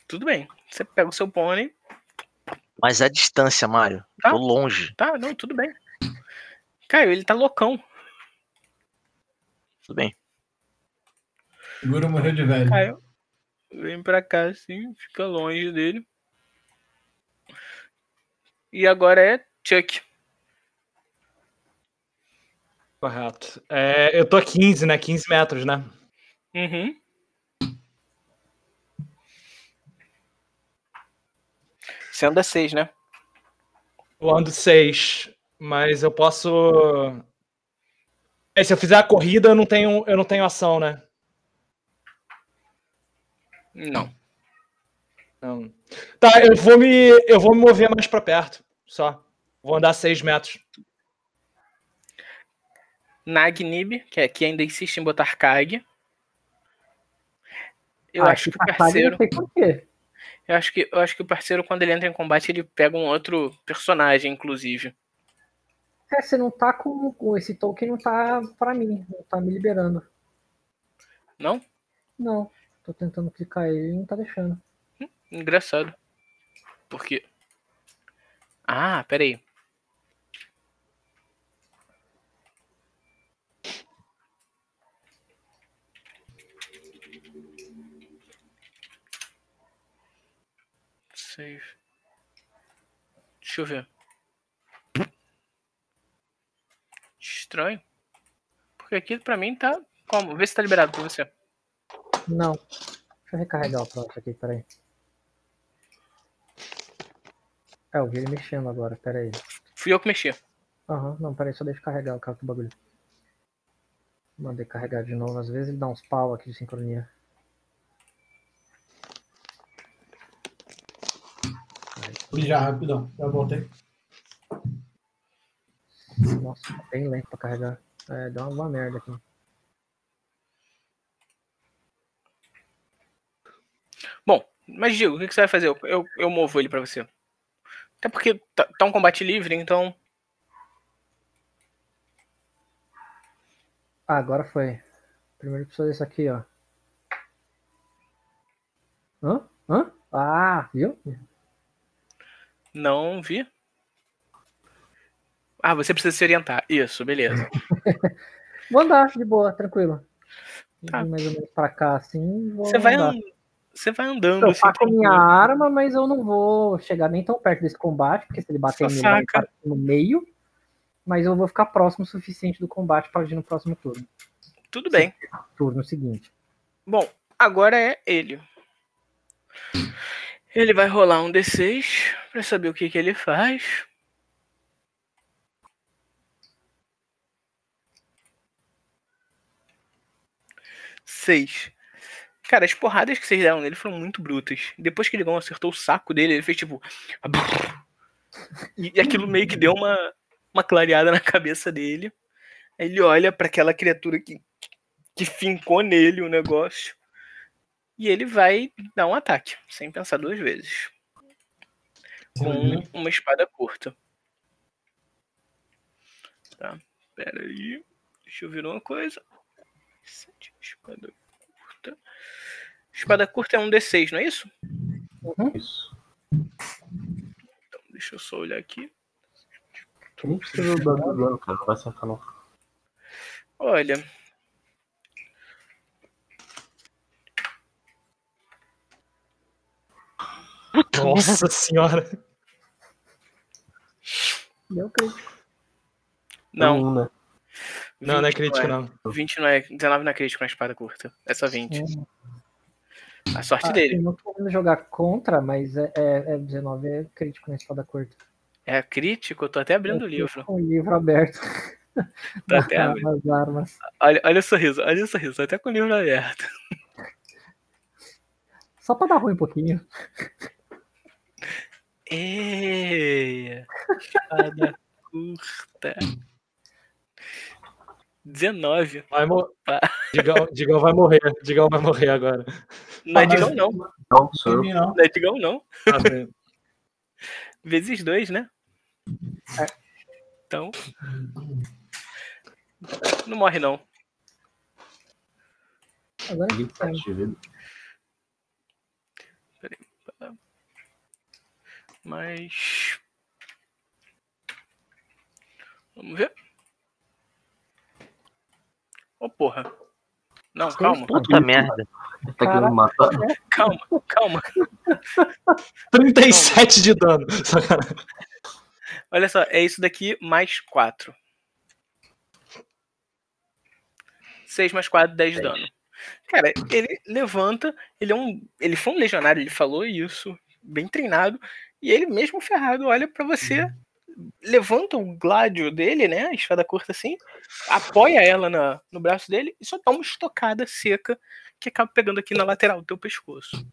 Tudo bem. Você pega o seu pônei. Mas a distância, Mário. Tá. Tô longe. Tá, não, tudo bem. Caio, ele tá loucão. Tudo bem. Seguro morreu de velho. Caio, vem pra cá, assim, fica longe dele. E agora é Chuck. Correto. Eu tô a 15, né? 15 metros, né? Uhum. Você anda 6, né? Eu ando 6, mas eu posso... se eu fizer a corrida, eu não tenho ação, né? Não. Tá, eu vou me mover mais pra perto, só. Vou andar 6 metros. Nag Nib, que aqui ainda insiste em botar Kag. Eu acho que o parceiro... Não sei por quê. Eu acho que o parceiro, quando ele entra em combate, ele pega um outro personagem, inclusive. Você não tá com esse token, não tá pra mim, não tá me liberando. Não? Não, tô tentando clicar ele e não tá deixando. Engraçado. Por quê? Ah, peraí. Deixa eu ver. Estranho. Porque aqui pra mim tá... Como? Vê se tá liberado pra você. Não. Deixa eu recarregar o próximo aqui, peraí. Eu vi ele mexendo agora, peraí. Fui eu que mexi. Aham, não, peraí, só deixa eu carregar o cara do bagulho. Mandei carregar de novo, às vezes ele dá uns pau aqui de sincronia. Já, rapidão, já voltei. Nossa, tá bem lento pra carregar. É, deu uma boa merda aqui. Bom, mas Diego, o que você vai fazer? Eu movo ele pra você. Até porque tá um combate livre, então... Ah, agora foi. Primeiro precisa desse aqui, ó. Hã? Hã? Ah, viu? Não vi. Ah, você precisa se orientar. Isso, beleza. Vou andar, de boa, tranquilo. Tá. Mais ou menos pra cá, assim. Você vai andando. Eu faço assim, minha arma, mas eu não vou chegar nem tão perto desse combate, porque se ele bater em mim, ele tá no meio. Mas eu vou ficar próximo o suficiente do combate para agir no próximo turno. Tudo bem. Turno seguinte. Bom, agora é ele. Ele vai rolar um D6 para saber o que ele faz. Seis. Cara, as porradas que vocês deram nele foram muito brutas. Depois que ele acertou o saco dele, ele fez tipo... E aquilo meio que deu uma clareada na cabeça dele. Ele olha para aquela criatura que fincou nele o negócio. E ele vai dar um ataque, sem pensar duas vezes. Com uma espada curta. Tá, pera aí. Deixa eu ver uma coisa. Espada curta. Espada curta é um D6, não é isso? Uhum. Isso. Então, deixa eu só olhar aqui. Eu não precisa dar dano, cara. Não vai acertar, não. Olha... Nossa senhora. Não, não. Não, não é crítico, não. 20 não é. 19 não é crítico na espada curta. É só 20. A sorte dele. Eu não tô querendo jogar contra, mas 19 é crítico na espada curta. É crítico? Eu tô até abrindo o livro. Com o livro aberto. Tá até abrindo. As armas. Olha o sorriso, olha o sorriso. Tô até com o livro aberto. Só pra dar ruim um pouquinho. É, espada curta. 19. Vai Digão vai morrer. Digão vai morrer agora. Não é Digão, não. Não é Digão, não. Tá vendo. Vezes 2, né? É. Então. Não morre, não. Agora mas vamos ver. Oh, porra. Não, calma. Puta merda. Caraca, né? Calma. 37 de dano. Olha só, é isso daqui mais 4. 6 mais 4, 10 de dano. Cara, ele levanta, ele foi um legionário, ele falou isso, bem treinado. E ele mesmo ferrado olha pra você, levanta o gládio dele, né, a espada curta assim, apoia ela no braço dele e só dá uma estocada seca que acaba pegando aqui na lateral do teu pescoço.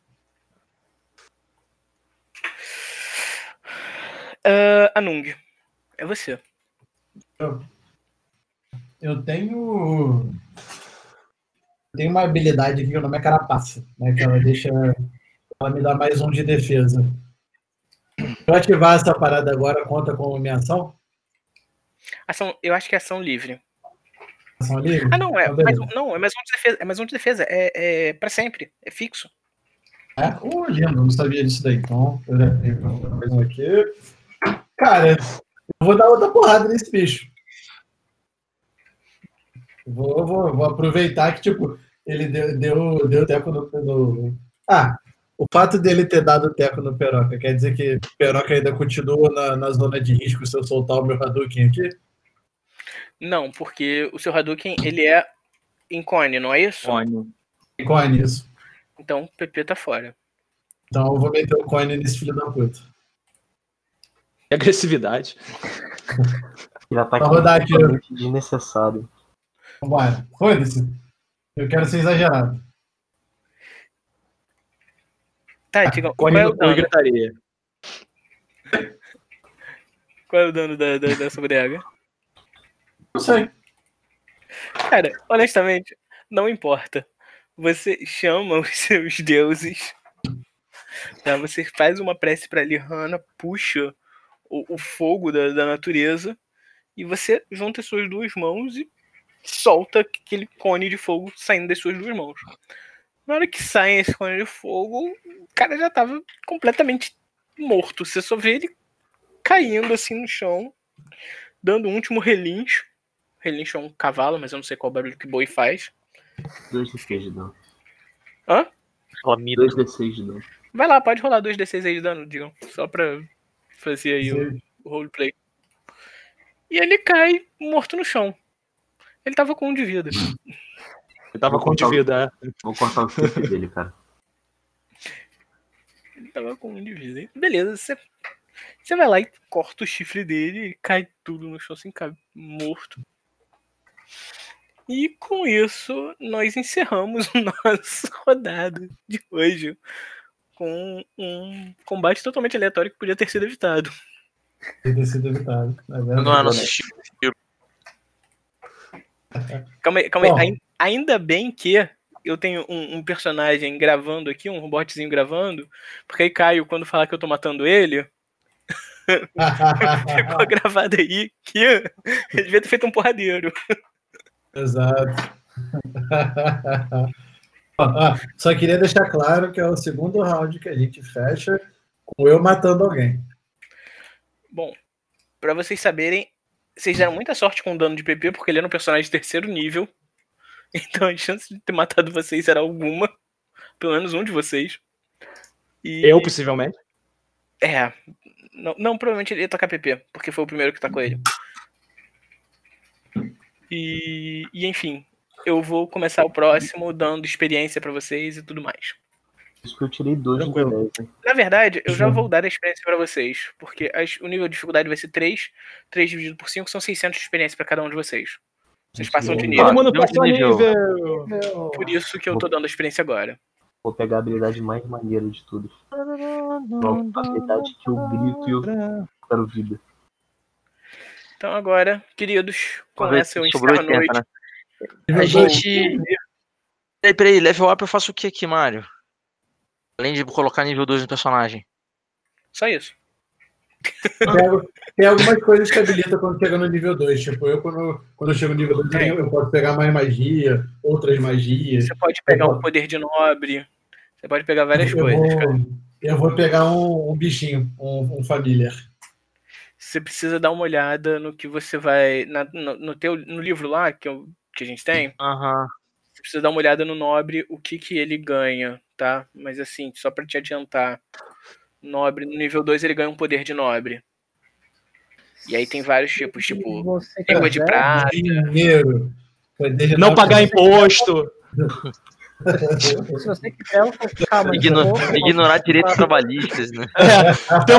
Anung, é você. Eu tenho... Tem uma habilidade que o nome é Carapaça, né, que ela deixa... Ela me dá mais 1 de defesa. Se eu ativar essa parada agora, conta com minha ação? Ação, eu acho que é ação livre. Ação livre? Ah, não, é mais 1 de defesa. É mais 1 de defesa. É pra sempre. É fixo. É? Lindo, não sabia disso daí. Então, eu aqui. Cara, eu vou dar outra porrada nesse bicho. Vou aproveitar que, tipo, ele deu tempo no... Ah! O fato dele ter dado teco no Peroca quer dizer que o Peroca ainda continua na zona de risco se eu soltar o meu Hadouken aqui? Não, porque o seu Hadouken, ele é incone, não é isso? Incone, isso. Então o PP tá fora. Então eu vou meter o cone nesse filho da puta. E agressividade. E ataque desnecessário. Vambora. Foda-se. Eu quero ser exagerado. Tá, diga, qual é o dano? Qual é o dano da sobrega? Não sei. Cara, honestamente, não importa. Você chama os seus deuses, tá? Você faz uma prece pra Alihana, puxa o fogo da natureza e você junta as suas duas mãos e solta aquele cone de fogo saindo das suas duas mãos. Na hora que sai esse cone de fogo, o cara já tava completamente morto. Você só vê ele caindo assim no chão, dando um último relincho. Relincho é um cavalo, mas eu não sei qual barulho que boi faz. 2d6 de dano. Hã? 2d6 de dano. Vai lá, pode rolar 2d6 aí de dano, digam. Só pra fazer aí o roleplay. E ele cai morto no chão. Ele tava com um de vida. Ele tava com um de vida, é. Vou cortar o chip dele, cara. Ele tava com um de vida, hein? Beleza, você vai lá e corta o chifre dele e cai tudo no chão, assim, cai morto. E com isso, nós encerramos o nosso rodado de hoje com um combate totalmente aleatório que podia ter sido evitado. Podia ter sido evitado. Não, não assistiu. Calma aí. Bom, ainda bem que eu tenho um personagem gravando aqui, um robotzinho gravando, porque aí Caio, quando falar que eu tô matando ele, ficou gravado aí que ele devia ter feito um porradeiro. Exato. Só queria deixar claro que é o segundo round que a gente fecha com eu matando alguém. Bom, pra vocês saberem, vocês deram muita sorte com o dano de PP, porque ele era um personagem de terceiro nível. Então a chance de ter matado vocês era alguma. Pelo menos um de vocês. E... eu, possivelmente? É. Não, provavelmente ele ia tacar PP, porque foi o primeiro que tacou ele. E enfim, eu vou começar o próximo dando experiência pra vocês e tudo mais. Isso que eu tirei 2 de beleza. Na verdade, eu já vou dar a experiência pra vocês, porque o nível de dificuldade vai ser 3. 3 dividido por 5 são 600 de experiência pra cada um de vocês. Vocês passam de nível. Não. Por isso que eu tô dando a experiência agora. Vou pegar a habilidade mais maneira de tudo. Bom, a habilidade que eu grito e eu quero vida. Então agora, queridos, começa o encerro à noite. Né? A gente... Peraí, level up eu faço o que aqui, Mário? Além de colocar nível 2 no personagem. Só isso. Tem algumas coisas que habilita quando chega no nível 2. Tipo, eu quando eu chego no nível 2, eu posso pegar mais magia, outras magias. Você pode pegar um poder de nobre. Você pode pegar várias coisas, cara. Eu vou pegar um bichinho, um familiar. Você precisa dar uma olhada no que você vai... No livro lá, que a gente tem. Uhum. Você precisa dar uma olhada no nobre, o que ele ganha, tá? Mas assim, só pra te adiantar. Nobre, no nível 2 ele ganha um poder de nobre. E aí tem vários tipos, tipo... língua de prata... dinheiro. Não pagar imposto. Se você quiser, eu vou ficar mais ignorar direitos trabalhistas, né? É, tem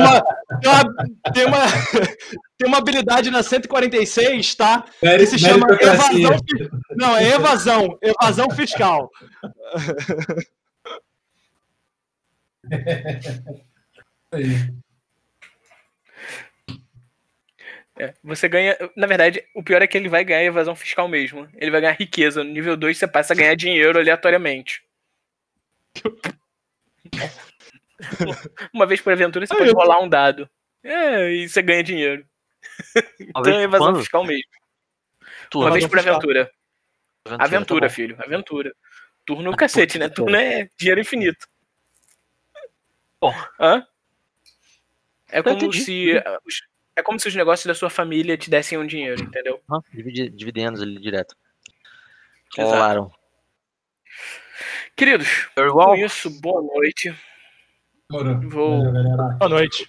uma habilidade na 146, tá? Que se chama evasão. Não, é evasão. Evasão fiscal. É, você ganha. Na verdade, o pior é que ele vai ganhar evasão fiscal mesmo. Ele vai ganhar riqueza. No nível 2 você passa a ganhar dinheiro aleatoriamente. Uma vez por aventura você pode rolar um dado. É, e você ganha dinheiro. Então é evasão fiscal mesmo. Uma vez por aventura. Aventura, filho. Aventura. Turno é o cacete, né? Turno é dinheiro infinito. Bom. Hã? É como se os negócios da sua família te dessem um dinheiro, entendeu? Ah, dividendos ali direto. Claro. Queridos, com isso, boa noite. Boa noite.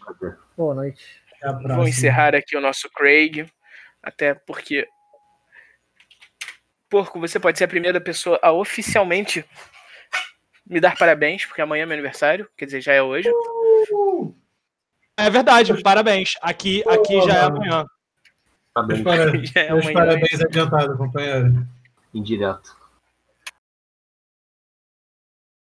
Boa noite. Vou encerrar aqui o nosso Craig. Até porque... Porco, você pode ser a primeira pessoa a oficialmente me dar parabéns, porque amanhã é meu aniversário. Quer dizer, já é hoje. É verdade, parabéns. Aqui já é amanhã. Parabéns adiantado, companheiro. Indireto.